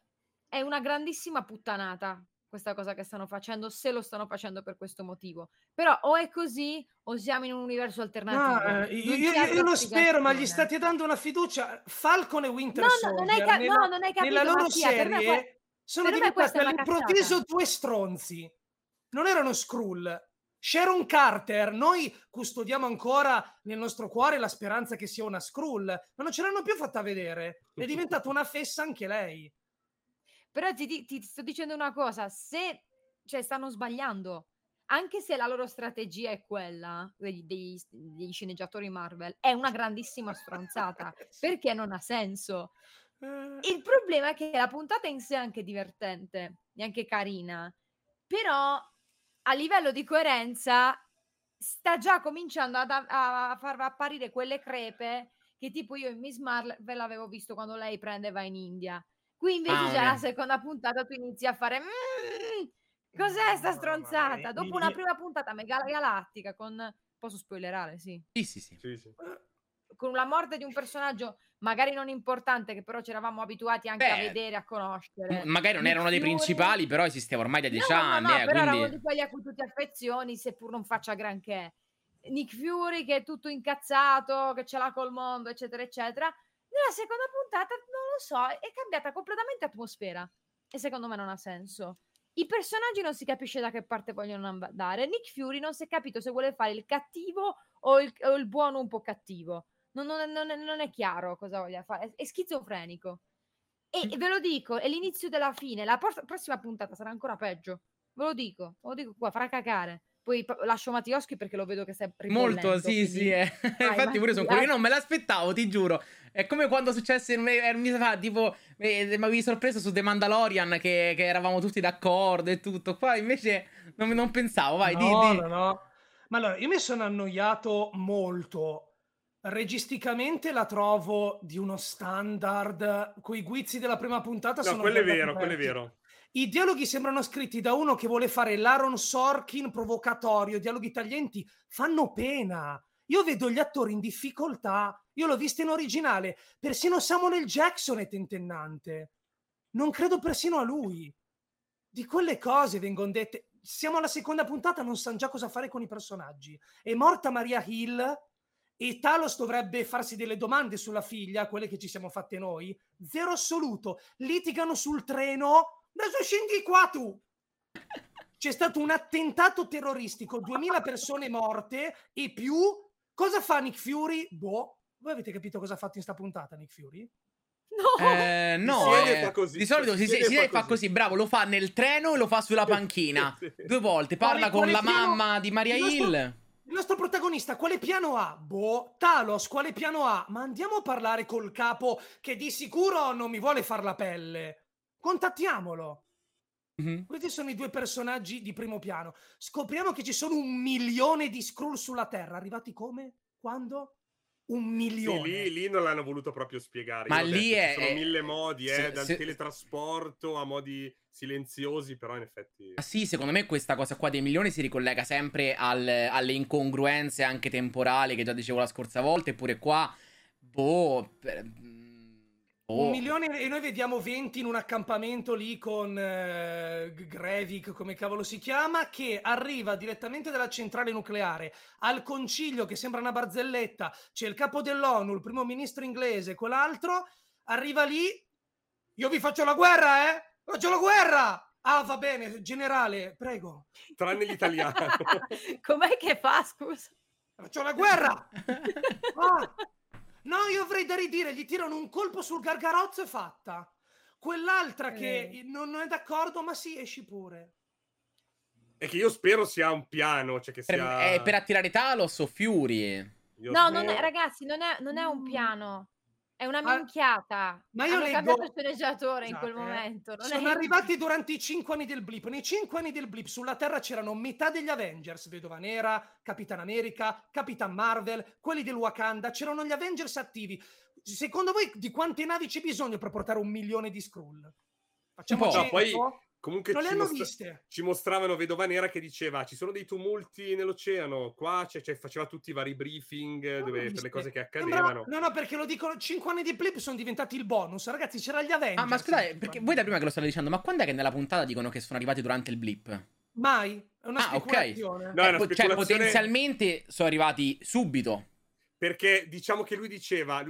è una grandissima puttanata. Questa cosa che stanno facendo, se lo stanno facendo per questo motivo, però o è così o siamo in un universo alternativo. Io lo spero, ma gli state dando una fiducia. Falcon e Winter Soldier non hai capito, nella loro serie sono diventati all'improvviso due stronzi, non erano Skrull. Sharon Carter, noi custodiamo ancora nel nostro cuore la speranza che sia una Skrull, ma non ce l'hanno più fatta vedere, è diventata una fessa anche lei. Però ti sto dicendo una cosa, se cioè, stanno sbagliando, anche se la loro strategia è quella degli sceneggiatori Marvel, è una grandissima stronzata, perché non ha senso. Il problema è che la puntata in sé è anche divertente, è anche carina, però a livello di coerenza sta già cominciando a far apparire quelle crepe che tipo io in Miss Marvel ve l'avevo visto quando lei prende e va in India. Qui invece già la seconda puntata tu inizi a fare cos'è sta stronzata? Dopo una prima puntata megagalattica con... Posso spoilerare, sì? Sì. Con la morte di un personaggio magari non importante, che però ci eravamo abituati anche a vedere, a conoscere. Magari non era uno dei principali, però esisteva ormai da 10 anni. No, però quindi... eravamo di quelli a cui tutti affezioni, seppur non faccia granché. Nick Fury che è tutto incazzato, che ce l'ha col mondo, eccetera, eccetera. Nella seconda puntata, non lo so, è cambiata completamente atmosfera e secondo me non ha senso. I personaggi non si capisce da che parte vogliono andare. Nick Fury non si è capito se vuole fare il cattivo o il buono un po' cattivo. Non è chiaro cosa voglia fare, è schizofrenico. E ve lo dico, è l'inizio della fine, la prossima puntata sarà ancora peggio. Ve lo dico qua, farà cagare. Poi lascio Mattioschi perché lo vedo che sta ribollendo. Molto, sì, quindi... sì. Infatti pure sono curioso, non me l'aspettavo, ti giuro. È come quando successe, mi sa, tipo, mi avevi sorpreso su The Mandalorian che eravamo tutti d'accordo e tutto. Qua invece non pensavo, vai, di. No. Ma allora, io mi sono annoiato molto. Registicamente la trovo di uno standard, coi guizzi della prima puntata sono... No, quello è vero. I dialoghi sembrano scritti da uno che vuole fare l'Aaron Sorkin provocatorio, dialoghi taglienti, fanno pena. Io vedo gli attori in difficoltà, io l'ho vista in originale, persino Samuel L. Jackson è tentennante. Non credo persino a lui. Di quelle cose vengono dette, siamo alla seconda puntata, non sanno già cosa fare con i personaggi. È morta Maria Hill e Talos dovrebbe farsi delle domande sulla figlia, quelle che ci siamo fatte noi. Zero assoluto. Litigano sul treno. Adesso scendi qua tu. C'è stato un attentato terroristico, 2000 persone morte e più. Cosa fa Nick Fury? Boh, voi avete capito cosa ha fatto in sta puntata Nick Fury? No, di solito si fa così, bravo, lo fa nel treno e lo fa sulla panchina. Due volte, parla con la mamma di Maria Hill. Il nostro protagonista quale piano ha? Boh, Talos quale piano ha? Ma andiamo a parlare col capo che di sicuro non mi vuole far la pelle. Contattiamolo. Mm-hmm. Questi sono i due personaggi di primo piano. Scopriamo che ci sono 1 milione di Skrull sulla Terra. Arrivati come? Quando? 1 milione. Sì, lì non l'hanno voluto proprio spiegare. Ma lì detto, ci sono 1000 modi, dal teletrasporto a modi silenziosi, però in effetti... Ah sì, secondo me questa cosa qua dei milioni si ricollega sempre alle incongruenze anche temporali che già dicevo la scorsa volta, eppure qua... Boh... 1 milione e noi vediamo 20 in un accampamento lì con Gravik, come cavolo si chiama, che arriva direttamente dalla centrale nucleare al concilio che sembra una barzelletta, c'è il capo dell'ONU, il primo ministro inglese, quell'altro arriva lì, io vi faccio la guerra, faccio la guerra. Ah, va bene, generale, prego. Tranne l'italiano. Com'è che fa, scusa? Faccio la guerra. Ah. No, io avrei da ridire, gli tirano un colpo sul gargarozzo e fatta. Quell'altra che non è d'accordo, ma sì, esci pure. È che io spero sia un piano, cioè che sia... È per attirare Talos o Fury? No, non è, ragazzi, non è un piano. È una minchiata. Ma io cambiato sceneggiatore in quel momento. Sono arrivati durante i 5 anni del blip. Nei 5 anni del blip sulla Terra c'erano metà degli Avengers, Vedova Nera, Capitan America, Capitan Marvel, quelli del Wakanda. C'erano gli Avengers attivi. Secondo voi di quante navi c'è bisogno per portare 1 milione di Skrull? Facciamo Comunque non le hanno viste. Ci mostravano Vedova Nera che diceva ci sono dei tumulti nell'oceano, qua faceva tutti i vari briefing per le cose che accadevano. No, perché lo dicono, 5 anni di blip sono diventati il bonus, ragazzi, c'era gli Avengers. Ah, ma scusate, perché voi da prima che lo state dicendo, ma quando è che nella puntata dicono che sono arrivati durante il blip? Mai, è una speculazione. Okay. No, è una speculazione... Cioè, potenzialmente sono arrivati subito. Perché diciamo che lui diceva,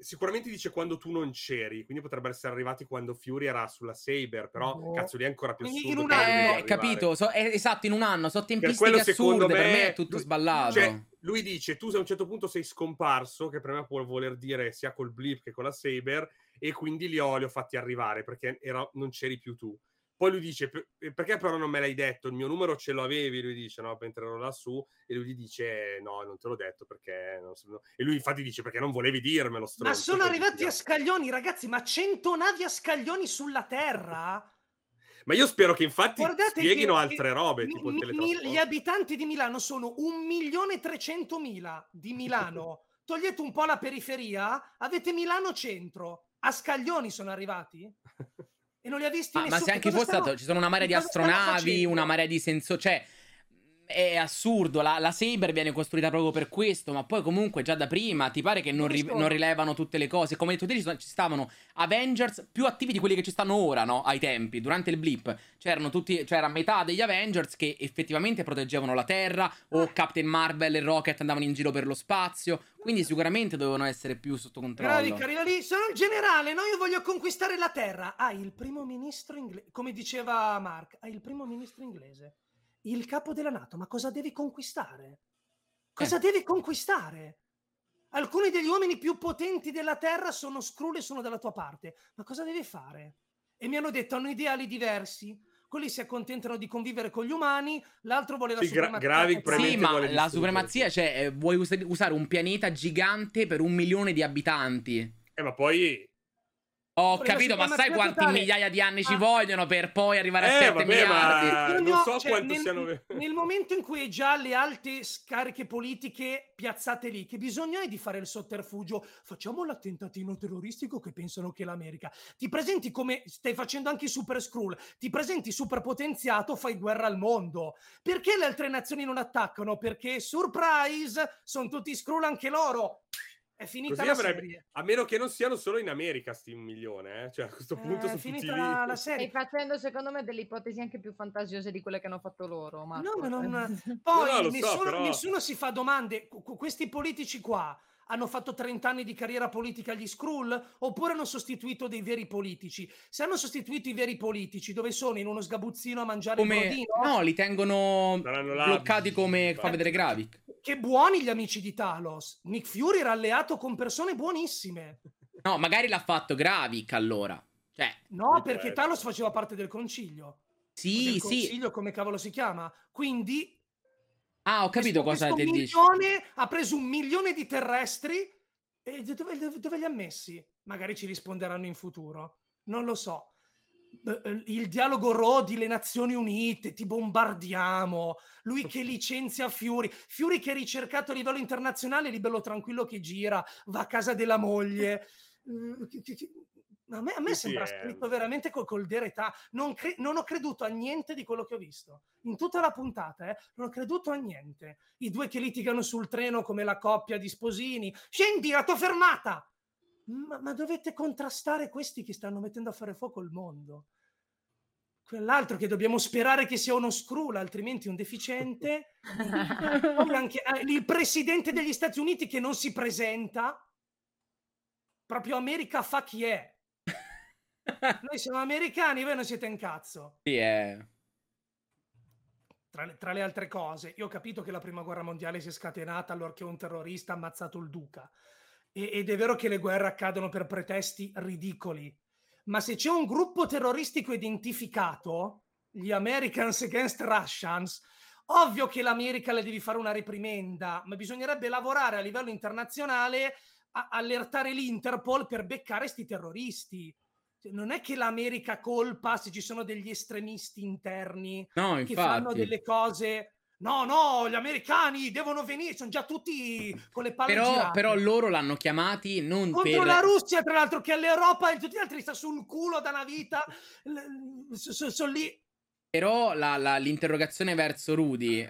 sicuramente dice quando tu non c'eri, quindi potrebbero essere arrivati quando Fury era sulla Saber, però cazzo lì è ancora più assurdo. In un anno, capito, esatto, in un anno, so tempistiche per assurde, me, per me è tutto sballato. Cioè, lui dice, tu a un certo punto sei scomparso, che per me può voler dire sia col blip che con la Saber, e quindi li ho fatti arrivare, perché non c'eri più tu. Poi lui dice, perché però non me l'hai detto? Il mio numero ce l'avevi? Lui dice, no, mentre ero lassù. E lui gli dice, no, non te l'ho detto perché... Non so, no. E lui infatti dice, perché non volevi dirmelo, stronzo. Ma sono arrivati a scaglioni, ragazzi, ma 100 navi a scaglioni sulla Terra? Ma io spero che infatti spieghino altre robe. Tipo gli abitanti di Milano sono 1.300.000 di Milano. Togliete un po' la periferia, avete Milano centro. A scaglioni sono arrivati? E non li ha visti nessuno. Ma se anche fosse stato, ci sono una marea di astronavi, una marea di sensori, cioè è assurdo, la Saber viene costruita proprio per questo, ma poi comunque già da prima ti pare che non rilevano tutte le cose. Come hai detto te, ci stavano Avengers più attivi di quelli che ci stanno ora, no? Ai tempi, durante il blip c'erano tutti, cioè era metà degli Avengers che effettivamente proteggevano la Terra, o Captain Marvel e Rocket andavano in giro per lo spazio. Quindi sicuramente dovevano essere più sotto controllo. Gravi, lì, sono il generale, no? Io voglio conquistare la Terra. Il primo ministro inglese, come diceva Mark, il primo ministro inglese, il capo della NATO, ma cosa devi conquistare? Cosa devi conquistare? Alcuni degli uomini più potenti della Terra sono Skrull e sono dalla tua parte. Ma cosa devi fare? E mi hanno detto, hanno ideali diversi. Quelli si accontentano di convivere con gli umani, l'altro vuole la supremazia. Sì, ma la supremazia, cioè, vuoi usare un pianeta gigante per 1 milione di abitanti. Ma poi... Ho capito, ma sai quanti migliaia di anni ci vogliono per poi arrivare a 7 miliardi? Non so quanto siano... Nel momento in cui è già le alte scariche politiche piazzate lì, che bisogna è di fare il sotterfugio, facciamo l'attentatino terroristico che pensano che è l'America. Ti presenti come stai facendo anche i Super Skrull, ti presenti super potenziato, fai guerra al mondo. Perché le altre nazioni non attaccano? Perché, surprise, sono tutti Skrull anche loro. È finita la serie. A meno che non siano solo in America sti 1 milione, eh? Cioè a questo punto sono tutti la serie. Stai facendo secondo me delle ipotesi anche più fantasiose di quelle che hanno fatto loro, Marco. Nessuno si fa domande. Questi politici qua hanno fatto 30 anni di carriera politica agli Skrull, oppure hanno sostituito dei veri politici? Se hanno sostituito i veri politici, dove sono? In uno sgabuzzino a mangiare il brodino? No, li tengono bloccati come fa vedere Gravik. Che buoni gli amici di Talos! Nick Fury era alleato con persone buonissime. No, magari l'ha fatto Gravik allora. Cioè, no, perché Talos faceva parte del Consiglio. Sì, del Consiglio, sì. Come cavolo si chiama? Quindi... Ah, ho capito cosa ti dici. Ha preso 1 milione di terrestri e dove li ha messi? Magari ci risponderanno in futuro. Non lo so. Il dialogo Rodi, le Nazioni Unite, ti bombardiamo. Lui che licenzia Fury che è ricercato a livello internazionale, libero tranquillo che gira, va a casa della moglie. A me sembra scritto veramente col d'eretà. Non ho creduto a niente di quello che ho visto. In tutta la puntata, non ho creduto a niente. I due che litigano sul treno come la coppia di sposini. Scendi, la tua fermata! Ma dovete contrastare questi che stanno mettendo a fare fuoco il mondo. Quell'altro che dobbiamo sperare che sia uno Skrull, altrimenti un deficiente. Anche il presidente degli Stati Uniti che non si presenta. Proprio America fa chi è. Noi siamo americani, voi non siete un cazzo. Sì, tra le altre cose, io ho capito che la prima guerra mondiale si è scatenata allorché un terrorista ha ammazzato il duca, ed è vero che le guerre accadono per pretesti ridicoli, ma se c'è un gruppo terroristico identificato, gli Americans Against Russians, ovvio che l'America le devi fare una reprimenda, ma bisognerebbe lavorare a livello internazionale a allertare l'Interpol per beccare sti terroristi. Non è che l'America colpa se ci sono degli estremisti interni che fanno delle cose. No, gli americani devono venire, sono già tutti con le palle girate. Però loro l'hanno chiamati non contro la Russia, tra l'altro, che all'Europa e tutti gli altri sta sul culo da una vita. Sono lì. Però l'interrogazione verso Rodi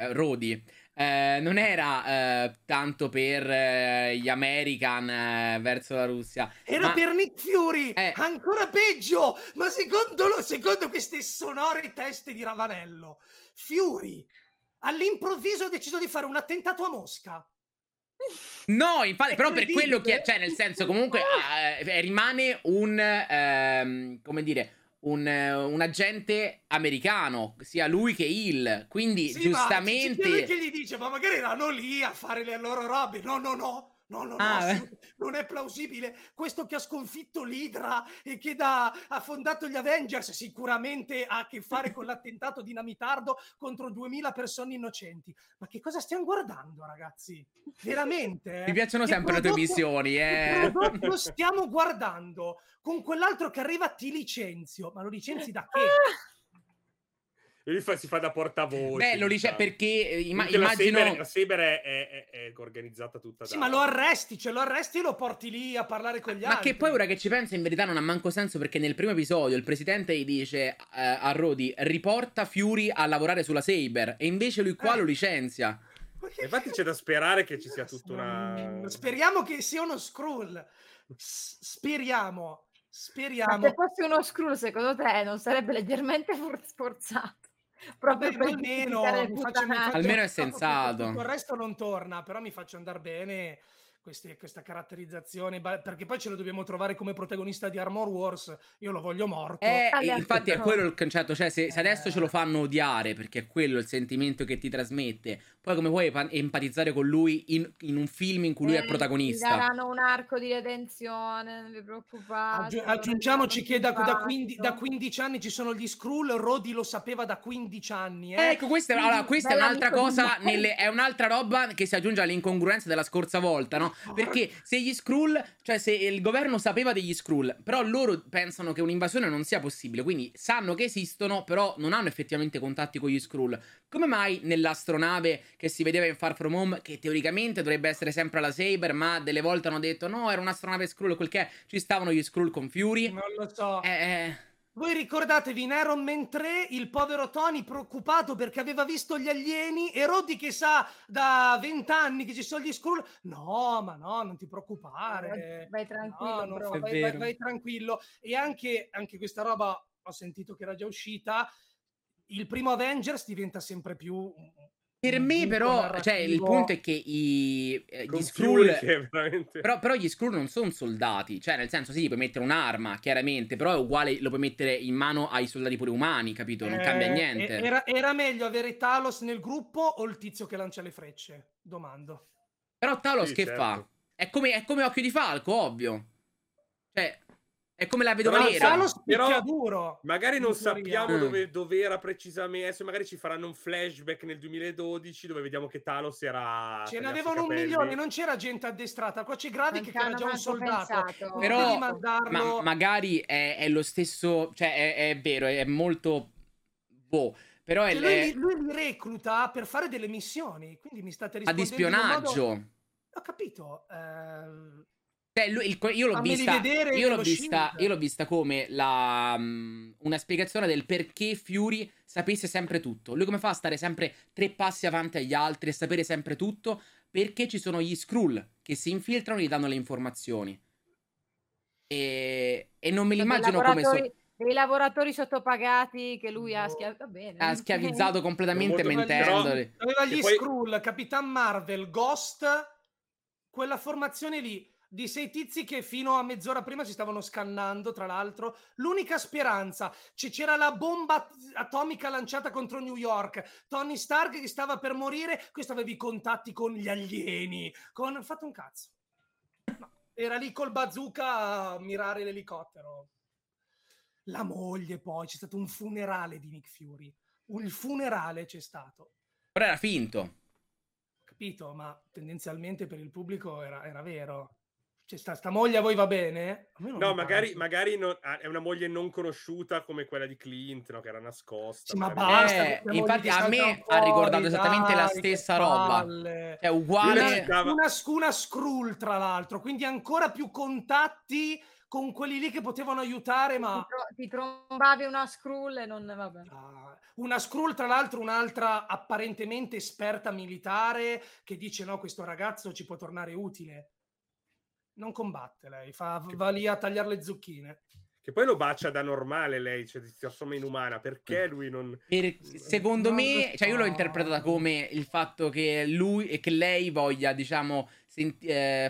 non era tanto per gli American verso la Russia, era per Nick Fury, ancora peggio. Ma secondo queste sonore teste di Ravanello, Fury all'improvviso ha deciso di fare un attentato a Mosca. No, infatti, però per quello che cioè, nel senso, comunque rimane un agente americano, sia lui che il, quindi sì, giustamente ma, che gli dice, ma magari erano lì a fare le loro robe. No, non è plausibile. Questo che ha sconfitto l'Idra e che ha fondato gli Avengers sicuramente ha a che fare con l'attentato dinamitardo contro 2000 persone innocenti. Ma che cosa stiamo guardando, ragazzi? Veramente? Mi piacciono sempre le tue missioni. Lo stiamo guardando con quell'altro che arriva, ti licenzio. Ma lo licenzi da che? Lui si fa da portavoce. Beh, lo dice perché immagino... La Saber è organizzata tutta da... Sì, ma lo arresti e lo porti lì a parlare con gli altri. Ma che poi, ora che ci penso, in verità non ha manco senso, perché nel primo episodio il presidente gli dice a Rodi, riporta Fury a lavorare sulla Saber, e invece lui qua lo licenzia. Infatti c'è da sperare che ci sia tutta una... Speriamo che sia uno Skrull. Speriamo. Ma se fosse uno Skrull, secondo te, non sarebbe leggermente sforzato? Proprio per almeno è sensato. Tutto il resto non torna, però mi faccio andare bene questa caratterizzazione, perché poi ce lo dobbiamo trovare come protagonista di Armor Wars. Io lo voglio morto. Infatti è quello il concetto, cioè se adesso ce lo fanno odiare, perché è quello il sentimento che ti trasmette, poi come puoi empatizzare con lui in un film in cui lui è protagonista? Daranno un arco di redenzione, non vi preoccupate. Aggiungiamoci che da 15 anni ci sono gli Skrull. Rodi lo sapeva da 15 anni. Ecco, questa è un'altra cosa, è un'altra roba che si aggiunge all'incongruenza della scorsa volta, no? Perché se gli Skrull, cioè se il governo sapeva degli Skrull, però loro pensano che un'invasione non sia possibile, quindi sanno che esistono, però non hanno effettivamente contatti con gli Skrull. Come mai nell'astronave che si vedeva in Far From Home, che teoricamente dovrebbe essere sempre la Saber, ma delle volte hanno detto no, era un'astronave Skrull, quel che è, ci stavano gli Skrull con Fury? Non lo so. Voi ricordatevi in Iron Man 3 il povero Tony preoccupato perché aveva visto gli alieni e Rudy che sa da 20 anni che ci sono gli Skrull. No, ma no, non ti preoccupare. Vai tranquillo, no, bro. Vai tranquillo. E anche questa roba ho sentito che era già uscita. Il primo Avengers diventa sempre più... Per me però, cioè, il punto è che gli Skrull veramente... però gli Skrull non sono soldati, cioè nel senso sì, puoi mettere un'arma chiaramente, però è uguale, lo puoi mettere in mano ai soldati pure umani, capito? Non cambia niente. Era meglio avere Talos nel gruppo o il tizio che lancia le frecce? Domando. Però Talos sì, che certo. Fa? È come Occhio di Falco, ovvio. Cioè... È come la vedova nera. Però magari non sappiamo dove era precisamente. Adesso magari ci faranno un flashback nel 2012 dove vediamo che Talos era... Ce ne avevano 1 milione, non c'era gente addestrata. Qua c'è Gravik che era già un soldato. Però magari è lo stesso... Cioè è vero, è molto... Boh. Però cioè lui li recluta per fare delle missioni. Quindi mi state rispondendo... Ad spionaggio. Ho capito. Io l'ho vista come una spiegazione del perché Fury sapesse sempre tutto. Lui come fa a stare sempre 3 passi avanti agli altri e sapere sempre tutto? Perché ci sono gli Skrull che si infiltrano e gli danno le informazioni. E non me li immagino come sono. Dei lavoratori sottopagati che lui ha schiavizzato completamente mentendoli. Aveva gli Skrull, Capitan Marvel, Ghost, quella formazione lì. Di 6 tizi che fino a mezz'ora prima si stavano scannando, tra l'altro. L'unica speranza, c'era la bomba atomica lanciata contro New York, Tony Stark che stava per morire, questo aveva i contatti con gli alieni, fatto un cazzo. No, era lì col bazooka a mirare l'elicottero. La moglie poi, c'è stato un funerale di Nick Fury, il funerale c'è stato. Però era finto. Capito, ma tendenzialmente per il pubblico era vero. Cioè, sta moglie a voi va bene? No, magari non, è una moglie non conosciuta come quella di Clint, no? Che era nascosta. Sì, ma basta. Infatti a me ha ricordato esattamente la stessa roba. È uguale. Una Skrull, tra l'altro. Quindi ancora più contatti con quelli lì che potevano aiutare, ma... Ti trombavi una Skrull e non... Vabbè. Una Skrull, tra l'altro, un'altra apparentemente esperta militare che dice no, questo ragazzo ci può tornare utile. Non combatte lei, va lì a tagliare le zucchine. Che poi lo bacia da normale lei, cioè si assomma inumana, perché lui non... Secondo me, cioè io l'ho interpretata come il fatto che lui e che lei voglia, diciamo,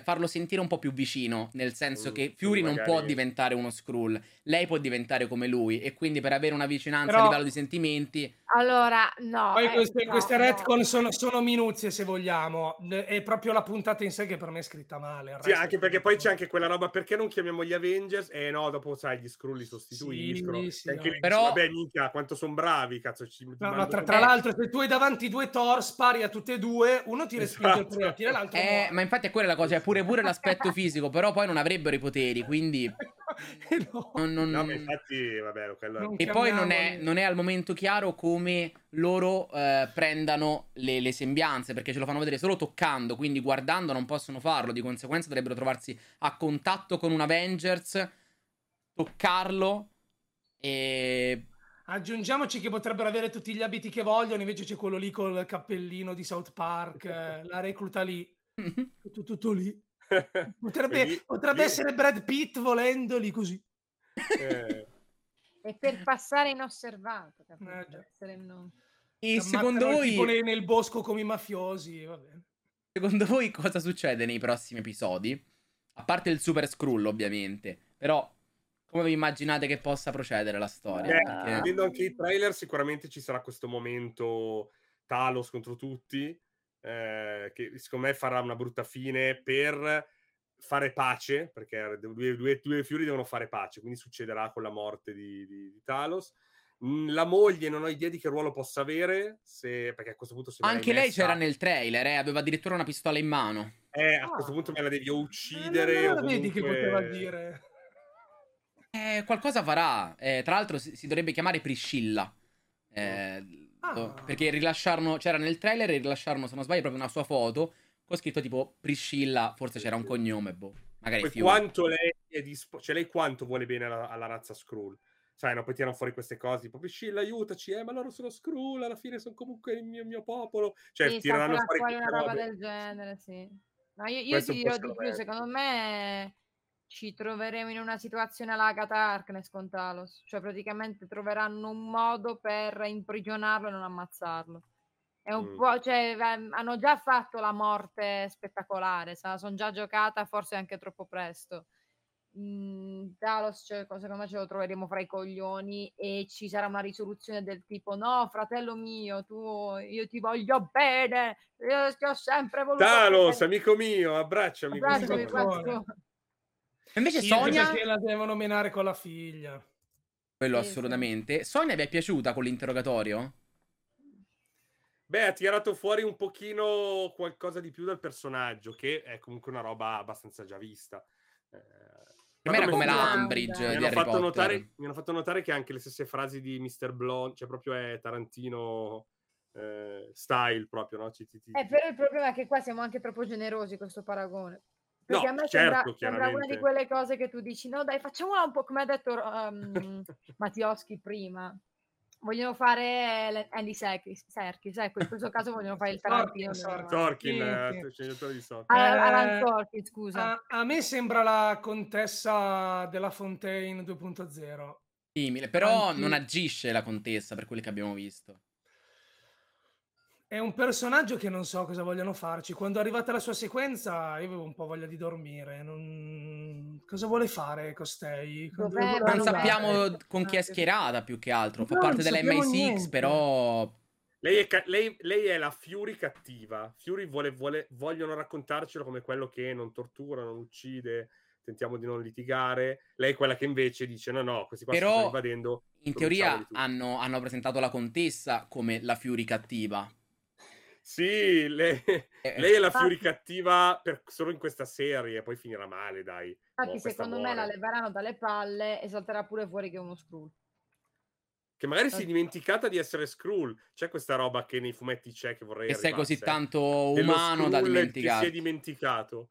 farlo sentire un po' più vicino, nel senso che Fury magari... non può diventare uno Skrull, lei può diventare come lui, e quindi per avere una vicinanza a livello di sentimenti... Allora, no... Poi queste retcon sono minuzie, se vogliamo, è proprio la puntata in sé che per me è scritta male. Sì, anche perché poi c'è anche quella roba, perché non chiamiamo gli Avengers? No, dopo sai, gli Skrull li sostituiscono, sì, anche no. Lì, però... Vabbè, minchia, quanto sono bravi, cazzo! No, tra l'altro, se tu hai davanti 2 Thor, spari a tutte e due, uno ti respinge il tiro, l'altro no. Ma infatti è quella la cosa, è pure l'aspetto fisico, però poi non avrebbero i poteri, quindi... No. No, ma infatti, vabbè, quello... E poi non è al momento chiaro come loro prendano le sembianze, perché ce lo fanno vedere solo toccando, quindi guardando non possono farlo, di conseguenza dovrebbero trovarsi a contatto con un Avengers, toccarlo e... Aggiungiamoci che potrebbero avere tutti gli abiti che vogliono, invece c'è quello lì col cappellino di South Park, la recluta lì, tutto lì. Potrebbe essere Brad Pitt volendoli così e per passare inosservato, non... E secondo voi nel bosco come i mafiosi, va bene. Secondo voi cosa succede nei prossimi episodi? A parte il Super Skrull ovviamente, però come vi immaginate che possa procedere la storia? Vedendo anche i trailer sicuramente ci sarà questo momento Talos contro tutti, che secondo me farà una brutta fine per fare pace, perché due Fury devono fare pace, quindi succederà con la morte di Talos. La moglie non ho idea di che ruolo possa avere, perché a questo punto se anche lei c'era nel trailer, aveva addirittura una pistola in mano, a questo punto me la devi uccidere, non comunque... Vedi che poteva dire qualcosa farà, tra l'altro si dovrebbe chiamare Priscilla, perché rilasciarono, c'era nel trailer e rilasciarono, se non sbaglio, proprio una sua foto con scritto tipo Priscilla, forse c'era un cognome, boh, magari Fiore. Quanto lei è cioè lei quanto vuole bene alla razza Skrull, sai, no, poi tirano fuori queste cose tipo Priscilla aiutaci, ma loro sono Skrull, alla fine sono comunque il mio popolo, cioè sì, tirano fuori una roba del genere, sì. No, io ti dirò di più, secondo me ci troveremo in una situazione alla Agatha Harkness con Talos, cioè praticamente troveranno un modo per imprigionarlo e non ammazzarlo. È un po', cioè, hanno già fatto la morte spettacolare, sono già giocata forse anche troppo presto. Talos, cioè, secondo me ce lo troveremo fra i coglioni e ci sarà una risoluzione del tipo: no, fratello mio, io ti voglio bene, io ti ho sempre voluto Talos, bene. Amico mio, abbracciami così. Invece sì, Sonia la devono menare con la figlia, quello sì, assolutamente sì. Sonia, vi è piaciuta con l'interrogatorio? Beh, ha tirato fuori un pochino qualcosa di più dal personaggio, che è comunque una roba abbastanza già vista. Per me era come l'Umbridge di Harry Potter. Mi hanno fatto notare che anche le stesse frasi di Mr. Blonde, cioè proprio è Tarantino style proprio, no? Però il problema è che qua siamo anche troppo generosi con questo paragone. Perché no, a me certo, sembra una di quelle cose che tu dici, no dai, facciamola un po' come ha detto Mattioschi prima. Vogliono fare Andy Serkis, ecco, in questo caso vogliono fare il Tarantino. Sorkin. Alan Sorkin, scusa. A me sembra la contessa della Fontaine 2.0. Simile, però non agisce la contessa per quelli che abbiamo visto. È un personaggio che non so cosa vogliono farci. Quando è arrivata la sua sequenza, io avevo un po' voglia di dormire. Cosa vuole fare costei? Non sappiamo con chi è schierata, più che altro. Fa parte della MI6, niente. Però... Lei è la Fury cattiva. Fury vogliono raccontarcelo come quello che non tortura, non uccide... Tentiamo di non litigare. Lei è quella che invece dice: no, no, questi qua però, stanno invadendo. In teoria hanno presentato la contessa come la Fury cattiva. Sì, lei è la Fury cattiva solo in questa serie, poi finirà male, dai. Infatti, secondo me la leveranno dalle palle e salterà pure fuori che è uno Skrull. Che magari si è dimenticata di essere Skrull. C'è questa roba che nei fumetti c'è che vorrei. Che sei così tanto umano da dimenticare. Che si è dimenticato.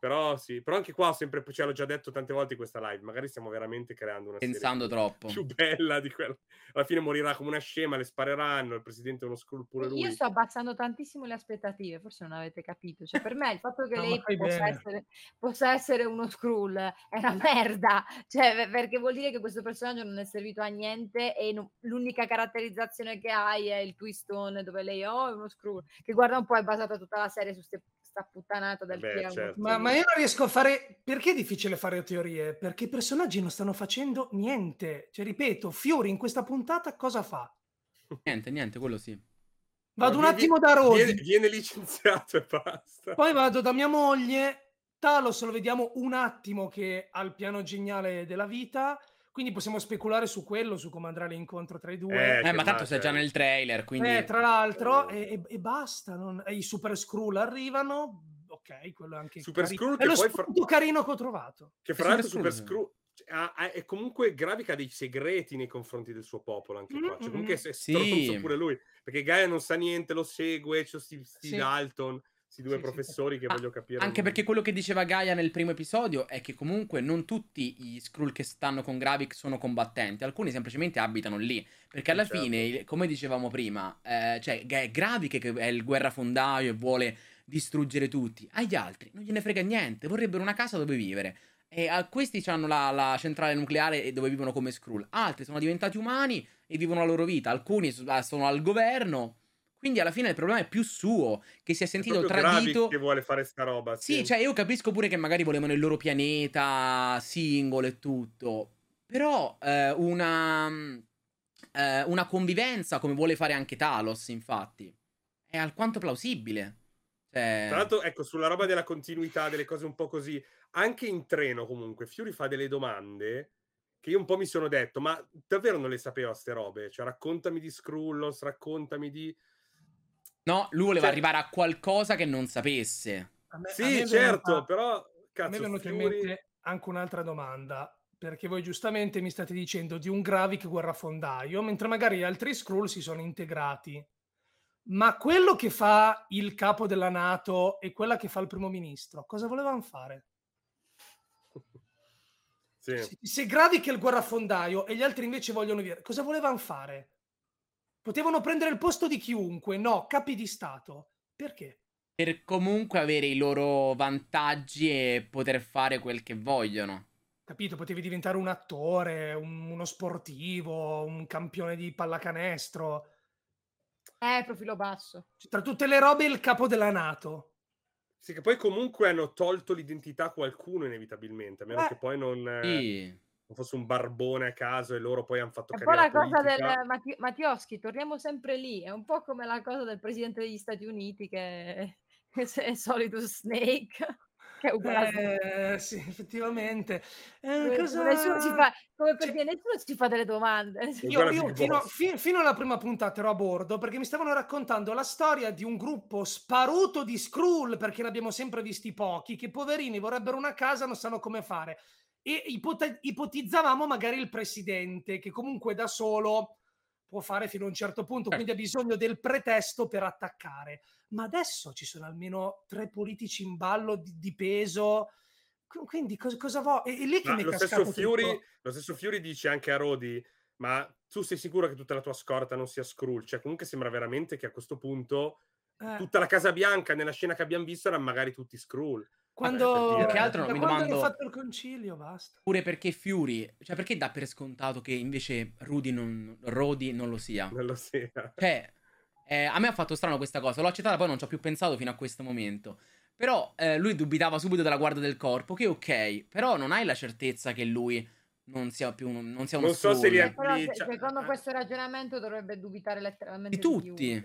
Però sì, però anche qua ho sempre, ce l'ho già detto tante volte in questa live, magari stiamo veramente creando una serie troppo più bella di quella. Alla fine morirà come una scema, le spareranno, il presidente è uno Skrull pure lui. Io sto abbassando tantissimo le aspettative, forse non avete capito, cioè per me il fatto che no, lei possa essere uno Skrull è una merda, cioè perché vuol dire che questo personaggio non è servito a niente e l'unica caratterizzazione che hai è il twistone dove lei è uno Skrull, che guarda un po' è basata tutta la serie su sta puttanata del film. Certo. Ma io non riesco a fare... Perché è difficile fare teorie? Perché i personaggi non stanno facendo niente. Cioè, ripeto, Fiori in questa puntata cosa fa? Niente, quello sì. Vado un attimo da Rodi. Viene licenziato e basta. Poi vado da mia moglie. Talos lo vediamo un attimo che ha il piano geniale della vita, quindi possiamo speculare su quello, su come andrà l'incontro tra i due. Ma tanto sei già nel trailer, quindi... tra l'altro, e basta. I Super Skrull arrivano... Ok, quello anche Super Skrull che è lo spunto carino che ho trovato. Che fra l'altro Super Skrull è comunque Gravik ha dei segreti nei confronti del suo popolo anche qua. Cioè, comunque è stronzo pure lui, perché Gaia non sa niente, lo segue, c'è Steve Dalton, questi due professori che voglio capire. Anche perché quello che diceva Gaia nel primo episodio è che comunque non tutti gli Skrull che stanno con Gravik sono combattenti, alcuni semplicemente abitano lì, perché alla fine, come dicevamo prima, cioè Gravik che è il guerrafondaio e vuole distruggere tutti, agli altri non gliene frega niente, vorrebbero una casa dove vivere, e a questi hanno la centrale nucleare dove vivono come Skrull, altri sono diventati umani e vivono la loro vita, alcuni sono al governo, quindi alla fine il problema è più suo, che si è sentito tradito, che vuole fare sta roba. Sì, cioè io capisco pure che magari volevano il loro pianeta singolo e tutto, però una convivenza come vuole fare anche Talos, infatti è alquanto plausibile. Tra l'altro, ecco, sulla roba della continuità, delle cose un po' così, anche in treno comunque, Fury fa delle domande che io un po' mi sono detto, ma davvero non le sapeva ste robe? Cioè, raccontami di Skrullos, raccontami di... No, lui voleva arrivare a qualcosa che non sapesse. Sì, certo, però... Cazzo, a me è venuta in mente anche un'altra domanda, perché voi giustamente mi state dicendo di un Gravik guerrafondaio, mentre magari altri Skrull si sono integrati. Ma quello che fa il capo della NATO e quella che fa il primo ministro, cosa volevano fare? Sì. Se Gravik è il guerrafondaio e gli altri invece vogliono via, cosa volevano fare? Potevano prendere il posto di chiunque, no, capi di stato. Perché? Per comunque avere i loro vantaggi e poter fare quel che vogliono. Capito, potevi diventare un attore, uno sportivo, un campione di pallacanestro. Profilo basso. Tra tutte le robe il capo della NATO. Sì, che poi comunque hanno tolto l'identità a qualcuno inevitabilmente, a meno che poi non fosse un barbone a caso e loro poi hanno fatto carriera politica. È un po' la cosa del Mattioschi, torniamo sempre lì, è un po' come la cosa del presidente degli Stati Uniti che è Solidus Snake. Che è uguale. Sì, effettivamente. Cosa... Nessuno si fa, come perché nessuno si fa delle domande. Io fino alla prima puntata ero a bordo perché mi stavano raccontando la storia di un gruppo sparuto di Skrull, perché ne abbiamo sempre visti pochi, che poverini vorrebbero una casa, non sanno come fare. E ipotizzavamo magari il presidente, che comunque da solo può fare fino a un certo punto, quindi ha bisogno del pretesto per attaccare. Ma adesso ci sono almeno 3 politici in ballo di peso, quindi cosa vuoi? E lì che lo stesso Fury dice anche a Rudy, ma tu sei sicuro che tutta la tua scorta non sia Skrull? Cioè comunque sembra veramente che a questo punto tutta la Casa Bianca nella scena che abbiamo visto erano magari tutti Skrull. Quando più che altro non mi domando, hanno fatto il concilio, basta. Pure perché Fury, cioè perché dà per scontato che invece Rudy non lo sia? Non lo sia. Cioè, a me ha fatto strano questa cosa, l'ho accettata, poi non ci ho più pensato fino a questo momento. Però lui dubitava subito della guardia del corpo, che ok, però non hai la certezza che lui non sia uno Skrull. Secondo questo ragionamento dovrebbe dubitare letteralmente di tutti.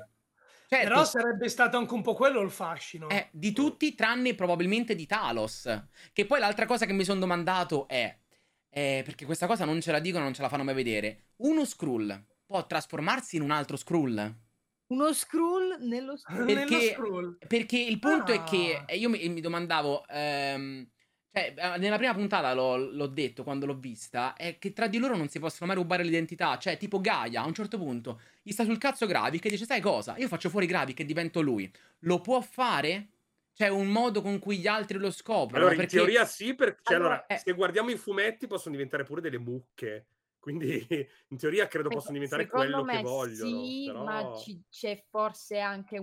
Certo. Però sarebbe stato anche un po' quello il fascino di tutti, tranne probabilmente di Talos, che poi l'altra cosa che mi sono domandato è perché questa cosa non ce la dicono, non ce la fanno mai vedere. Uno Skrull può trasformarsi in un altro Skrull? Uno Skrull nello Skrull? Perché il punto è che io mi domandavo nella prima puntata l'ho detto quando l'ho vista, è che tra di loro non si possono mai rubare l'identità. Cioè tipo Gaia a un certo punto gli sta sul cazzo Gravik e dice sai cosa, io faccio fuori Gravik e divento lui. Lo può fare? C'è un modo con cui gli altri lo scoprono? Allora perché... in teoria sì, perché allora, se guardiamo i fumetti possono diventare pure delle mucche, quindi in teoria credo possono diventare quello che vogliono. Sì, però... ma c'è forse anche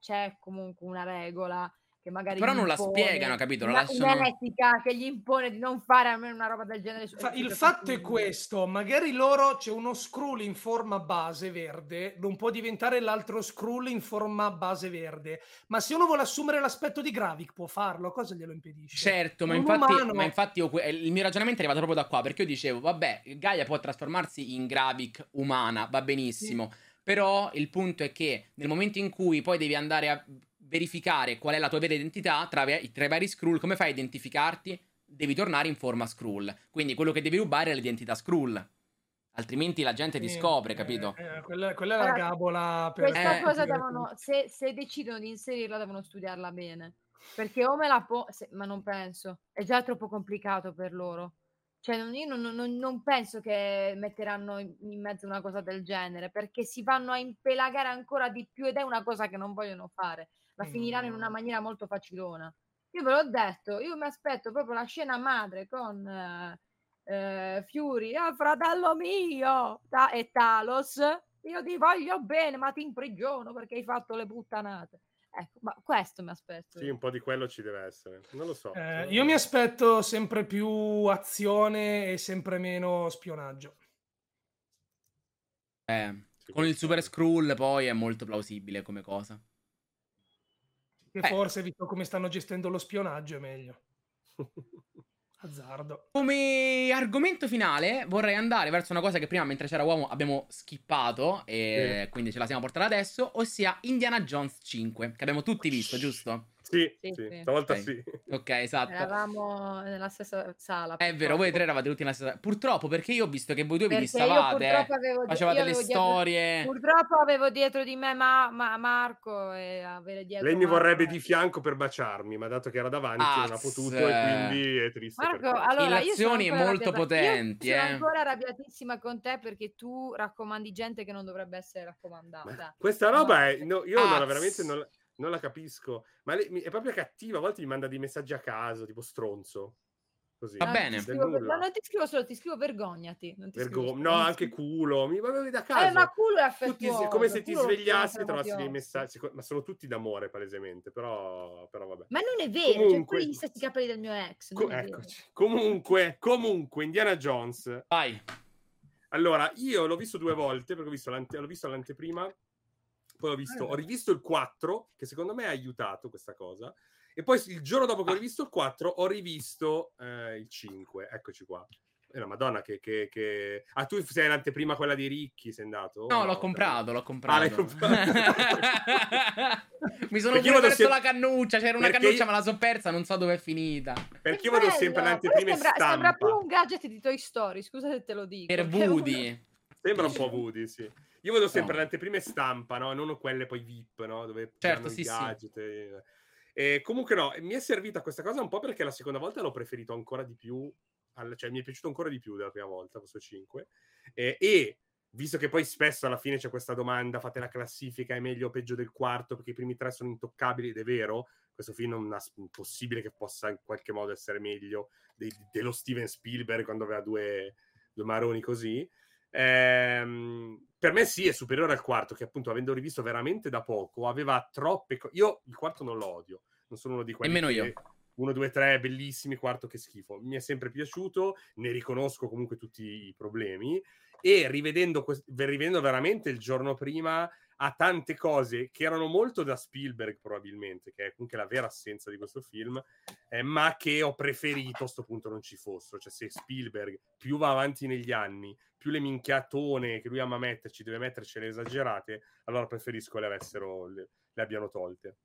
c'è comunque una regola che magari però non impone, la spiegano, capito? Un'etica che gli impone di non fare almeno una roba del genere. Il fatto è questo, magari loro c'è uno Skrull in forma base verde, non può diventare l'altro Skrull in forma base verde, ma se uno vuole assumere l'aspetto di Gravik può farlo, cosa glielo impedisce? Certo, ma infatti io, il mio ragionamento è arrivato proprio da qua, perché io dicevo vabbè, Gaia può trasformarsi in Gravik umana, va benissimo, però il punto è che nel momento in cui poi devi andare a verificare qual è la tua vera identità tra i vari Skrull, come fai a identificarti? Devi tornare in forma Skrull, quindi quello che devi rubare è l'identità Skrull, altrimenti la gente ti scopre, capito? Quella è la gabola per... questa cosa devono, se decidono di inserirla devono studiarla bene, perché o me la può ma non penso, è già troppo complicato per loro. Cioè io non penso che metteranno in mezzo una cosa del genere, perché si vanno a impelagare ancora di più ed è una cosa che non vogliono fare. La finiranno in una maniera molto facilona. Io ve l'ho detto, io mi aspetto proprio la scena madre con Fury, fratello mio, e Talos, io ti voglio bene ma ti imprigiono perché hai fatto le puttanate. Ecco, ma questo mi aspetto. Sì, un po' di quello ci deve essere, non lo so. Io mi aspetto sempre più azione e sempre meno spionaggio. Con il Super Skrull poi è molto plausibile come cosa. Che forse, visto come stanno gestendo lo spionaggio, è meglio. Azzardo. Come argomento finale vorrei andare verso una cosa che prima, mentre c'era uomo, abbiamo skippato e quindi ce la siamo portata adesso, ossia Indiana Jones 5, che abbiamo tutti visto, giusto? Sì. Stavolta sì. Ok, esatto. Eravamo nella stessa sala. Purtroppo. È vero, voi tre eravate tutti nella stessa sala. Purtroppo, perché io ho visto che voi due vi distavate, facevate le storie. Purtroppo avevo dietro di me Marco e avere dietro lei mi Marco vorrebbe di fianco per baciarmi, ma dato che era davanti non ha potuto e quindi è triste. Marco, allora, azioni molto potenti. Io sono ancora arrabbiatissima con te perché tu raccomandi gente che non dovrebbe essere raccomandata. Ma questa roba è... No, io non la veramente... Non la capisco, ma è proprio cattiva. A volte mi manda dei messaggi a caso, tipo stronzo. Così. Va bene. Ma non ti scrivo solo, ti scrivo vergognati. Non ti scrivo. No, anche culo. Mi va da caso. Ma culo è affettuoso. Tutti, come se ti svegliassi e trovassi dei messaggi. Ma sono tutti d'amore, palesemente. Però vabbè. Ma non è vero. Comunque, cioè, gli stessi capelli del mio ex. Eccoci. Comunque, Indiana Jones. Vai. Allora, io l'ho visto 2 volte, perché l'ho visto all'anteprima. Poi ho rivisto il 4, che secondo me ha aiutato questa cosa. E poi il giorno dopo che ho rivisto il 4 ho rivisto il 5. Eccoci qua. È una madonna che... Ah, tu sei in anteprima quella di Ricchi, sei andato? No, l'ho comprato. Ah, l'hai comprato. Mi sono la cannuccia, c'era una cannuccia ma la so persa, non so dove è finita. Perché io vado sempre in anteprima stampa. Sembra più un gadget di Toy Story, scusa se te lo dico. Per Woody. Sembra un po' Woody, sì. Io vedo sempre le anteprime stampa, no? Non quelle poi VIP, no? Dove certo, sì, gadget. Sì. E comunque no, mi è servita questa cosa un po' perché la seconda volta l'ho preferito ancora di più, cioè mi è piaciuto ancora di più della prima volta, questo 5. E visto che poi spesso alla fine c'è questa domanda, fate la classifica, è meglio o peggio del quarto, perché i primi 3 sono intoccabili, ed è vero, questo film non è possibile che possa in qualche modo essere meglio dello Steven Spielberg quando aveva due maroni così. Per me sì, è superiore al quarto, che appunto avendo rivisto veramente da poco aveva troppe cose. Io il quarto non lo odio, non sono uno di quelli nemmeno io. 1, 2, 3 bellissimi, quarto che schifo, mi è sempre piaciuto, ne riconosco comunque tutti i problemi, e rivedendo veramente il giorno prima a tante cose che erano molto da Spielberg probabilmente, che è comunque la vera assenza di questo film, ma che ho preferito a sto punto non ci fossero. Cioè, se Spielberg più va avanti negli anni, più le minchiatone che lui ama metterci, deve metterci le esagerate, allora preferisco le abbiano tolte.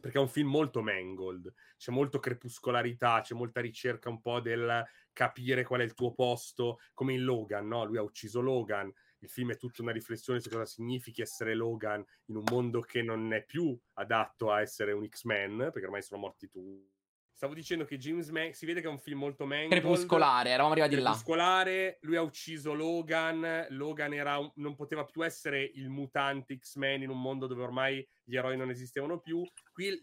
Perché è un film molto Mangold, c'è molto crepuscolarità, c'è molta ricerca un po' del capire qual è il tuo posto, come in Logan, no? Lui ha ucciso Logan, il film è tutta una riflessione su cosa significhi essere Logan in un mondo che non è più adatto a essere un X-Men, perché ormai sono morti tutti. Stavo dicendo che James si vede che è un film molto Mangold. Crepuscolare, eravamo arrivati là. Crepuscolare, lui ha ucciso Logan non poteva più essere il mutante X-Men in un mondo dove ormai gli eroi non esistevano più. Qui,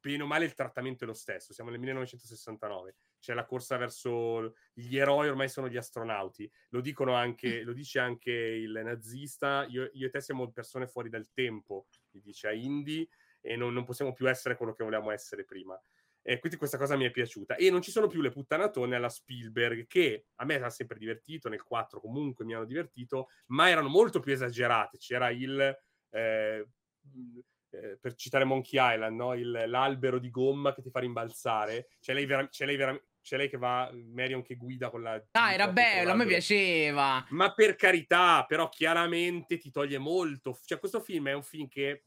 bene o male, il trattamento è lo stesso. Siamo nel 1969. C'è la corsa verso gli eroi, ormai sono gli astronauti. Lo dice anche il nazista. Io e te siamo persone fuori dal tempo, gli dice a Indy, e non possiamo più essere quello che volevamo essere prima. Quindi questa cosa mi è piaciuta, e non ci sono più le puttanatone alla Spielberg, che a me era sempre divertito, nel 4 comunque mi hanno divertito, ma erano molto più esagerate. C'era per citare Monkey Island, no? L'albero di gomma che ti fa rimbalzare, c'è lei che va, Marion che guida con la... Ah, era bello, a me piaceva, ma per carità, però chiaramente ti toglie molto. Cioè, questo film è un film che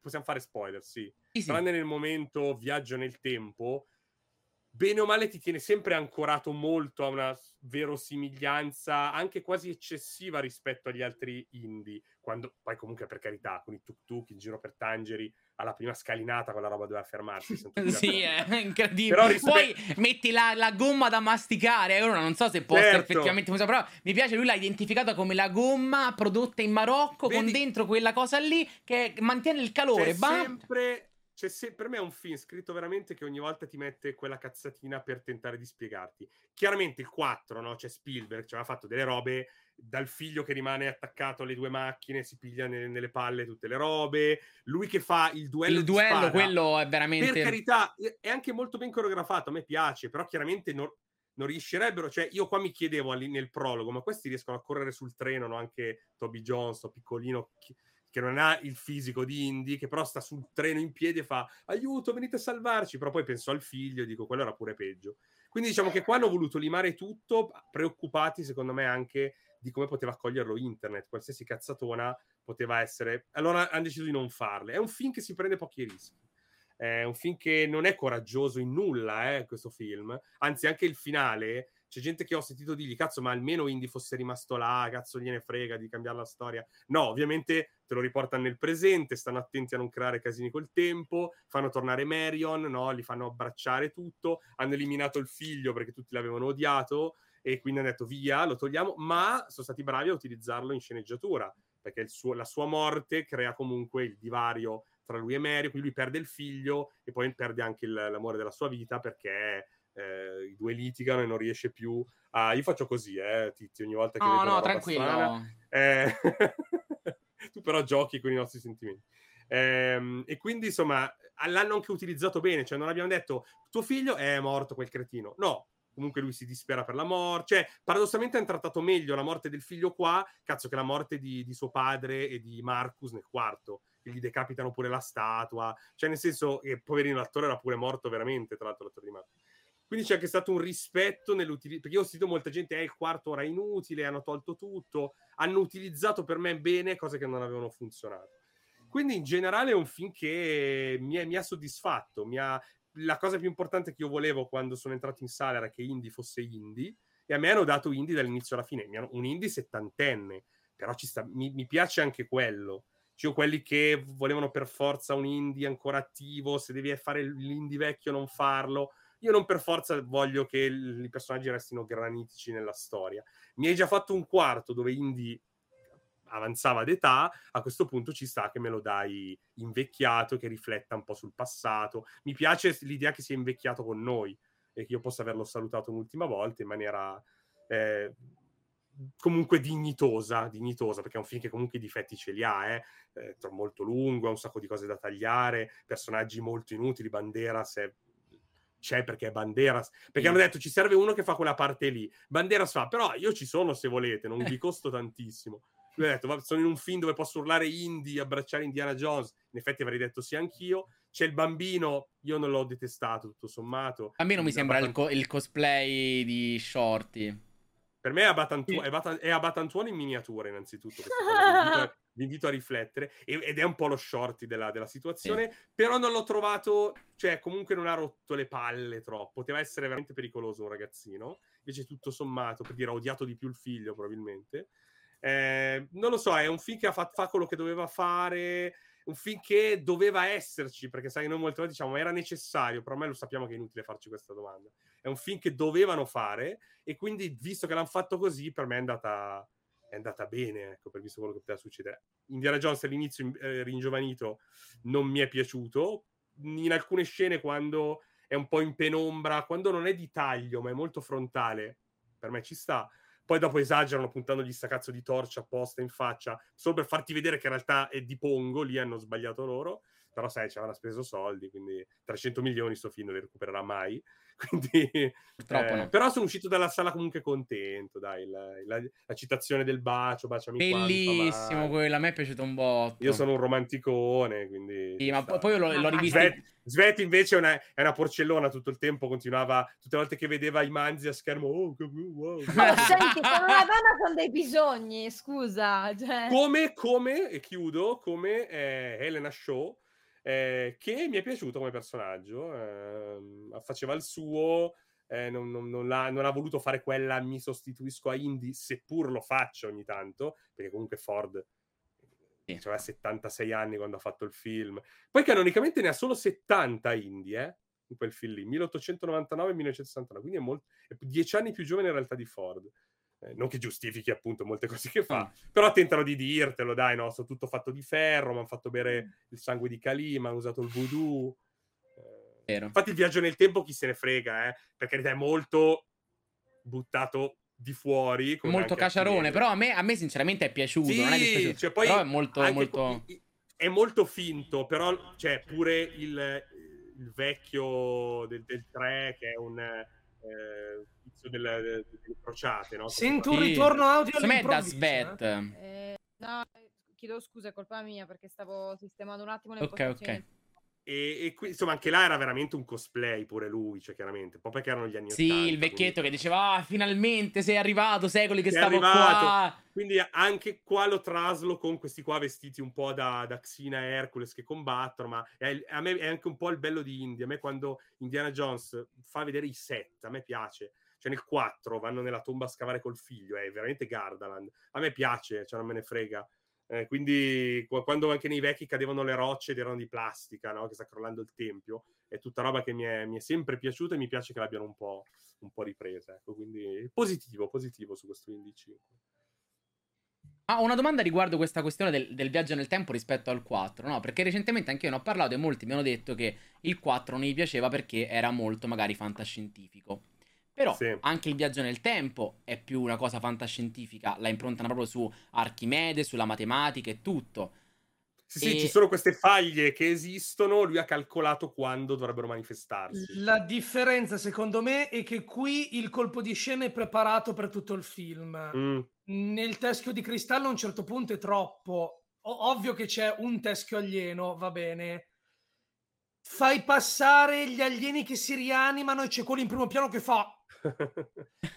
possiamo fare spoiler, sì. Tranne nel momento viaggio nel tempo, bene o male ti tiene sempre ancorato molto a una verosimiglianza anche quasi eccessiva rispetto agli altri indie, quando poi comunque, per carità, con i tuk-tuk in giro per Tangeri alla prima scalinata quella roba doveva fermarsi. Sì, è incredibile. Però poi metti la gomma da masticare, ora non so se possa effettivamente, però mi piace, lui l'ha identificata come la gomma prodotta in Marocco. Vedi? Con dentro quella cosa lì che mantiene il calore. Per me è un film scritto veramente che ogni volta ti mette quella cazzatina per tentare di spiegarti. Chiaramente il 4, no? C'è Spielberg, ci aveva fatto delle robe, dal figlio che rimane attaccato alle 2 macchine, si piglia nelle palle tutte le robe, lui che fa il duello, spara. Quello è veramente... Per carità, è anche molto ben coreografato, a me piace, però chiaramente non riuscirebbero, cioè io qua mi chiedevo nel prologo, ma questi riescono a correre sul treno, no? Anche Toby Jones, sto piccolino... che non ha il fisico di Indy, che però sta sul treno in piedi e fa aiuto, venite a salvarci, però poi penso al figlio e dico quello era pure peggio. Quindi diciamo che qua hanno voluto limare tutto, preoccupati secondo me anche di come poteva accoglierlo internet, qualsiasi cazzatona poteva essere, allora hanno deciso di non farle. È un film che si prende pochi rischi, è un film che non è coraggioso in nulla, questo film, anzi anche il finale. C'è gente che ho sentito dirgli, cazzo, ma almeno Indy fosse rimasto là, cazzo gliene frega di cambiare la storia. No, ovviamente te lo riportano nel presente, stanno attenti a non creare casini col tempo, fanno tornare Marion, no? Li fanno abbracciare tutto, hanno eliminato il figlio perché tutti l'avevano odiato e quindi hanno detto via, lo togliamo, ma sono stati bravi a utilizzarlo in sceneggiatura, perché la sua morte crea comunque il divario tra lui e Marion, quindi lui perde il figlio e poi perde anche l'amore della sua vita perché... i due litigano e non riesce più a... io faccio così, Tizi, ogni volta che vedo una roba strana, tu però giochi con i nostri sentimenti. E quindi insomma l'hanno anche utilizzato bene, cioè non abbiamo detto tuo figlio è morto quel cretino, no, comunque lui si dispera per la morte, cioè paradossalmente hanno trattato meglio la morte del figlio qua, cazzo, che la morte di suo padre e di Marcus nel quarto, che gli decapitano pure la statua, cioè nel senso che poverino l'attore era pure morto veramente, tra l'altro l'attore di Marcus. Quindi c'è anche stato un rispetto nell'utilizzo, perché io ho sentito molta gente, il quarto ora è inutile, hanno tolto tutto, hanno utilizzato per me bene cose che non avevano funzionato. Quindi in generale è un film che mi ha soddisfatto. La cosa più importante che io volevo quando sono entrato in sala era che Indy fosse Indy, e a me hanno dato Indy dall'inizio alla fine. Un Indy settantenne, però ci sta, mi piace anche quello. Cioè, quelli che volevano per forza un Indy ancora attivo, se devi fare l'Indy vecchio non farlo. Io non per forza voglio che i personaggi restino granitici nella storia. Mi hai già fatto un quarto dove Indy avanzava d'età, a questo punto ci sta che me lo dai invecchiato, che rifletta un po' sul passato. Mi piace l'idea che sia invecchiato con noi e che io possa averlo salutato un'ultima volta in maniera comunque dignitosa, perché è un film che comunque i difetti ce li ha, è molto lungo, ha un sacco di cose da tagliare, personaggi molto inutili. Banderas c'è perché è Banderas, perché hanno detto ci serve uno che fa quella parte lì, Banderas fa, però io ci sono se volete, non vi costo tantissimo. Lui ha detto, sono in un film dove posso urlare Indy, abbracciare Indiana Jones. In effetti avrei detto sì anch'io. C'è il bambino, io non l'ho detestato tutto sommato. A me non mi sembra il cosplay di Shorty. Per me è Abatantuono in miniatura innanzitutto. Vi invito a riflettere, ed è un po' lo Shorty della situazione, sì. Però non l'ho trovato, cioè comunque non ha rotto le palle troppo. Poteva essere veramente pericoloso un ragazzino, invece tutto sommato, per dire, ha odiato di più il figlio probabilmente. Non lo so, è un film che fa quello che doveva fare, un film che doveva esserci, perché sai, noi molte volte diciamo era necessario, però a me lo sappiamo che è inutile farci questa domanda. È un film che dovevano fare, e quindi visto che l'hanno fatto così, per me è andata bene, ecco, per visto quello che poteva succedere. Indiana Jones all'inizio ringiovanito non mi è piaciuto, in alcune scene quando è un po' in penombra, quando non è di taglio ma è molto frontale, per me ci sta. Poi dopo esagerano puntandogli sta cazzo di torcia apposta in faccia, solo per farti vedere che in realtà è di Pongo, lì hanno sbagliato loro, però sai, ci avranno speso soldi, quindi 300 milioni sto film non li recupererà mai, quindi no. Però sono uscito dalla sala comunque contento, dai, la citazione del bacio, baciami bellissimo, quanto, quella a me è piaciuta un botto. Io sono un romanticone, quindi sì, ma poi l'ho rivisto. Sveti invece è una porcellona, tutto il tempo continuava, tutte le volte che vedeva i manzi a schermo, ma senti, sono una donna con dei bisogni, scusa, cioè... come e chiudo, come Helena Shaw, che mi è piaciuto come personaggio, faceva il suo, non ha voluto fare quella mi sostituisco a Indy, seppur lo faccio ogni tanto, perché comunque Ford aveva 76 anni quando ha fatto il film, poi canonicamente ne ha solo 70 Indy, in quel film lì, 1899-1969, quindi è 10 anni più giovane in realtà di Ford. Non che giustifichi appunto molte cose che fa, però tentano di dirtelo, dai, no, sono tutto fatto di ferro, mi hanno fatto bere il sangue di Kali, mi hanno usato il voodoo. Infatti il viaggio nel tempo chi se ne frega, per carità, è molto buttato di fuori, molto caciarone, però a me sinceramente è piaciuto, sì, non è dispiaciuto, cioè, poi però è molto è molto finto, però cioè, pure il vecchio del 3 che è un tizio delle crociate, no? Sento un ritorno audio all'improvviso, no, chiedo scusa, è colpa mia perché stavo sistemando un attimo le impostazioni. Ok. E qui, insomma, anche là era veramente un cosplay pure lui, cioè chiaramente, poi perché erano gli anni 80. Sì, il vecchietto quindi... che diceva finalmente sei arrivato, secoli che stavo qua. Quindi anche qua lo traslo con questi qua vestiti un po' da Xena e Hercules che combattono, ma a me è anche un po' il bello di Indy. A me quando Indiana Jones fa vedere i set, a me piace. Cioè nel 4 vanno nella tomba a scavare col figlio, è veramente Gardaland. A me piace, cioè non me ne frega. Quindi quando anche nei vecchi cadevano le rocce ed erano di plastica, no? Che sta crollando il tempio, è tutta roba che mi è sempre piaciuta e mi piace che l'abbiano un po' ripresa, ecco. Quindi positivo su questo Indy 5. Ah, ho una domanda riguardo questa questione del viaggio nel tempo rispetto al 4, no? Perché recentemente anche io ne ho parlato e molti mi hanno detto che il 4 non gli piaceva perché era molto magari fantascientifico. Però sì, anche il viaggio nel tempo è più una cosa fantascientifica, la improntano proprio su Archimede, sulla matematica e tutto. Sì, e... sì, ci sono queste faglie che esistono, lui ha calcolato quando dovrebbero manifestarsi. La differenza, secondo me, è che qui il colpo di scena è preparato per tutto il film. Mm. Nel Teschio di Cristallo a un certo punto è troppo ovvio che c'è un teschio alieno, va bene, fai passare gli alieni che si rianimano e c'è quello in primo piano che fa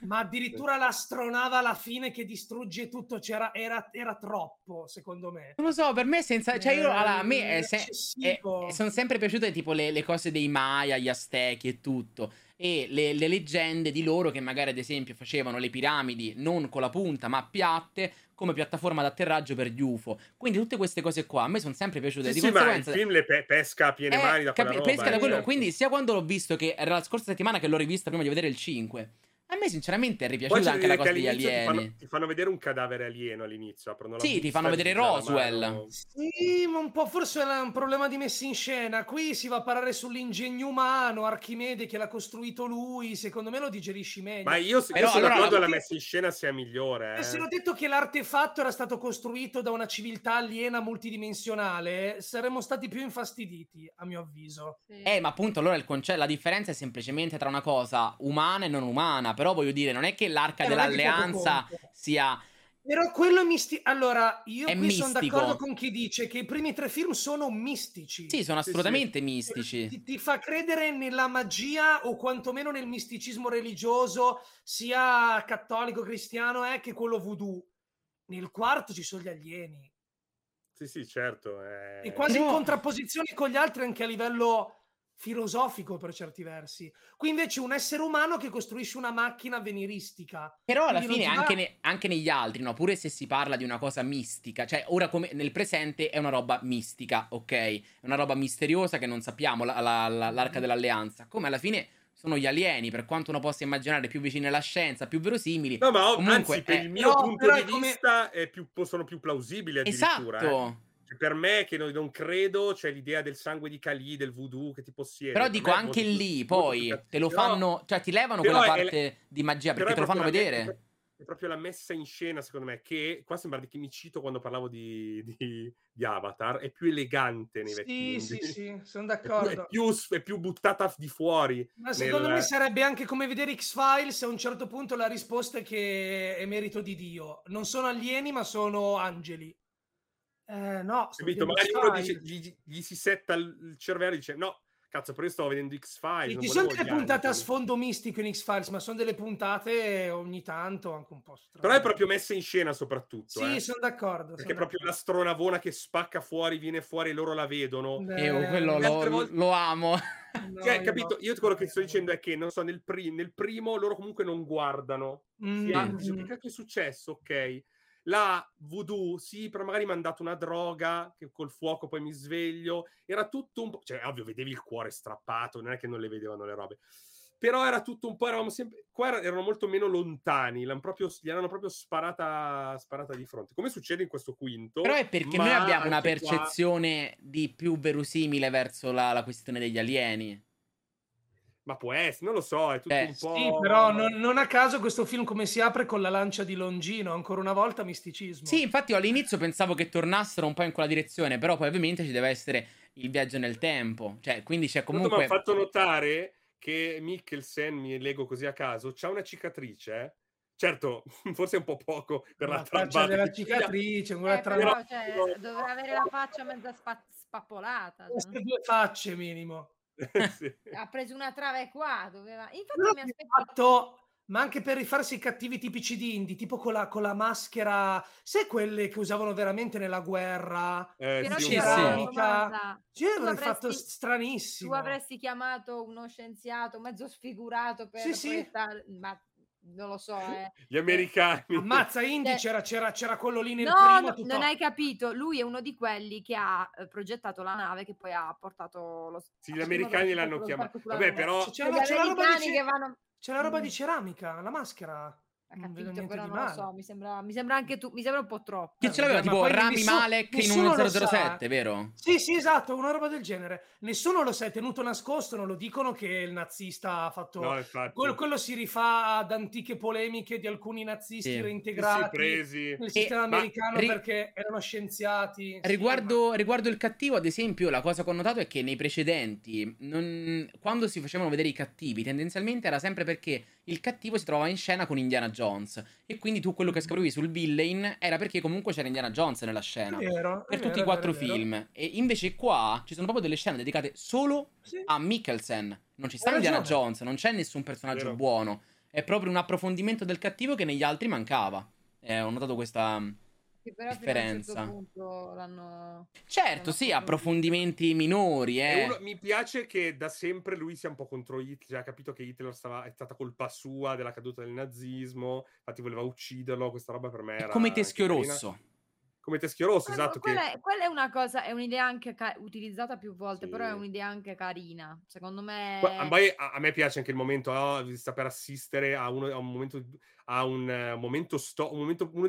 ma addirittura l'astronave alla fine che distrugge tutto, era troppo, secondo me, non lo so, per me senza, cioè io a me sono sempre piaciute tipo le cose dei Maya, gli Aztechi e tutto, e le leggende di loro che magari ad esempio facevano le piramidi non con la punta ma piatte come piattaforma d'atterraggio per gli UFO, quindi tutte queste cose qua a me sono sempre piaciute. Sì, ma il film le pesca a piene mani da quella roba, pesca da quello, certo. Quindi sia quando l'ho visto, che era la scorsa settimana che l'ho rivista prima di vedere il 5, a me sinceramente è ripiaciuta anche la cosa degli alieni. Ti fanno vedere un cadavere alieno all'inizio, aprono la sì, ti fanno vedere Roswell. Sì, ma un po' forse è un problema di messa in scena. Qui si va a parlare sull'ingegno umano, Archimede che l'ha costruito lui, secondo me lo digerisci meglio. Ma io sono d'accordo che la messa in scena sia migliore. Se l'ho detto che l'artefatto era stato costruito da una civiltà aliena multidimensionale, saremmo stati più infastiditi, a mio avviso. Sì. Ma appunto allora la differenza è semplicemente tra una cosa umana e non umana. Però voglio dire, non è che l'arca dell'alleanza sia... Però quello è mistico. Allora, io qui sono d'accordo con chi dice che i primi tre film sono mistici. Sì, sono assolutamente mistici. Ti fa credere nella magia o quantomeno nel misticismo religioso, sia cattolico, cristiano, che quello voodoo. Nel quarto ci sono gli alieni. Sì, sì, certo. E quasi in contrapposizione con gli altri anche a livello... filosofico per certi versi. Qui invece un essere umano che costruisce una macchina avveniristica. Però alla fine anche negli altri, no? Pure se si parla di una cosa mistica, cioè ora come nel presente è una roba mistica, ok? È una roba misteriosa che non sappiamo, l'arca dell'alleanza. Come alla fine sono gli alieni, per quanto uno possa immaginare, più vicini alla scienza, più verosimili. No, ma comunque, anzi, per il mio punto di vista sono più plausibili addirittura. Esatto. Per me, che non credo, c'è l'idea del sangue di Kali, del voodoo che ti possiede. Però dico, anche lì poi te lo fanno, cioè ti levano quella parte di magia perché te lo fanno vedere. È proprio la messa in scena, secondo me, che qua sembra di chimicito quando parlavo di Avatar, è più elegante nei vecchi. Sì, sono d'accordo. È più buttata di fuori. Ma secondo me sarebbe anche come vedere X-Files, a un certo punto la risposta è che è merito di Dio. Non sono alieni, ma sono angeli. No, capito? Magari uno dice, gli si setta il cervello e dice no, cazzo, però io stavo vedendo X-Files. Ci sono delle puntate a sfondo mistico in X-Files, ma sono delle puntate ogni tanto anche un po' strane. Però è proprio messa in scena soprattutto. Sì, sono d'accordo. Perché proprio la stronavona che spacca fuori, viene fuori e loro la vedono. Io quello lo amo. No, cioè, capito? Io quello che sto dicendo è che, non so, nel primo loro comunque non guardano. Dicono, che cacchio è successo? Ok. La voodoo, sì, però magari mi hanno dato una droga che col fuoco poi mi sveglio. Era tutto un po'... Cioè, ovvio, vedevi il cuore strappato, non è che non le vedevano le robe. Però era tutto un po'... Eravamo sempre... Qua erano molto meno lontani, gli hanno proprio sparata di fronte. Come succede in questo quinto. Però è perché noi abbiamo una percezione di più verosimile verso la questione degli alieni. Ma può essere, non lo so, è tutto un po'... Sì, però non a caso questo film come si apre con la lancia di Longino, ancora una volta misticismo. Sì, infatti io all'inizio pensavo che tornassero un po' in quella direzione, però poi ovviamente ci deve essere il viaggio nel tempo, cioè quindi c'è comunque... Mi ha fatto notare che Mikkelsen, mi leggo così a caso, c'ha una cicatrice, Certo, forse un po' poco per la trambata della cicatrice, però, cioè, dovrà avere la faccia mezza spappolata. Queste due facce minimo. Sì. Ha preso una trave qua, doveva... Infatti mi aspettavo... fatto, ma anche per rifarsi i cattivi tipici di indie, tipo con la maschera, sai, quelle che usavano veramente nella guerra, ceramica, c'era un fatto stranissimo. Tu avresti chiamato uno scienziato mezzo sfigurato per questa, ma non lo so, Gli americani. Ammazza, Indy, c'era quello lì nel primo. No, non hai capito. Lui è uno di quelli che ha progettato la nave che poi ha portato lo... Sì, gli americani l'hanno chiamato. Vabbè, però... C'è la roba di ceramica, la maschera. Ha capito, non però non male. Lo so, mi sembra anche tu, mi sembra un po' troppo. Chi ce l'aveva? Tipo Rami Malek in uno 007, vero? Sì, esatto, una roba del genere. Nessuno lo sa, è tenuto nascosto, non lo dicono che il nazista ha fatto... No, quello si rifà ad antiche polemiche di alcuni nazisti reintegrati nel sistema americano perché erano scienziati. Riguardo il cattivo, ad esempio, la cosa che ho notato è che nei precedenti, quando si facevano vedere i cattivi, tendenzialmente era sempre perché il cattivo si trovava in scena con Indiana Jones e quindi tu quello che scoprivi sul villain era perché comunque c'era Indiana Jones nella scena, tutti i quattro film. E invece qua ci sono proprio delle scene dedicate solo a Mikkelsen, non ci sta Indiana Jones, non c'è nessun personaggio buono, è proprio un approfondimento del cattivo che negli altri mancava. Ho notato questa differenza. Però punto l'hanno... Certo, sì, approfondimenti minori. Mi piace che da sempre lui sia un po' contro Hitler. Ha capito che Hitler è stata colpa sua della caduta del nazismo, infatti voleva ucciderlo. Questa roba per me era come Teschio Rosso. Come Teschio Rosso, esatto. Quella è una cosa, è un'idea anche utilizzata più volte, però è un'idea anche carina. Secondo me... A me piace anche il momento di saper assistere a un momento, uno dei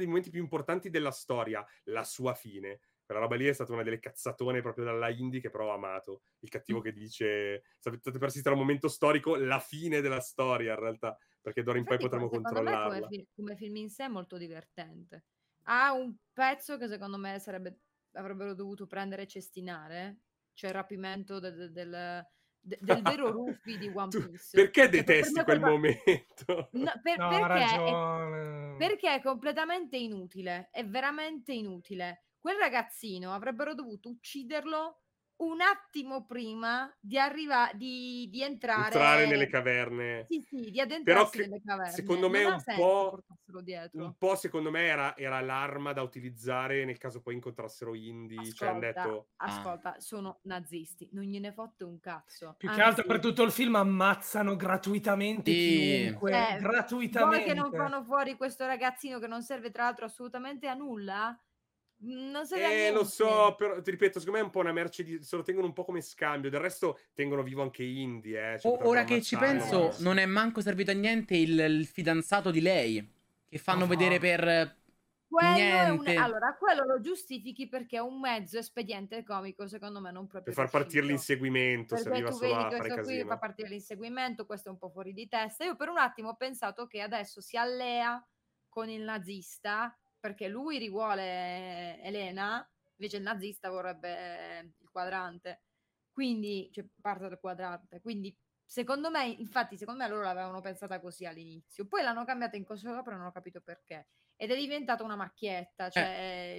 momenti più importanti della storia, la sua fine. Quella roba lì è stata una delle cazzatone proprio dalla indie che però ho amato. Il cattivo che dice, sapete, per assistere a un momento storico, la fine della storia in realtà, perché d'ora in poi potremo controllarla. Me come film in sé è molto divertente. Ha un pezzo che secondo me avrebbero dovuto prendere e cestinare, cioè il rapimento del vero Ruffy di One Piece. Perché detesti quel momento? Perché è completamente inutile, è veramente inutile. Quel ragazzino avrebbero dovuto ucciderlo un attimo prima di entrare nelle caverne, di addentrarsi nelle caverne. Secondo me un po' secondo me era l'arma da utilizzare nel caso poi incontrassero Indy. Ascolta, sono nazisti, non gliene fotte un cazzo. Più che altro per tutto il film ammazzano gratuitamente chiunque, gratuitamente. Poi che non fanno fuori questo ragazzino che non serve tra l'altro assolutamente a nulla. Non lo so, però ti ripeto, secondo me è un po' una merce se lo tengono un po' come scambio. Del resto tengono vivo anche Indy. Ora che ci penso, non è manco servito a niente il fidanzato di lei che fanno vedere per niente. Allora, quello lo giustifichi perché è un mezzo espediente comico, secondo me, non proprio per far partire l'inseguimento. Perché tu vedi questo qui fa partire l'inseguimento, questo è un po' fuori di testa. Io per un attimo ho pensato che adesso si allea con il nazista perché lui rivuole Elena, invece il nazista vorrebbe il quadrante, quindi parte dal quadrante, quindi secondo me loro l'avevano pensata così all'inizio, poi l'hanno cambiata in corso sopra, non ho capito perché, ed è diventata una macchietta, cioè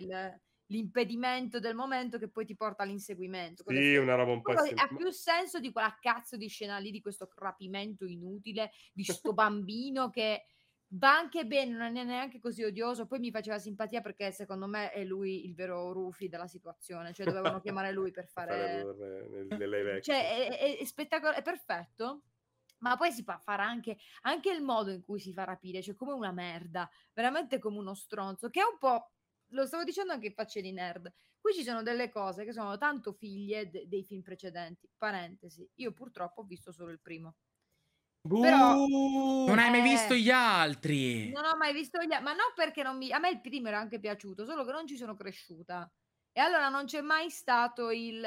l'impedimento del momento che poi ti porta all'inseguimento. Sì, una roba un po' ha più senso di quella cazzo di scena lì, di questo rapimento inutile di sto bambino che va anche bene, non è neanche così odioso. Poi mi faceva simpatia perché secondo me è lui il vero Rufy della situazione, cioè dovevano chiamare lui per fare cioè è spettacolo, è perfetto. Ma poi si farà anche il modo in cui si fa rapire, cioè come una merda, veramente come uno stronzo, che è un po', lo stavo dicendo anche in Facce di Nerd, qui ci sono delle cose che sono tanto figlie dei film precedenti. Parentesi, io purtroppo ho visto solo il primo. Però, non hai mai visto gli altri? Non ho mai visto gli altri, ma non perché a me il primo era anche piaciuto, solo che non ci sono cresciuta e allora non c'è mai stato il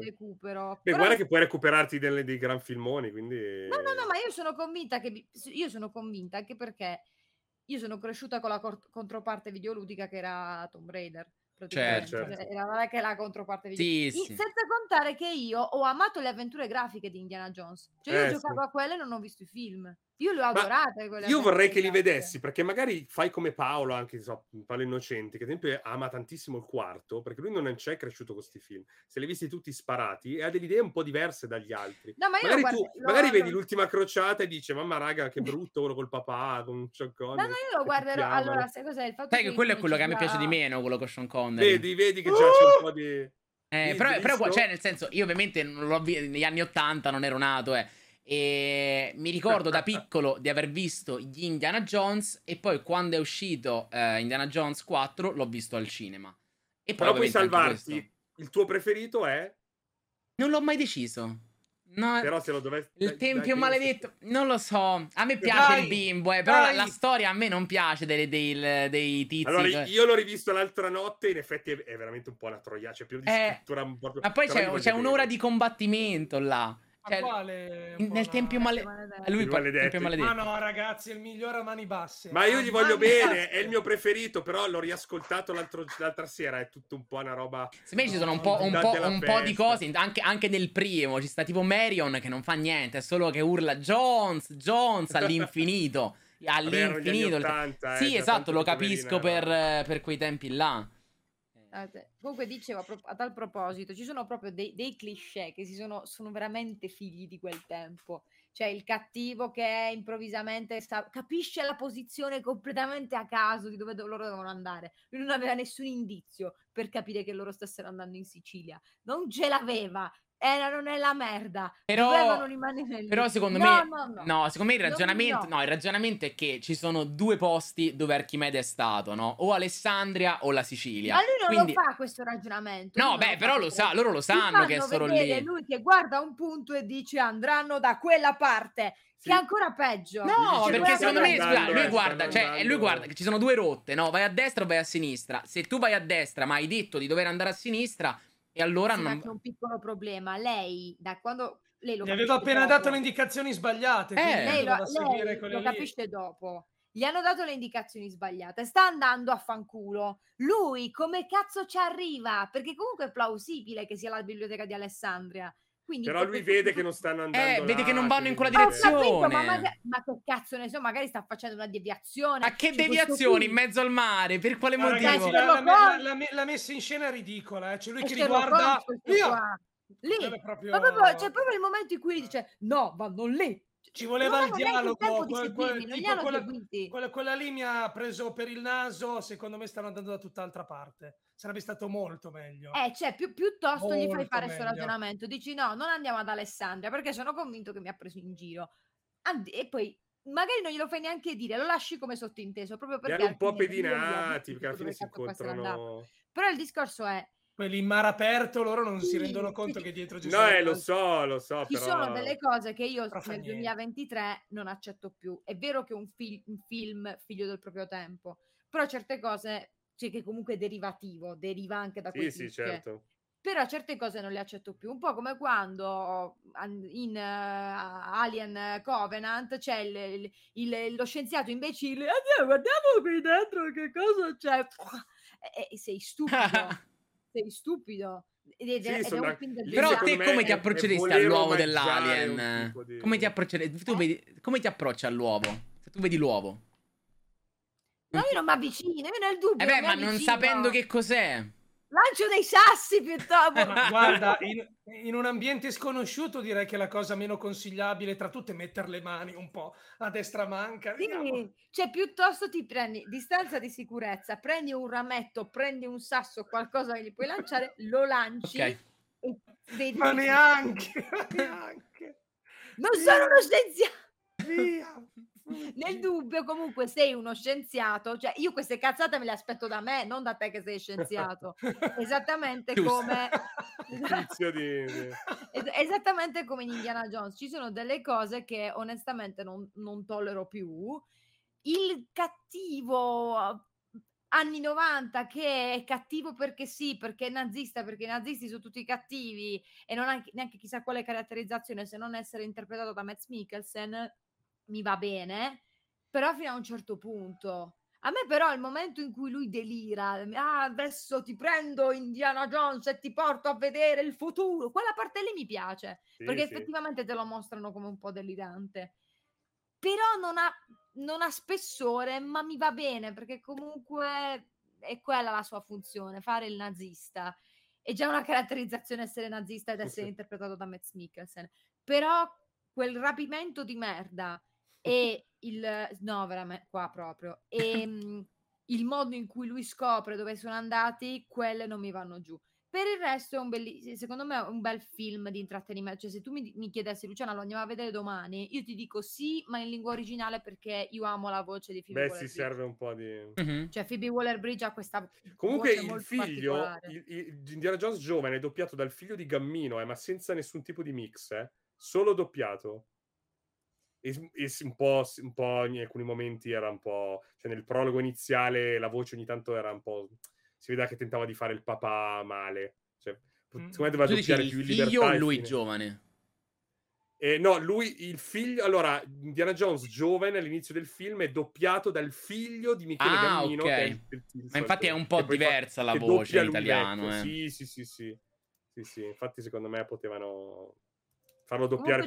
recupero. Beh, però... guarda che puoi recuperarti dei gran filmoni, quindi no, ma io sono convinta che anche perché io sono cresciuta con la controparte videoludica che era Tomb Raider. Certo. Era che la controparte senza contare che io ho amato le avventure grafiche di Indiana Jones, cioè io giocavo a quelle e non ho visto i film, io le ho adorate. Io vorrei che li vedessi, perché magari fai come Paolo, anche Paolo Innocenti, che ad esempio ama tantissimo il quarto perché lui non c'è cresciuto con questi film, se li hai visti tutti sparati e ha delle idee un po' diverse dagli altri. No, ma magari vedi l'ultima crociata e dice mamma raga che brutto, quello col papà con Sean Connery. No, io lo guarderò. Allora sai cos'è il fatto che quello è quello che a me piace di meno, quello con Sean Connery. Vedi che c'è un po' di però cioè nel senso, io ovviamente non l'ho negli anni 80 non ero nato, e mi ricordo da piccolo di aver visto gli Indiana Jones e poi quando è uscito Indiana Jones 4 l'ho visto al cinema. E poi però puoi salvarti, il tuo preferito è? Non l'ho mai deciso. No, però se lo dovessi... Il tempio maledetto, non lo so. A me piace il bimbo, però la storia a me non piace dei tizi. Allora, io l'ho rivisto l'altra notte e in effetti è veramente un po' una troia. C'è più di scrittura un po'... Ma poi c'è un'ora di combattimento là. Cioè, quale? Nel tempio maledetto. Lui tempio maledetto. Ma no, ragazzi, è il migliore a mani basse. Ma io gli voglio bene, è il mio preferito, però l'ho riascoltato l'altra sera, è tutto un po' una roba. Se invece ci sono un po' di cose, anche nel primo, ci sta tipo Marion che non fa niente, è solo che urla Jones all'infinito. All'infinito. Vabbè, 80, sì, esatto, lo capisco per quei tempi là. Comunque dicevo, a tal proposito, ci sono proprio dei cliché che sono veramente figli di quel tempo. Cioè il cattivo che improvvisamente capisce la posizione completamente a caso di dove loro devono andare. Lui non aveva nessun indizio per capire che loro stessero andando in Sicilia, non ce l'aveva, erano nella merda, dovevano rimanere lì. Però secondo me secondo me il ragionamento è che ci sono due posti dove Archimede è stato, no? O Alessandria o la Sicilia. Ma lui non lo fa questo ragionamento. No, beh, però loro lo sanno che è solo lì. Lui che guarda un punto e dice andranno da quella parte. Sì. Che è ancora peggio. No, perché secondo me lui guarda che ci sono due rotte, no? Vai a destra o vai a sinistra. Se tu vai a destra, ma hai detto di dover andare a sinistra, e allora sì, non... C'è un piccolo problema. Lei, da quando... Lei lo gli aveva appena dato le indicazioni sbagliate. Lei lo capisce dopo. Gli hanno dato le indicazioni sbagliate. Sta andando a fanculo. Lui, come cazzo ci arriva? Perché comunque è plausibile che sia la biblioteca di Alessandria. Quindi però lui vede che non stanno andando vede là, che non vanno in quella direzione. Capito, ma che cazzo ne so, magari sta facendo una deviazione. Ma che deviazione in mezzo al mare? Per quale motivo? Ragazzi, la messa in scena è ridicola, eh? Cioè lui che li guarda lì. C'è proprio il momento in cui dice no, vanno lì. Ci voleva il dialogo, quella lì mi ha preso per il naso, secondo me stanno andando da tutt'altra parte. Sarebbe stato molto meglio. Cioè, piuttosto molto gli fai fare questo ragionamento, dici no, non andiamo ad Alessandria perché sono convinto che mi ha preso in giro. E poi magari non glielo fai neanche dire, lo lasci come sottinteso, proprio perché un po' pedinati, perché alla fine si incontrano. Però il discorso è quelli in mare aperto, loro non si rendono conto che dietro ci sono... No, lo so, ci sono delle cose che io nel 2023 non accetto più. È vero che è un film figlio del proprio tempo, però certe cose, cioè che comunque è derivativo, deriva anche da quel cliché. Certo. Però certe cose non le accetto più. Un po' come quando in Alien Covenant c'è lo scienziato imbecille, guardiamo qui dentro che cosa c'è. E sei stupido. Sei stupido. Però te come ti approcceresti all'uovo dell'alien? Come ti approcceresti? Come ti approcci all'uovo? Se tu vedi l'uovo. No, io non mi avvicino, io nel dubbio. Ma non sapendo che cos'è. Lancio dei sassi piuttosto. Guarda, in un ambiente sconosciuto direi che la cosa meno consigliabile tra tutte è mettere le mani un po' a destra manca. Sì, cioè piuttosto ti prendi distanza di sicurezza, prendi un rametto, prendi un sasso, qualcosa che gli puoi lanciare, lo lanci. Okay. E vedi. Ma neanche. Non sono uno scienziato. Via. Nel dubbio comunque sei uno scienziato, cioè io queste cazzate me le aspetto da me, non da te che sei scienziato. Esattamente come in Indiana Jones ci sono delle cose che onestamente non tollero più. Il cattivo anni 90 che è cattivo perché sì, perché è nazista, perché i nazisti sono tutti cattivi e non ha neanche chissà quale caratterizzazione, se non essere interpretato da Mads Mikkelsen, mi va bene, però fino a un certo punto. A me però il momento in cui lui delira, adesso ti prendo Indiana Jones e ti porto a vedere il futuro, quella parte lì mi piace, perché effettivamente te lo mostrano come un po' delirante. Però non ha spessore, ma mi va bene, perché comunque è quella la sua funzione, fare il nazista. È già una caratterizzazione essere nazista ed essere interpretato da Mads Mikkelsen. Però quel rapimento di merda e il modo in cui lui scopre dove sono andati, quelle non mi vanno giù. Per il resto secondo me è un bel film di intrattenimento. Cioè se tu mi chiedessi Luciana lo andiamo a vedere domani, io ti dico sì, ma in lingua originale, perché io amo la voce di Phoebe Waller-Bridge. Serve un po' di cioè Phoebe Waller-Bridge ha questa comunque voce molto particolare. Indiana Jones giovane è doppiato dal figlio di Gammino, ma senza nessun tipo di mix solo doppiato. E un po' in alcuni momenti era un po', cioè nel prologo iniziale la voce ogni tanto era un po', si vedeva che tentava di fare il papà male, cioè secondo me doveva doppiare più in libertà. Io lui giovane. No, lui, il figlio... Allora, Indiana Jones, giovane, all'inizio del film, è doppiato dal figlio di Michele Gambino. Okay. Ma infatti è un po' diversa la voce in italiano. Sì, infatti secondo me potevano farlo doppiare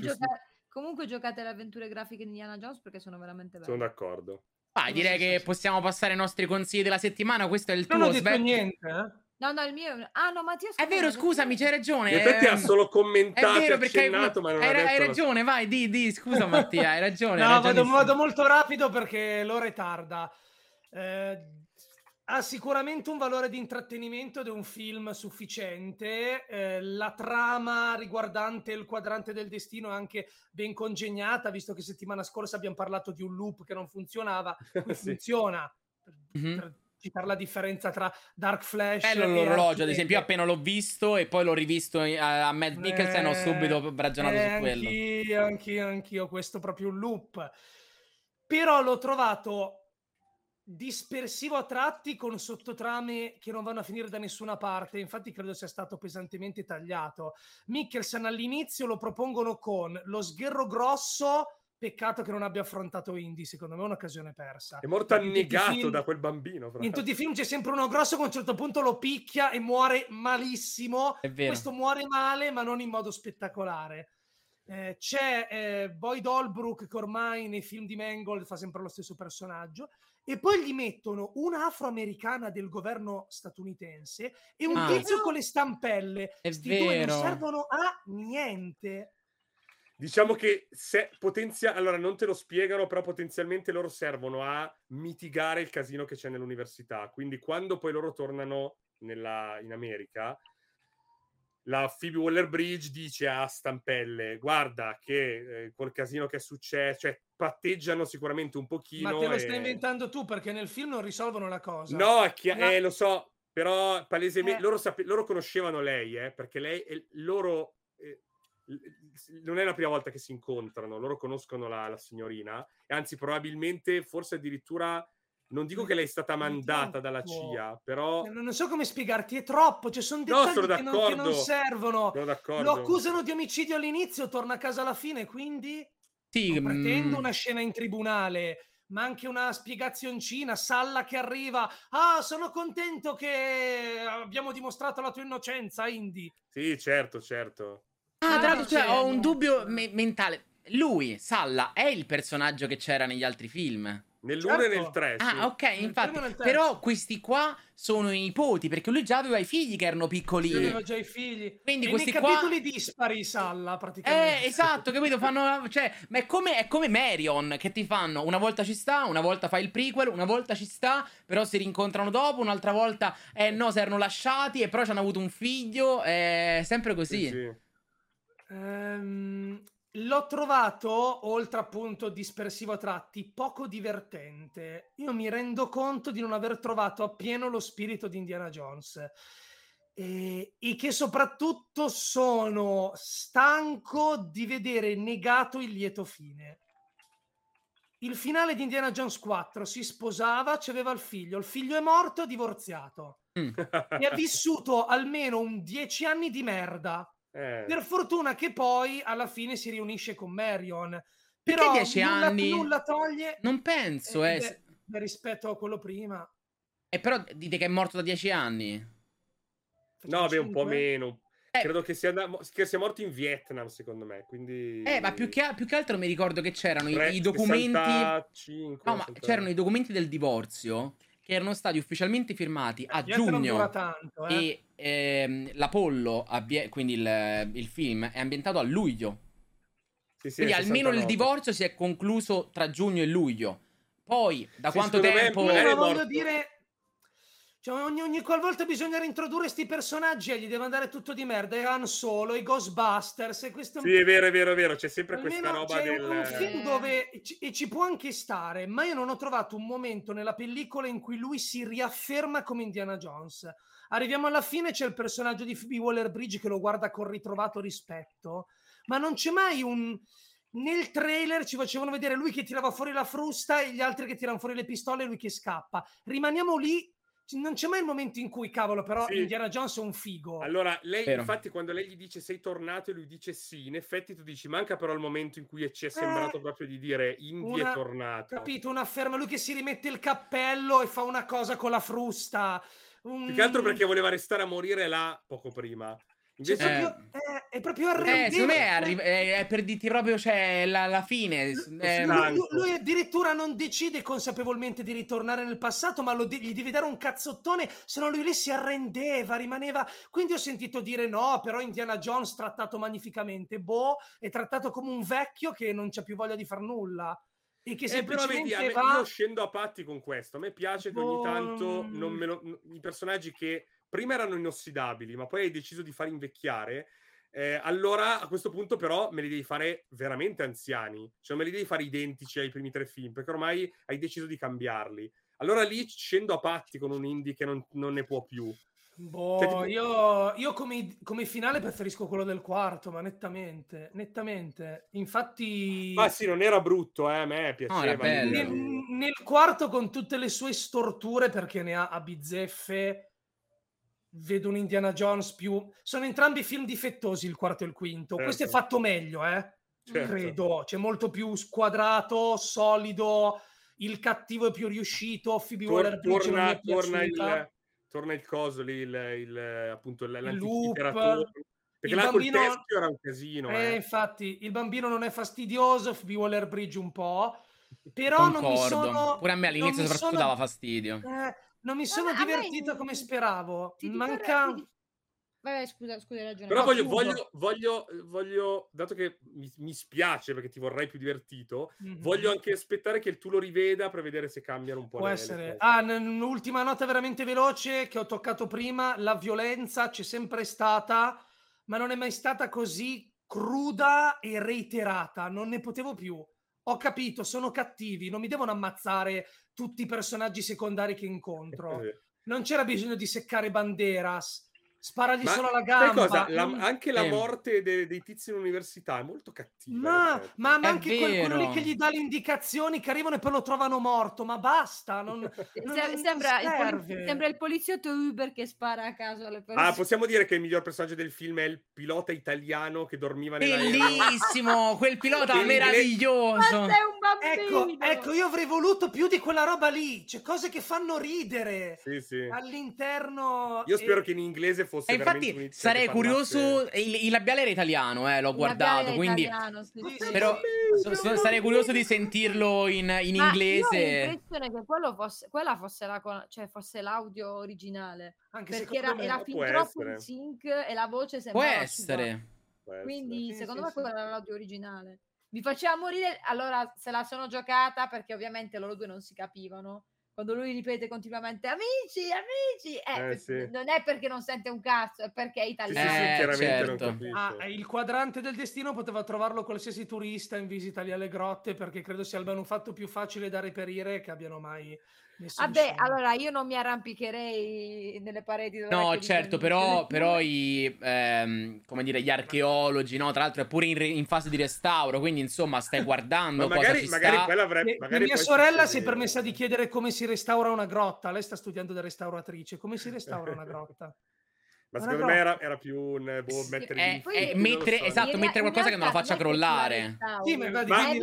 Comunque giocate le avventure grafiche di Indiana Jones perché sono veramente belle. Sono d'accordo. Ah, direi che possiamo passare ai nostri consigli della settimana. Questo è il tuo, Sven. Non ho detto niente, eh? No, il mio... Ah, no, Mattia, scusami. È vero, scusami, c'hai ragione. In effetti ha solo commentato, accennato, ma non ha detto... Hai ragione, vai, di, scusa Mattia, hai ragione. No, vado molto rapido perché l'ora è tarda. Ha sicuramente un valore di intrattenimento ed è un film sufficiente. La trama riguardante il quadrante del destino è anche ben congegnata, visto che settimana scorsa abbiamo parlato di un loop che non funzionava. Qui funziona. Mm-hmm. Per la differenza tra Dark Flash e l'orologio, ad esempio, io appena l'ho visto e poi l'ho rivisto a Matt Mikkelsen, ho subito ragionato su quello. Anch'io, questo proprio un loop, però l'ho trovato dispersivo a tratti, con sottotrame che non vanno a finire da nessuna parte. Infatti credo sia stato pesantemente tagliato. Mikkelsen all'inizio lo propongono con lo sgherro grosso. Peccato che non abbia affrontato Indy, secondo me è un'occasione persa. È morto annegato da quel bambino. In tutti i film c'è sempre uno grosso che a un certo punto lo picchia e muore malissimo. Questo muore male, ma non in modo spettacolare. C'è Boyd Holbrook, che ormai nei film di Mangold fa sempre lo stesso personaggio, e poi gli mettono una afroamericana del governo statunitense e un tizio con le stampelle. Questi due non servono a niente. Diciamo che allora non te lo spiegano, però potenzialmente loro servono a mitigare il casino che c'è nell'università. Quindi quando poi loro tornano in America, la Phoebe Waller-Bridge dice a stampelle: guarda che col casino che è successo, cioè patteggiano sicuramente un pochino. Ma te lo stai inventando tu, perché nel film non risolvono la cosa. No, lo so, però palesemente loro conoscevano lei, perché lei e loro... non è la prima volta che si incontrano, loro conoscono la signorina, anzi probabilmente, forse addirittura, non dico che lei è stata mandata dalla CIA, però non so come spiegarti, è troppo, ci sono dettagli che non servono. Lo accusano di omicidio all'inizio, torna a casa alla fine, quindi pretendo una scena in tribunale, ma anche una spiegazioncina. Salla che arriva: ah, sono contento che abbiamo dimostrato la tua innocenza, Indy. Sì, certo. Ah, tra l'altro, ho un dubbio mentale. Lui, Salla, è il personaggio che c'era negli altri film? Nell'1 e nel 3. Sì. Ah, ok, infatti. Però questi qua sono i nipoti, perché lui già aveva i figli che erano piccolini. Lui aveva già i figli. Quindi questi nei capitoli dispari, Salla, praticamente. Esatto, capito? Ma è come Marion, che ti fanno: una volta ci sta, una volta fa il prequel, una volta ci sta, però si rincontrano dopo, un'altra volta, no, si erano lasciati, e però ci hanno avuto un figlio, sempre così. Sì. L'ho trovato, oltre appunto dispersivo a tratti, poco divertente. Io mi rendo conto di non aver trovato appieno lo spirito di Indiana Jones, e che soprattutto sono stanco di vedere negato il lieto fine. Il finale di Indiana Jones 4 si sposava, c'aveva il figlio è morto, è divorziato e ha vissuto almeno un 10 anni di merda. Per fortuna che poi alla fine si riunisce con Marion. Però perché 10 anni? Nulla toglie. Non penso, rispetto a quello prima. E però dite che è morto da 10 anni. No, 5. Beh, un po' meno. Credo che sia morto in Vietnam, secondo me. Quindi... ma più che altro mi ricordo che c'erano i documenti. 65, no, ma 65. C'erano i documenti del divorzio, che erano stati ufficialmente firmati a giugno, tanto, e l'Apollo, quindi il film, è ambientato a luglio. Sì, quindi almeno 69. Il divorzio si è concluso tra giugno e luglio. Poi, da quanto tempo... voglio dire... Cioè, ogni qualvolta bisogna reintrodurre sti personaggi e gli deve andare tutto di merda. E Han Solo, i Ghostbusters, e questo... Sì, è vero, c'è sempre almeno questa roba del... un film dove ci può anche stare, ma io non ho trovato un momento nella pellicola in cui lui si riafferma come Indiana Jones. Arriviamo alla fine, c'è il personaggio di Phoebe Waller-Bridge che lo guarda con ritrovato rispetto, ma non c'è mai un... Nel trailer ci facevano vedere lui che tirava fuori la frusta e gli altri che tirano fuori le pistole e lui che scappa. Rimaniamo lì, non c'è mai il momento in cui, cavolo, però sì. Indiana Jones è un figo. Allora, lei, però, infatti, quando lei gli dice sei tornato e lui dice sì, in effetti tu dici, manca però il momento in cui ci è sembrato proprio di dire Indy è tornato. Capito, una ferma, lui che si rimette il cappello e fa una cosa con la frusta. Più che altro perché voleva restare a morire là poco prima. Invece è proprio secondo me è per dirti proprio, cioè, la fine. Lui addirittura non decide consapevolmente di ritornare nel passato, ma gli devi dare un cazzottone, se no lui lì si arrendeva, rimaneva. Quindi ho sentito dire no, però Indiana Jones trattato magnificamente, è trattato come un vecchio che non c'ha più voglia di far nulla. E che semplicemente però vedi, io scendo a patti con questo. A me piace che ogni tanto i personaggi che prima erano inossidabili, ma poi hai deciso di far invecchiare, allora a questo punto però me li devi fare veramente anziani, cioè me li devi fare identici ai primi tre film, perché ormai hai deciso di cambiarli. Allora lì scendo a patti con un indie che non ne può più. Io come finale preferisco quello del quarto, ma nettamente. Infatti, ma sì, non era brutto, a me piaceva. Nel quarto, con tutte le sue storture, perché ne ha a bizzeffe, vedo un Indiana Jones più... Sono entrambi film difettosi, il quarto e il quinto. Certo. Questo è fatto meglio, certo. Credo. C'è molto più squadrato, solido, il cattivo è più riuscito, Phoebe Waller-Bridge non mi è piaciuta. Torna il coso lì, appunto l'antiteratura. Perché là col teschio era un casino. Infatti, il bambino non è fastidioso, Phoebe Waller-Bridge un po', però concordo. Pure a me all'inizio soprattutto dava fastidio. Non mi sono divertito come speravo. Vabbè, scusa, hai ragione. Però voglio, dato che mi spiace perché ti vorrei più divertito, voglio anche aspettare che tu lo riveda per vedere se cambiano un po'. Può essere. Un'ultima nota veramente veloce che ho toccato prima: la violenza c'è sempre stata, ma non è mai stata così cruda e reiterata. Non ne potevo più. Ho capito, sono cattivi, non mi devono ammazzare tutti i personaggi secondari che incontro. Non c'era bisogno di seccare Banderas, sparagli solo alla gamba. Cosa? Anche la morte dei tizi in università è molto cattiva. Ma anche quello lì che gli dà le indicazioni, che arrivano e poi lo trovano morto, ma basta. Sembra il poliziotto Uber che spara a caso alle persone. Possiamo dire che il miglior personaggio del film è il pilota italiano che dormiva nell'aereo. Bellissimo, quel pilota meraviglioso. Ma sei un bambino. Ecco, io avrei voluto più di quella roba lì. C'è cose che fanno ridere all'interno. Io spero che in inglese fosse, e infatti sarei curioso. Il labiale era italiano, l'ho guardato, quindi italiano, sì. Però sarei curioso di sentirlo in inglese. Io ho l'impressione che quella fosse fosse l'audio originale, anche perché era fin troppo in sync e la voce sembrava quindi secondo me quella era l'audio originale. Mi faceva morire, allora se la sono giocata, perché ovviamente loro due non si capivano. Quando lui ripete continuamente amici, non è perché non sente un cazzo, è perché è italiano. Sì, non capisco. Il quadrante del destino poteva trovarlo qualsiasi turista in visita lì alle grotte, perché credo sia il manufatto più facile da reperire che abbiano mai. Allora io non mi arrampicherei nelle pareti. No, certo, però gli archeologi, no? Tra l'altro è pure in fase di restauro, quindi insomma stai guardando. Ma mia sorella si è permessa di chiedere come si restaura una grotta. Lei sta studiando da restauratrice. Come si restaura una grotta? Ma secondo me era più un mettere qualcosa che non la faccia crollare. Sì,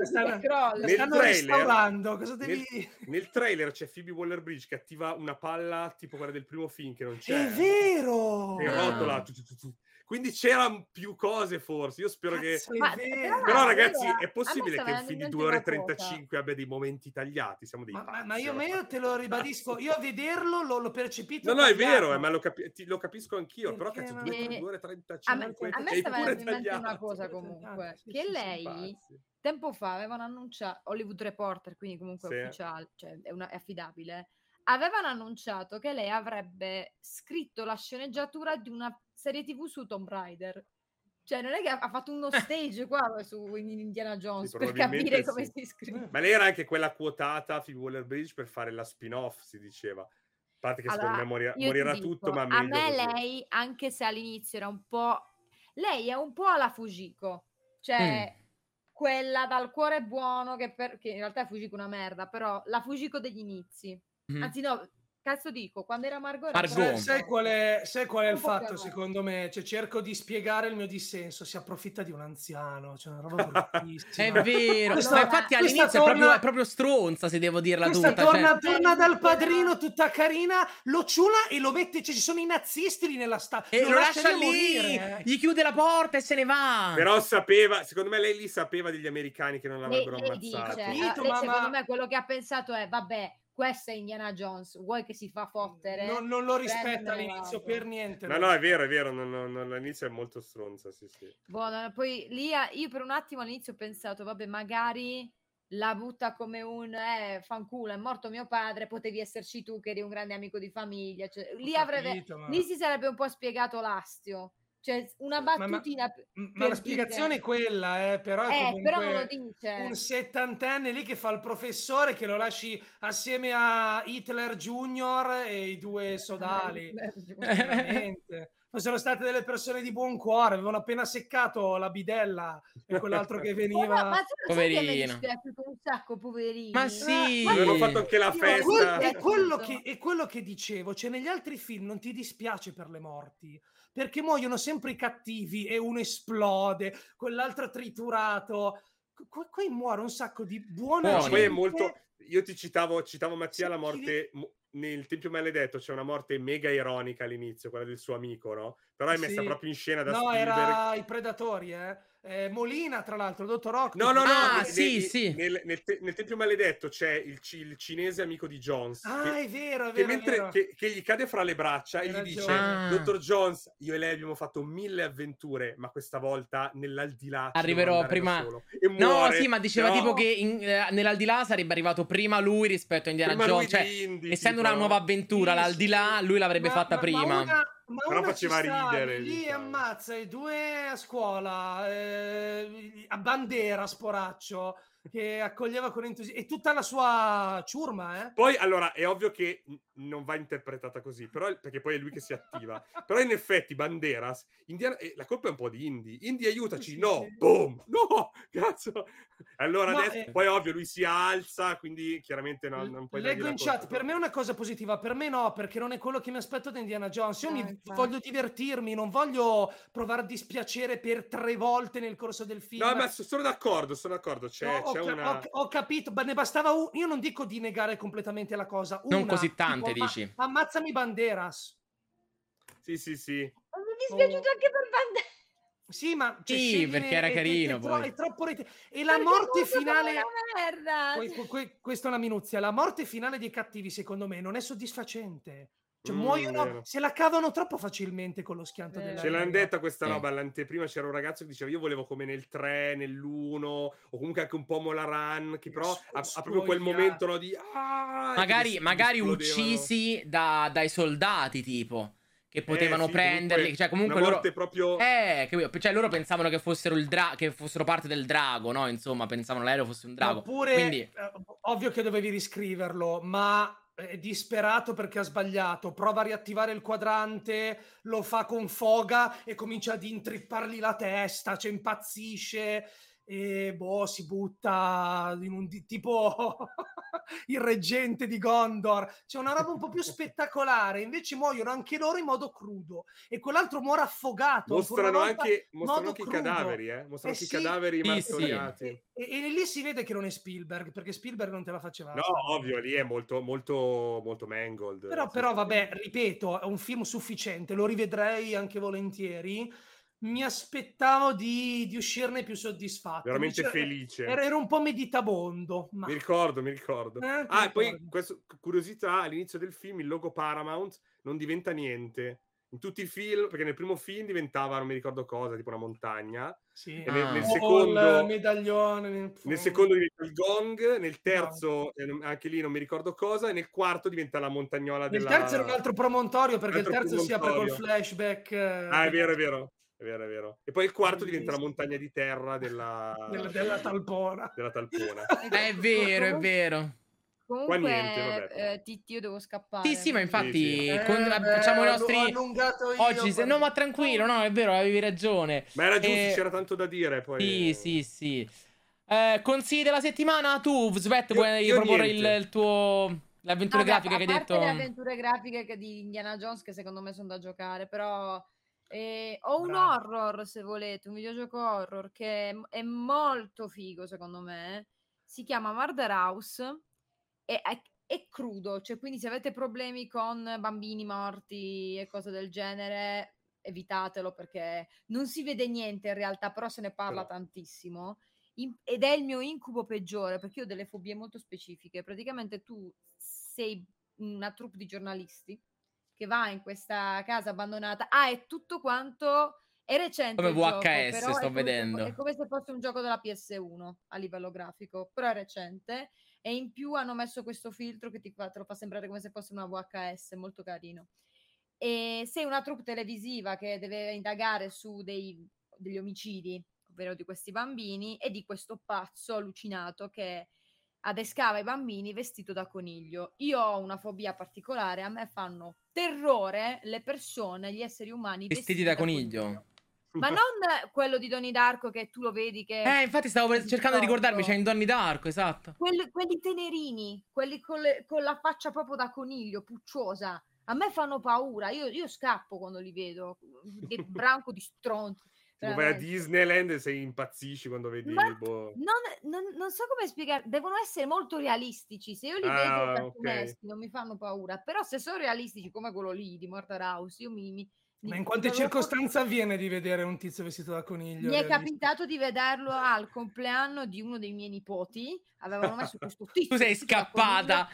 stanno restaurando. Cosa devi... nel trailer c'è Phoebe Waller-Bridge che attiva una palla tipo quella del primo film che non c'è. È vero! E rotola. Quindi c'erano più cose, forse. Io spero però ragazzi, è possibile che un film di 2 ore e 35 abbia dei momenti tagliati? Siamo dei pazzi. Ma io te lo ribadisco. Io a vederlo l'ho percepito. No, è vero, ma lo capisco anch'io. Però cazzo, 2 ore e 35. A me stava venendo in mente una cosa comunque. Che lei tempo fa avevano annunciato, Hollywood Reporter, quindi comunque ufficiale, cioè è affidabile. Avevano annunciato che lei avrebbe scritto la sceneggiatura di una serie TV su Tomb Raider. Cioè non è che ha fatto uno stage qua su Indiana Jones per capire come si scrive. Ma lei era anche quella quotata Phoebe Waller-Bridge per fare la spin-off, si diceva. A parte che allora, secondo me morirà tutto, ma a me così. Lei, anche se all'inizio era un po'... Lei è un po' alla Fujiko. Cioè, quella dal cuore buono, che in realtà è Fujiko una merda, però la Fujiko degli inizi. Anzi no, cazzo dico, quando era Margot. Sai qual è il fatto, secondo me? Cioè, cerco di spiegare il mio dissenso, si approfitta di un anziano, cioè una roba bruttissima. È vero, questa, ma infatti all'inizio è proprio stronza, se devo dirla tutta. Torna dal padrino tutta carina, lo ciula e lo mette, cioè ci sono i nazisti lì nella e lo lascia lì, morire. Gli chiude la porta e se ne va. Però sapeva, secondo me lei lì sapeva degli americani che non l'avrebbero ammazzato. Secondo me quello che ha pensato è, vabbè, questa è Indiana Jones, vuoi che si fa fottere? Non lo rispetta all'inizio per niente. No, è vero, non, all'inizio è molto stronza, sì. Buono, poi lì io per un attimo all'inizio ho pensato, vabbè, magari la butta come un fanculo, è morto mio padre, potevi esserci tu che eri un grande amico di famiglia. Cioè, lì si sarebbe un po' spiegato l'astio. Cioè, una battutina ma la spiegazione è quella, però è comunque però non lo dice. Un settantenne lì che fa il professore, che lo lasci assieme a Hitler Junior e i due sodali. Fossero state delle persone di buon cuore, avevano appena seccato la bidella e quell'altro che veniva. Ma poverino, un sacco, poverino. Ma sì, avevo fatto anche la festa. Quello che dicevo, cioè negli altri film non ti dispiace per le morti, perché muoiono sempre i cattivi e uno esplode, quell'altro triturato. Qui muore un sacco di buona gente. Poi è molto. Io ti citavo Mattia, la morte. Nel Tempio Maledetto c'è una morte mega ironica all'inizio, quella del suo amico, no? Però è messa proprio in scena da Spielberg. No, era i Predatori, Molina, tra l'altro, Dottor Rock. No. Nel Tempio Maledetto c'è il cinese amico di Jones. È vero. Che gli cade fra le braccia e gli dice, Dottor Jones, io e lei abbiamo fatto 1000 avventure, ma questa volta nell'aldilà arriverò prima. E muore. No, sì, ma diceva tipo che nell'aldilà sarebbe arrivato prima lui rispetto a Indiana Jones. Cioè, essendo una nuova avventura, l'aldilà, lui l'avrebbe fatta prima. Ma però faceva ridere. Lì ammazza i due a scuola, a Bandera, sporaccio, che accoglieva con entusiasmo, e tutta la sua ciurma. Poi, allora, è ovvio che non va interpretata così, però perché poi è lui che si attiva. Però in effetti Banderas, Indiana, la colpa è un po' di Indy, aiutaci, sì. Boom, no, cazzo. Allora adesso, poi ovvio, lui si alza, quindi chiaramente non puoi. Leggo in chat, per me è una cosa positiva, per me no, perché non è quello che mi aspetto da Indiana Jones. Io voglio divertirmi, non voglio provare dispiacere per 3 volte nel corso del film. No, ma sono d'accordo, ho capito, ne bastava uno. Io non dico di negare completamente la cosa, non così tante. Dici. Ammazzami Banderas. Sì. Mi dispiaciuto anche per Banderas. Sì, ma sì, perché era carino. Poi. È troppo e la morte finale. Questa è una minuzia. La morte finale dei cattivi, secondo me, non è soddisfacente. Cioè, muoiono, se la cavano troppo facilmente con lo schianto della. Ce l'hanno detta questa roba all'anteprima. C'era un ragazzo che diceva: io volevo come nel 3, nell'1, o comunque anche un po' Molaran, che però ha proprio quel momento di magari uccisi dai soldati, tipo, che potevano prenderli, cioè comunque loro proprio cioè loro pensavano che fossero che fossero parte del drago, no? Insomma, pensavano l'aereo fosse un drago. Oppure, quindi ovvio che dovevi riscriverlo, ma è disperato perché ha sbagliato, prova a riattivare il quadrante, lo fa con foga e comincia ad intrippargli la testa, cioè impazzisce e si butta in un tipo il reggente di Gondor. C'è una roba un po' più spettacolare, invece muoiono anche loro in modo crudo e quell'altro muore affogato. Mostrano anche i cadaveri, mostrano anche i cadaveri martoriati. E lì si vede che non è Spielberg, perché Spielberg non te la faceva. No, ovvio, lì è molto molto molto Mangold. Però vabbè, ripeto, è un film sufficiente, lo rivedrei anche volentieri. Mi aspettavo di uscirne più soddisfatto, veramente felice. Ero un po' meditabondo, ma mi ricordo. E poi questa curiosità, all'inizio del film il logo Paramount non diventa niente in tutti i film, perché nel primo film diventava non mi ricordo cosa, tipo una montagna. Sì. Nel secondo il medaglione, nel secondo diventa il gong, nel terzo anche lì non mi ricordo cosa, e nel quarto diventa la montagnola della. Il terzo era un altro promontorio, perché il terzo si apre col flashback. È vero. E poi il quarto diventa la montagna di terra della talpona. È vero. Comunque, Titti, io devo scappare. Sì, sì, ma infatti facciamo i nostri. Ho allungato io, oggi se... No, ma tranquillo, no, è vero, avevi ragione. Ma era giusto, c'era tanto da dire. Poi... Sì, sì, sì. Consigli della settimana? Tu, Svet, vuoi proporre il tuo. L'avventura grafica che hai detto? Le avventure grafiche di Indiana Jones, che secondo me sono da giocare, però. Ho un horror, se volete, un videogioco horror che è molto figo, secondo me. Si chiama Murder House. È crudo, cioè, quindi se avete problemi con bambini morti e cose del genere, evitatelo, perché non si vede niente in realtà, però se ne parla tantissimo, ed è il mio incubo peggiore, perché io ho delle fobie molto specifiche. Praticamente tu sei una troupe di giornalisti che va in questa casa abbandonata, è tutto quanto... È recente come VHS, il gioco, sto vedendo. È come se fosse un gioco della PS1 a livello grafico, però è recente, e in più hanno messo questo filtro che te lo fa sembrare come se fosse una VHS, molto carino. E sei una troupe televisiva che deve indagare su degli omicidi, ovvero di questi bambini, e di questo pazzo allucinato che adescava i bambini vestito da coniglio. Io ho una fobia particolare, a me fanno terrore le persone, gli esseri umani vestiti da coniglio. Ma non quello di Donnie Darko, che tu lo vedi che... infatti stavo cercando di ricordarmi, c'è in Donnie Darko, esatto. Quelli tenerini, quelli con la faccia proprio da coniglio, pucciosa. A me fanno paura, io scappo quando li vedo. Che branco di stronzi. Tipo vai a Disneyland e se impazzisci quando vedi... Non so come spiegare, devono essere molto realistici. Se io li vedo cartuneschi, non mi fanno paura. Però se sono realistici come quello lì di Murder House, io mi... Ma in quante circostanze avviene di vedere un tizio vestito da coniglio? Mi è capitato di vederlo al compleanno di uno dei miei nipoti. Avevano messo questo tizio. Tu sei scappata!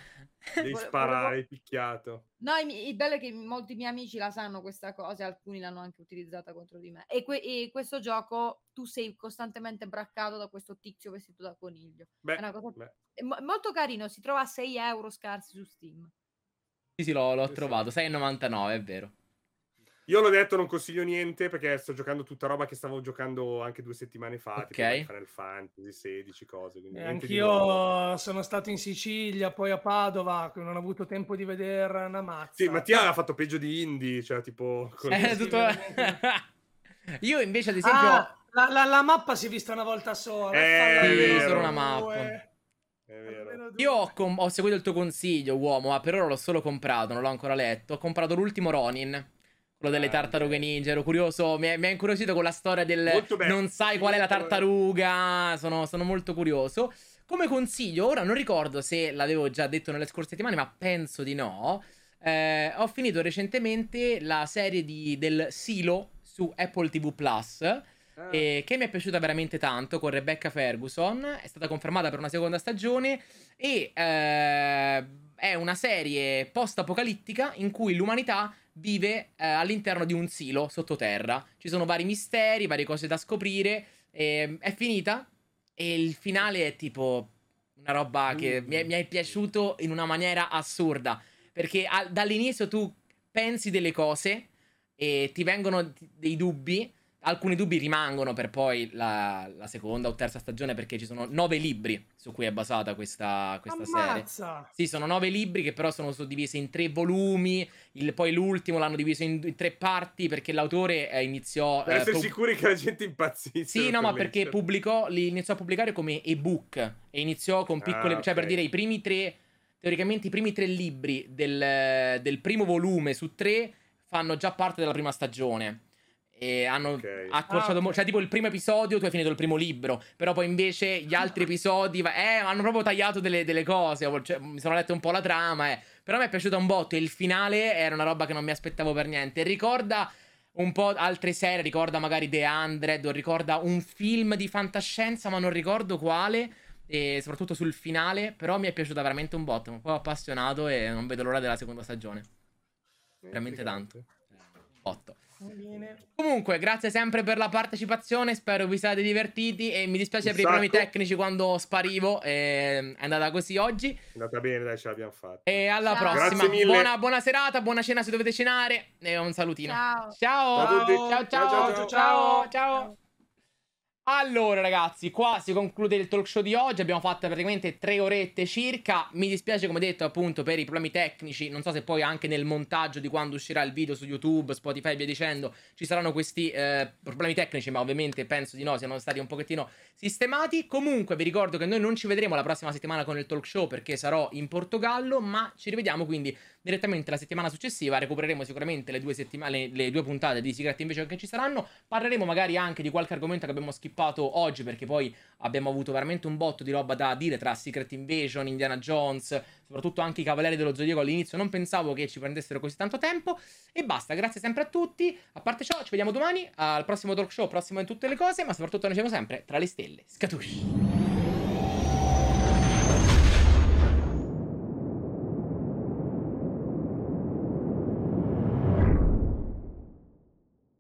Devi sparare, picchiato. No, il bello è che molti miei amici la sanno questa cosa, e alcuni l'hanno anche utilizzata contro di me. E questo gioco, tu sei costantemente braccato da questo tizio vestito da coniglio. È una cosa molto carino, si trova a 6 euro scarsi su Steam. Sì, l'ho trovato, 6,99, è vero. Io l'ho detto, non consiglio niente perché sto giocando tutta roba che stavo giocando anche 2 settimane fa, tipo Final Fantasy 16, cose. Anch'io sono stato in Sicilia, poi a Padova, che non ho avuto tempo di vedere una mazza. Sì, Mattia ha fatto peggio di indie, cioè tipo... tutto... Io invece, ad esempio... La mappa si è vista una volta sola. Solo una mappa. È vero. Io ho seguito il tuo consiglio, uomo, ma per ora l'ho solo comprato, non l'ho ancora letto. Ho comprato l'ultimo Ronin, quello delle tartarughe ninja. Ero curioso, mi ha incuriosito con la storia del non sai qual è la tartaruga. Sono molto curioso. Come consiglio, ora non ricordo se l'avevo già detto nelle scorse settimane, ma penso di no. Ho finito recentemente la serie del Silo su Apple TV Plus, che mi è piaciuta veramente tanto, con Rebecca Ferguson. È stata confermata per una seconda stagione e è una serie post-apocalittica in cui l'umanità vive all'interno di un silo sottoterra. Ci sono vari misteri, varie cose da scoprire. È finita e il finale è tipo una roba che mi è piaciuto in una maniera assurda, perché dall'inizio tu pensi delle cose e ti vengono dei dubbi. Alcuni dubbi rimangono per poi la seconda o terza stagione, perché ci sono 9 libri su cui è basata questa serie. Sì, sono 9 libri che però sono suddivisi in 3 volumi. Poi l'ultimo l'hanno diviso in 3 parti perché l'autore iniziò... Per essere sicuri che la gente impazzisca. Sì, no, ma perché li iniziò a pubblicare come ebook e iniziò con piccole... cioè, per dire, i primi tre libri del primo volume su 3 fanno già parte della prima stagione. E hanno accorciato cioè tipo il primo episodio tu hai finito il primo libro, però poi invece gli altri episodi hanno proprio tagliato delle cose, cioè, mi sono letto un po' la trama, però mi è piaciuta un botto e il finale era una roba che non mi aspettavo per niente. Ricorda un po' altre serie, ricorda magari The 100, ricorda un film di fantascienza ma non ricordo quale, e soprattutto sul finale, però mi è piaciuta veramente un botto, mi sono appassionato e non vedo l'ora della seconda stagione, veramente tanto. Comunque, grazie sempre per la partecipazione, spero vi siate divertiti e mi dispiace per i problemi tecnici quando sparivo, è andata così oggi. È andata bene, dai, ce l'abbiamo fatta. E alla prossima, buona serata, buona cena se dovete cenare e un salutino. Ciao ciao ciao ciao ciao ciao. Allora ragazzi, qua si conclude il talk show di oggi, abbiamo fatto praticamente 3 orette circa, mi dispiace come detto appunto per i problemi tecnici, non so se poi anche nel montaggio di quando uscirà il video su YouTube, Spotify e via dicendo ci saranno questi problemi tecnici, ma ovviamente penso di no, siamo stati un pochettino sistemati. Comunque vi ricordo che noi non ci vedremo la prossima settimana con il talk show perché sarò in Portogallo, ma ci rivediamo quindi direttamente la settimana successiva, recupereremo sicuramente le due puntate di Secret Invasion che ci saranno, parleremo magari anche di qualche argomento che abbiamo skippato oggi perché poi abbiamo avuto veramente un botto di roba da dire tra Secret Invasion, Indiana Jones, soprattutto anche i Cavalieri dello Zodiaco. All'inizio non pensavo che ci prendessero così tanto tempo e basta, grazie sempre a tutti, a parte ciò ci vediamo domani al prossimo talk show, prossimo in tutte le cose, ma soprattutto noi siamo sempre tra le stelle, scatush!